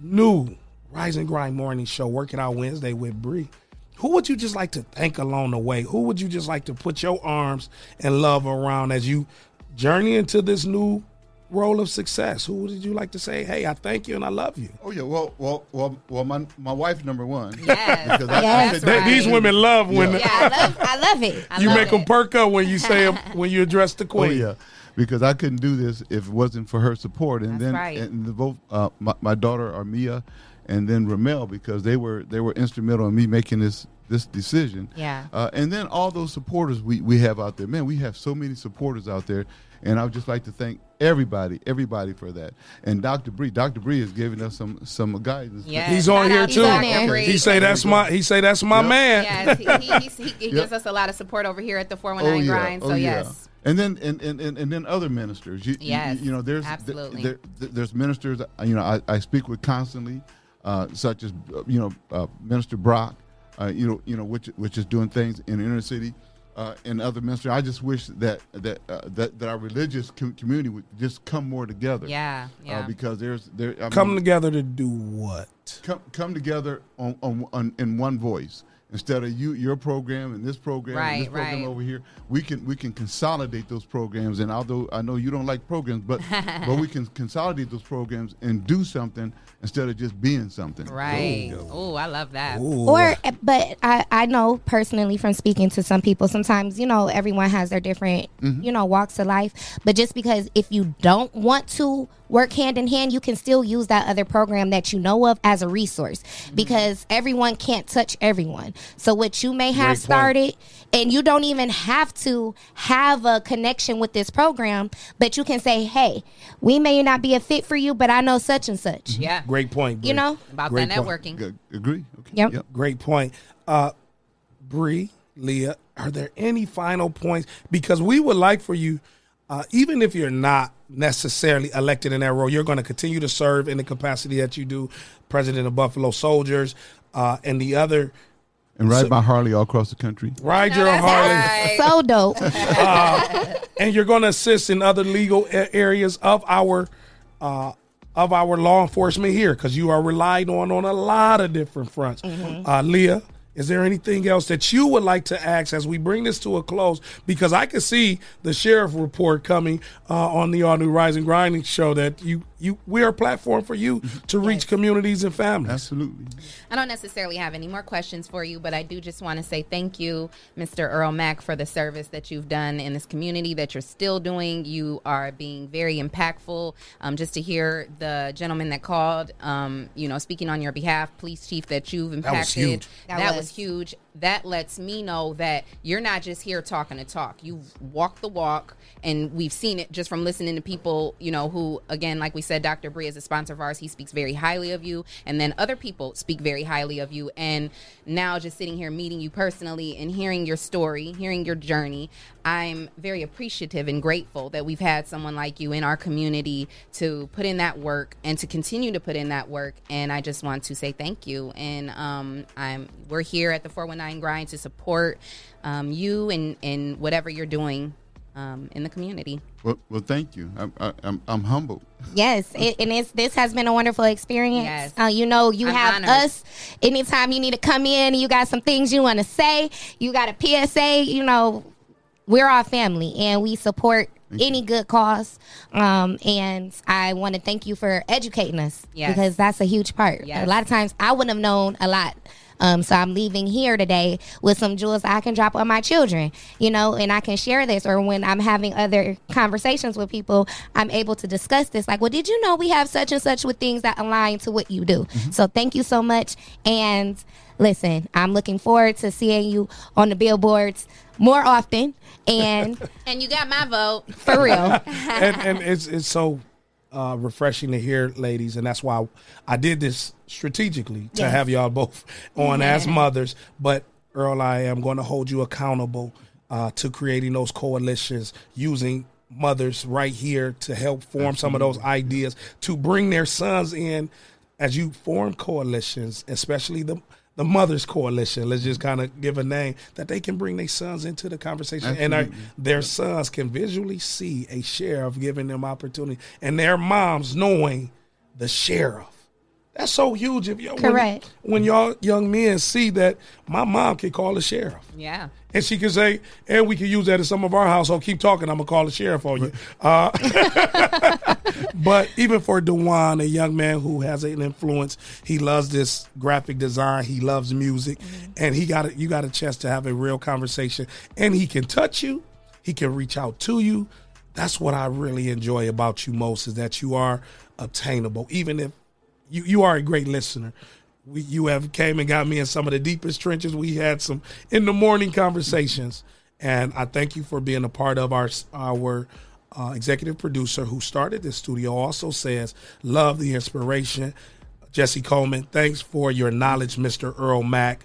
new Rise and Grind Morning Show, Working Out Wednesday with Bree. Who would you just like to thank along the way? Who would you just like to put your arms and love around as you journey into this new role of success? Who did you like to say, hey, I thank you and I love you? Oh, yeah. Well, well, well, well my, my wife, number one. Yes. Because I, yes I said, right. These women love when. Yeah, yeah I, love, I love it. I you love make it. Them perk up when you say when you address the queen. Oh, yeah. Because I couldn't do this if it wasn't for her support. And That's then right. and the, both uh, my, my daughter, Armia, and then Ramel, because they were they were instrumental in me making this this decision. Yeah. Uh, and then all those supporters we, we have out there. Man, we have so many supporters out there. And I would just like to thank everybody, everybody for that. And Doctor Bree, Doctor Bree is giving us some some guidance. Yes. He's on here too. Okay. He say that's my he say that's my yep. man. Yes, he he, he, he yep. gives us a lot of support over here at the four one nine oh, yeah. Grind. So oh, yeah. yes. And then and, and, and, and then other ministers. You, yes. You, you know, there's absolutely. There, there, there's ministers you know I, I speak with constantly. uh, such as you know uh, Minister Brock, uh, you know you know which which is doing things in inner city, uh, and other ministers. I just wish that that uh, that, that our religious com- community would just come more together. Yeah, yeah. Uh, because there's there I come mean, together to do what? Come come together on, on, on in one voice. Instead of you, your program and this program right, and this program right. over here, we can we can consolidate those programs. And although I know you don't like programs, but but we can consolidate those programs and do something instead of just being something. Right. Oh, I love that. Ooh. Or, but I, I know personally from speaking to some people, sometimes, you know, everyone has their different, mm-hmm. you know, walks of life. But just because if you don't want to work hand in hand, you can still use that other program that you know of as a resource mm-hmm. because everyone can't touch everyone. So what you may have started, and you don't even have to have a connection with this program, but you can say, hey, we may not be a fit for you, but I know such and such. Yeah. Great point. Bree. You know? About Great that networking. Point. Agree. Okay. Yep. yep. Great point. Uh, Bree, Leah, are there any final points? Because we would like for you, uh, even if you're not necessarily elected in that role, you're going to continue to serve in the capacity that you do, president of Buffalo Soldiers uh, and the other And ride so, by Harley all across the country. Ride your own Harley. Right. So dope. Uh, and you're going to assist in other legal areas of our uh, of our law enforcement here because you are relied on on a lot of different fronts. Mm-hmm. Uh, Leah, is there anything else that you would like to ask as we bring this to a close? Because I can see the sheriff report coming uh, on the all-new Rise and Grinding show that you, you we are a platform for you to reach yes. communities and families. Absolutely. I don't necessarily have any more questions for you, but I do just want to say thank you, Mister Earl Mack, for the service that you've done in this community that you're still doing. You are being very impactful. Um, just to hear the gentleman that called, um, you know, speaking on your behalf, police chief that you've impacted. That was huge. That, that was It's huge. That lets me know that you're not just here talking to talk. You've walked the walk, and we've seen it just from listening to people, you know, who, again, like we said, Doctor Bree is a sponsor of ours. He speaks very highly of you, and then other people speak very highly of you. And now just sitting here meeting you personally and hearing your story, hearing your journey, I'm very appreciative and grateful that we've had someone like you in our community to put in that work and to continue to put in that work. And I just want to say thank you. And um, I'm we're here at the four one nine Grind to support um, you and, and whatever you're doing um, in the community. Well, well, thank you. I'm I, I'm, I'm humbled. Yes, it, and it's this has been a wonderful experience. Yes. Uh, you know, you I'm have honored. Us. Anytime you need to come in, you got some things you want to say. You got a P S A. You know, we're all family, and we support any good cause. Um, and I want to thank you for educating us yes. because that's a huge part. Yes. A lot of times, I wouldn't have known a lot. Um, so I'm leaving here today with some jewels I can drop on my children, you know, and I can share this. Or when I'm having other conversations with people, I'm able to discuss this. Like, well, did you know we have such and such with things that align to what you do? Mm-hmm. So thank you so much. And listen, I'm looking forward to seeing you on the billboards more often. And and you got my vote. For real. and, and it's it's so Uh, refreshing to hear, ladies, and that's why I did this strategically to yes. have y'all both on yeah. as mothers. But Earl, I am going to hold you accountable uh, to creating those coalitions using mothers right here to help form Absolutely. Some of those ideas to bring their sons in as you form coalitions, especially the the Mothers Coalition. Let's just kind of give a name that they can bring their sons into the conversation. Absolutely. And our, their sons can visually see a sheriff giving them opportunity and their moms knowing the sheriff. That's so huge. If y'all, Correct. When, when y'all young men see that my mom can call the sheriff. Yeah. And she can say, and we can use that in some of our household. Keep talking. I'm going to call the sheriff on you. Uh, but even for Dewan, a young man who has an influence, he loves this graphic design. He loves music. Mm-hmm. And he got a, you got a chance to have a real conversation. And he can touch you. He can reach out to you. That's what I really enjoy about you most is that you are obtainable. Even if you you are a great listener. We, you have came and got me in some of the deepest trenches. We had some in the morning conversations. And I thank you for being a part of our our uh, executive producer who started this studio. Also says, love the inspiration. Jesse Coleman, thanks for your knowledge, Mister Earl Mack.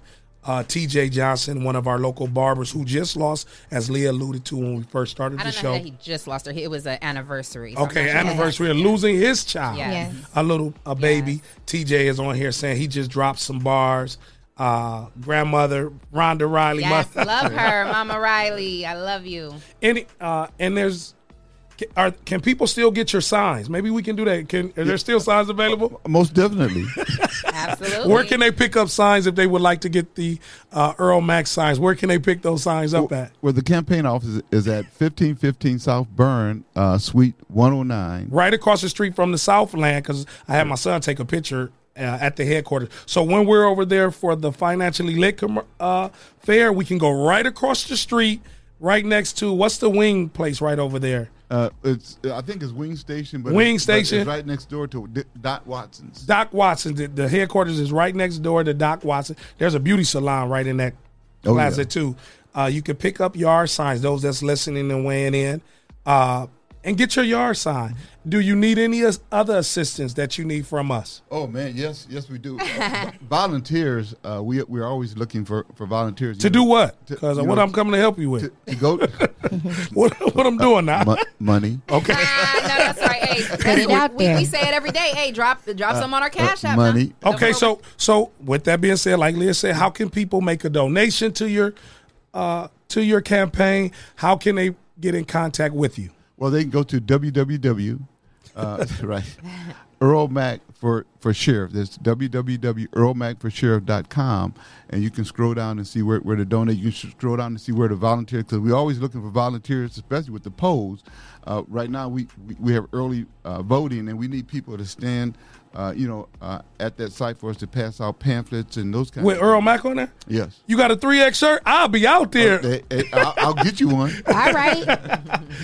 Uh, T J Johnson, one of our local barbers, who just lost, as Leah alluded to when we first started the show. I don't know that he just lost her. It was an anniversary. So okay, anniversary of losing his child, yes. a little a baby. Yes. T J is on here saying he just dropped some bars. Uh, grandmother Rhonda Riley, yes, mother. Love her, Mama Riley. I love you. Any uh, and there's. Are, can people still get your signs? Maybe we can do that. Can, are there still signs available? Most definitely. Absolutely. Where can they pick up signs if they would like to get the uh, Earl Mack signs? Where can they pick those signs up at? Well, the campaign office is at fifteen fifteen South Burn, uh, Suite one oh nine. Right across the street from the Southland, because I had my son take a picture uh, at the headquarters. So when we're over there for the Financially Lit uh, fair, we can go right across the street, right next to, what's the wing place right over there? Uh, it's I think it's Wing Station, but Wing it's, Station it's right next door to Doc Watson's. Doc Watson's, the, the headquarters is right next door to Doc Watson. There's a beauty salon right in that oh, plaza yeah. too. Uh, you can pick up yard signs. Those that's listening and weighing in, uh, and get your yard sign. Do you need any other assistance that you need from us? Oh man, yes, yes we do. Volunteers, uh, we we're always looking for, for volunteers. To do what? Because what know, I'm coming to help you with. To, to go. what, what I'm doing now? Mo- money. Okay. Ah, no, that's right. Hey, that's, we, we say it every day. Hey, drop drop uh, some on our cash uh, app. Money. Now. Okay, so so with that being said, like Leah said, how can people make a donation to your uh, to your campaign? How can they get in contact with you? Well, they can go to www. Uh, right. Earl Mack for, for Sheriff. That's www dot earl mack for sheriff dot com. And you can scroll down and see where, where to donate. You should scroll down and see where to volunteer, because we're always looking for volunteers, especially with the polls. Uh, right now, we, we, we have early uh, voting, and we need people to stand uh, you know, uh, at that site for us to pass out pamphlets and those kind With of Earl things. Mack on there? Yes. You got a three X shirt? I'll be out there. Uh, they, I'll, I'll get you one. All right.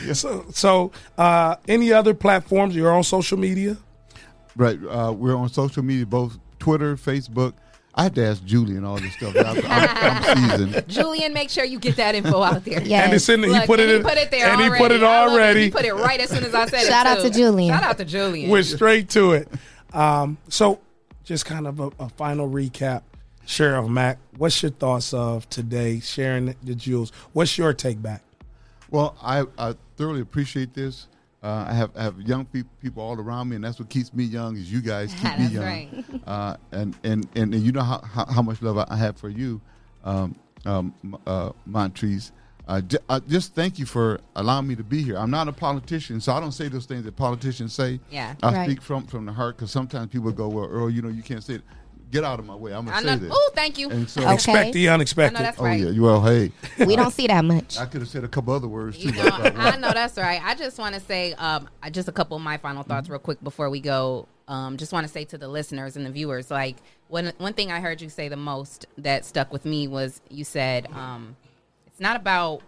Yeah. So, so uh, any other platforms? You're on social media? Right, uh, we're on social media, both Twitter, Facebook. I have to ask Julian all this stuff. I'm, I'm, I'm seasoned. Julian, make sure you get that info out there. Yes. And it's in the, Look, he put it in, he put it there, and already. he put it already. It. He put it right as soon as I said Shout it. Shout out too. to Julian. Shout out to Julian. We're straight to it. Um, so, just kind of a, a final recap, Sheriff Mack. What's your thoughts of today? Sharing the jewels. What's your take back? Well, I, I thoroughly appreciate this. Uh, I have I have young pe- people all around me, and that's what keeps me young. Is you guys keep me young, right. uh, and, and and and you know how, how, how much love I have for you, um, um, uh, Montrese. Uh, j- I just thank you for allowing me to be here. I'm not a politician, so I don't say those things that politicians say. Yeah, I right. speak from, from the heart, because sometimes people go, "Well, Earl, you know you can't say it. Get out of my way. I'm gonna say this." Oh, thank you. And so okay. Expect the unexpected. I know that's right. Oh yeah. Well, hey, we don't see that much. I could have said a couple other words too. You know, I know that's right. I just want to say um, just a couple of my final thoughts, mm-hmm. real quick, before we go. Um, just want to say to the listeners and the viewers, like one one thing I heard you say the most that stuck with me was you said um, it's not about,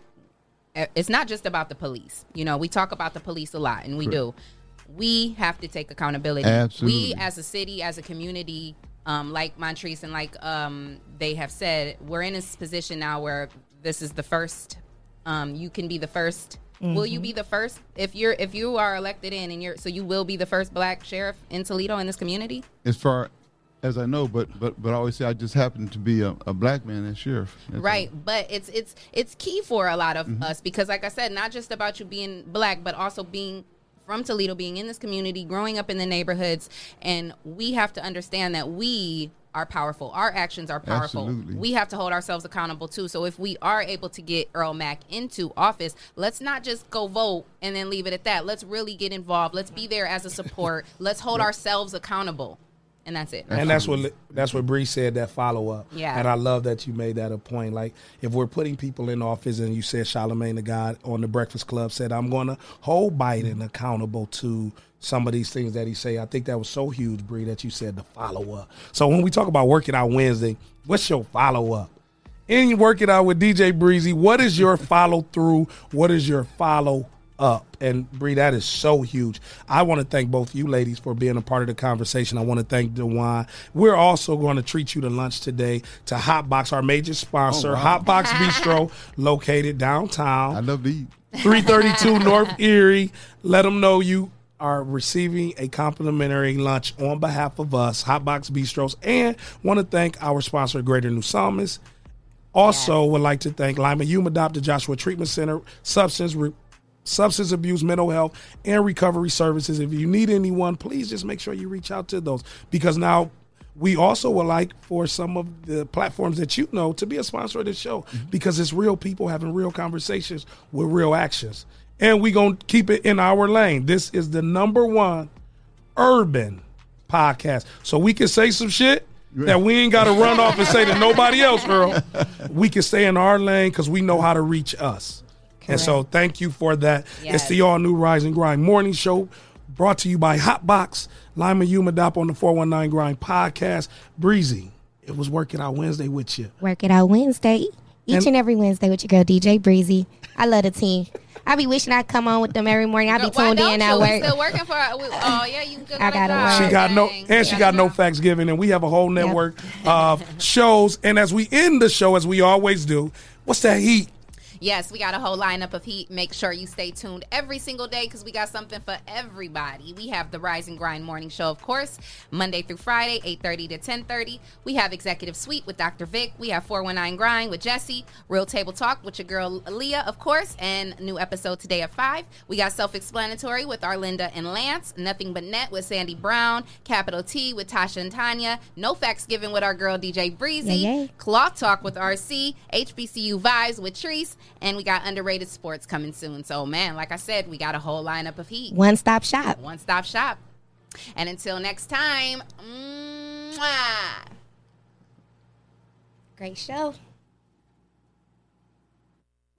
it's not just about the police. You know, we talk about the police a lot, and we Correct. do. We have to take accountability. Absolutely. We as a city, as a community. Um, like Montrese and like um, they have said, we're in this position now where this is the first. Um, you can be the first. Mm-hmm. Will you be the first if you're if you are elected in and you're so you will be the first black sheriff in Toledo in this community? As far as I know, but but but I always say I just happen to be a, a black man as sheriff. That's right, all. But it's it's it's key for a lot of mm-hmm. us, because, like I said, not just about you being black, but also being from Toledo, being in this community, growing up in the neighborhoods, and we have to understand that we are powerful. Our actions are powerful. Absolutely. We have to hold ourselves accountable, too. So if we are able to get Earl Mack into office, let's not just go vote and then leave it at that. Let's really get involved. Let's be there as a support. Let's hold yep. ourselves accountable. And that's it. And that's what that's what Bree said, that follow-up. Yeah. And I love that you made that a point. Like, if we're putting people in office, and you said Charlamagne Tha God on The Breakfast Club said, I'm going to hold Biden accountable to some of these things that he say. I think that was so huge, Bree, that you said the follow-up. So when we talk about Working Out Wednesday, what's your follow-up? In Working Out with D J Breezy, what is your follow-through? What is your follow-up? Up and Bree, that is so huge. I want to thank both you ladies for being a part of the conversation. I want to thank DeWine. We're also going to treat you to lunch today to Hotbox, our major sponsor, oh, wow. Hotbox Bistro, located downtown. I love to eat. three thirty-two North Erie. Let them know you are receiving a complimentary lunch on behalf of us, Hotbox Bistros, and want to thank our sponsor, Greater New Psalmist Also, yes. would like to thank Lima Yuma Dop, the Joshua Treatment Center, substance re- substance abuse, mental health, and recovery services. If you need anyone, please just make sure you reach out to those, because now we also would like for some of the platforms that you know to be a sponsor of this show, mm-hmm. because it's real people having real conversations with real actions. And we're going to keep it in our lane. This is the number one urban podcast. So we can say some shit that we ain't got to run off and say to nobody else, Earl. We can stay in our lane because we know how to reach us. Correct. And so thank you for that. Yes. It's the all-new Rise and Grind Morning Show, brought to you by Hotbox, Lima Yuma Dop on the four one nine Grind Podcast. Breezy, it was Work It Out Wednesday with you. Work It Out Wednesday. Each and, and every Wednesday with your girl, D J Breezy. I love the team. I be wishing I'd come on with them every morning. I be no, tuned in at work. Still working for her. Oh, yeah, you can I got to work. She got no, and yeah. she got no Thanksgiving, and we have a whole network yep. of shows. And as we end the show, as we always do, what's that heat? Yes, we got a whole lineup of heat. Make sure you stay tuned every single day because we got something for everybody. We have the Rise and Grind Morning Show, of course, Monday through Friday, eight thirty to ten thirty. We have Executive Suite with Doctor Vic. We have four one nine Grind with Jesse. Real Table Talk with your girl Leah, of course, and new episode today at five. We got Self-Explanatory with Arlinda and Lance. Nothing But Net with Sandy Brown. Capital T with Tasha and Tanya. No Facts Given with our girl D J Breezy. Yay, yay. Claw Talk with R C. H B C U Vibes with Treese. And we got Underrated Sports coming soon. So, man, like I said, we got a whole lineup of heat. One-stop shop. One-stop shop. And until next time, mwah. Great show.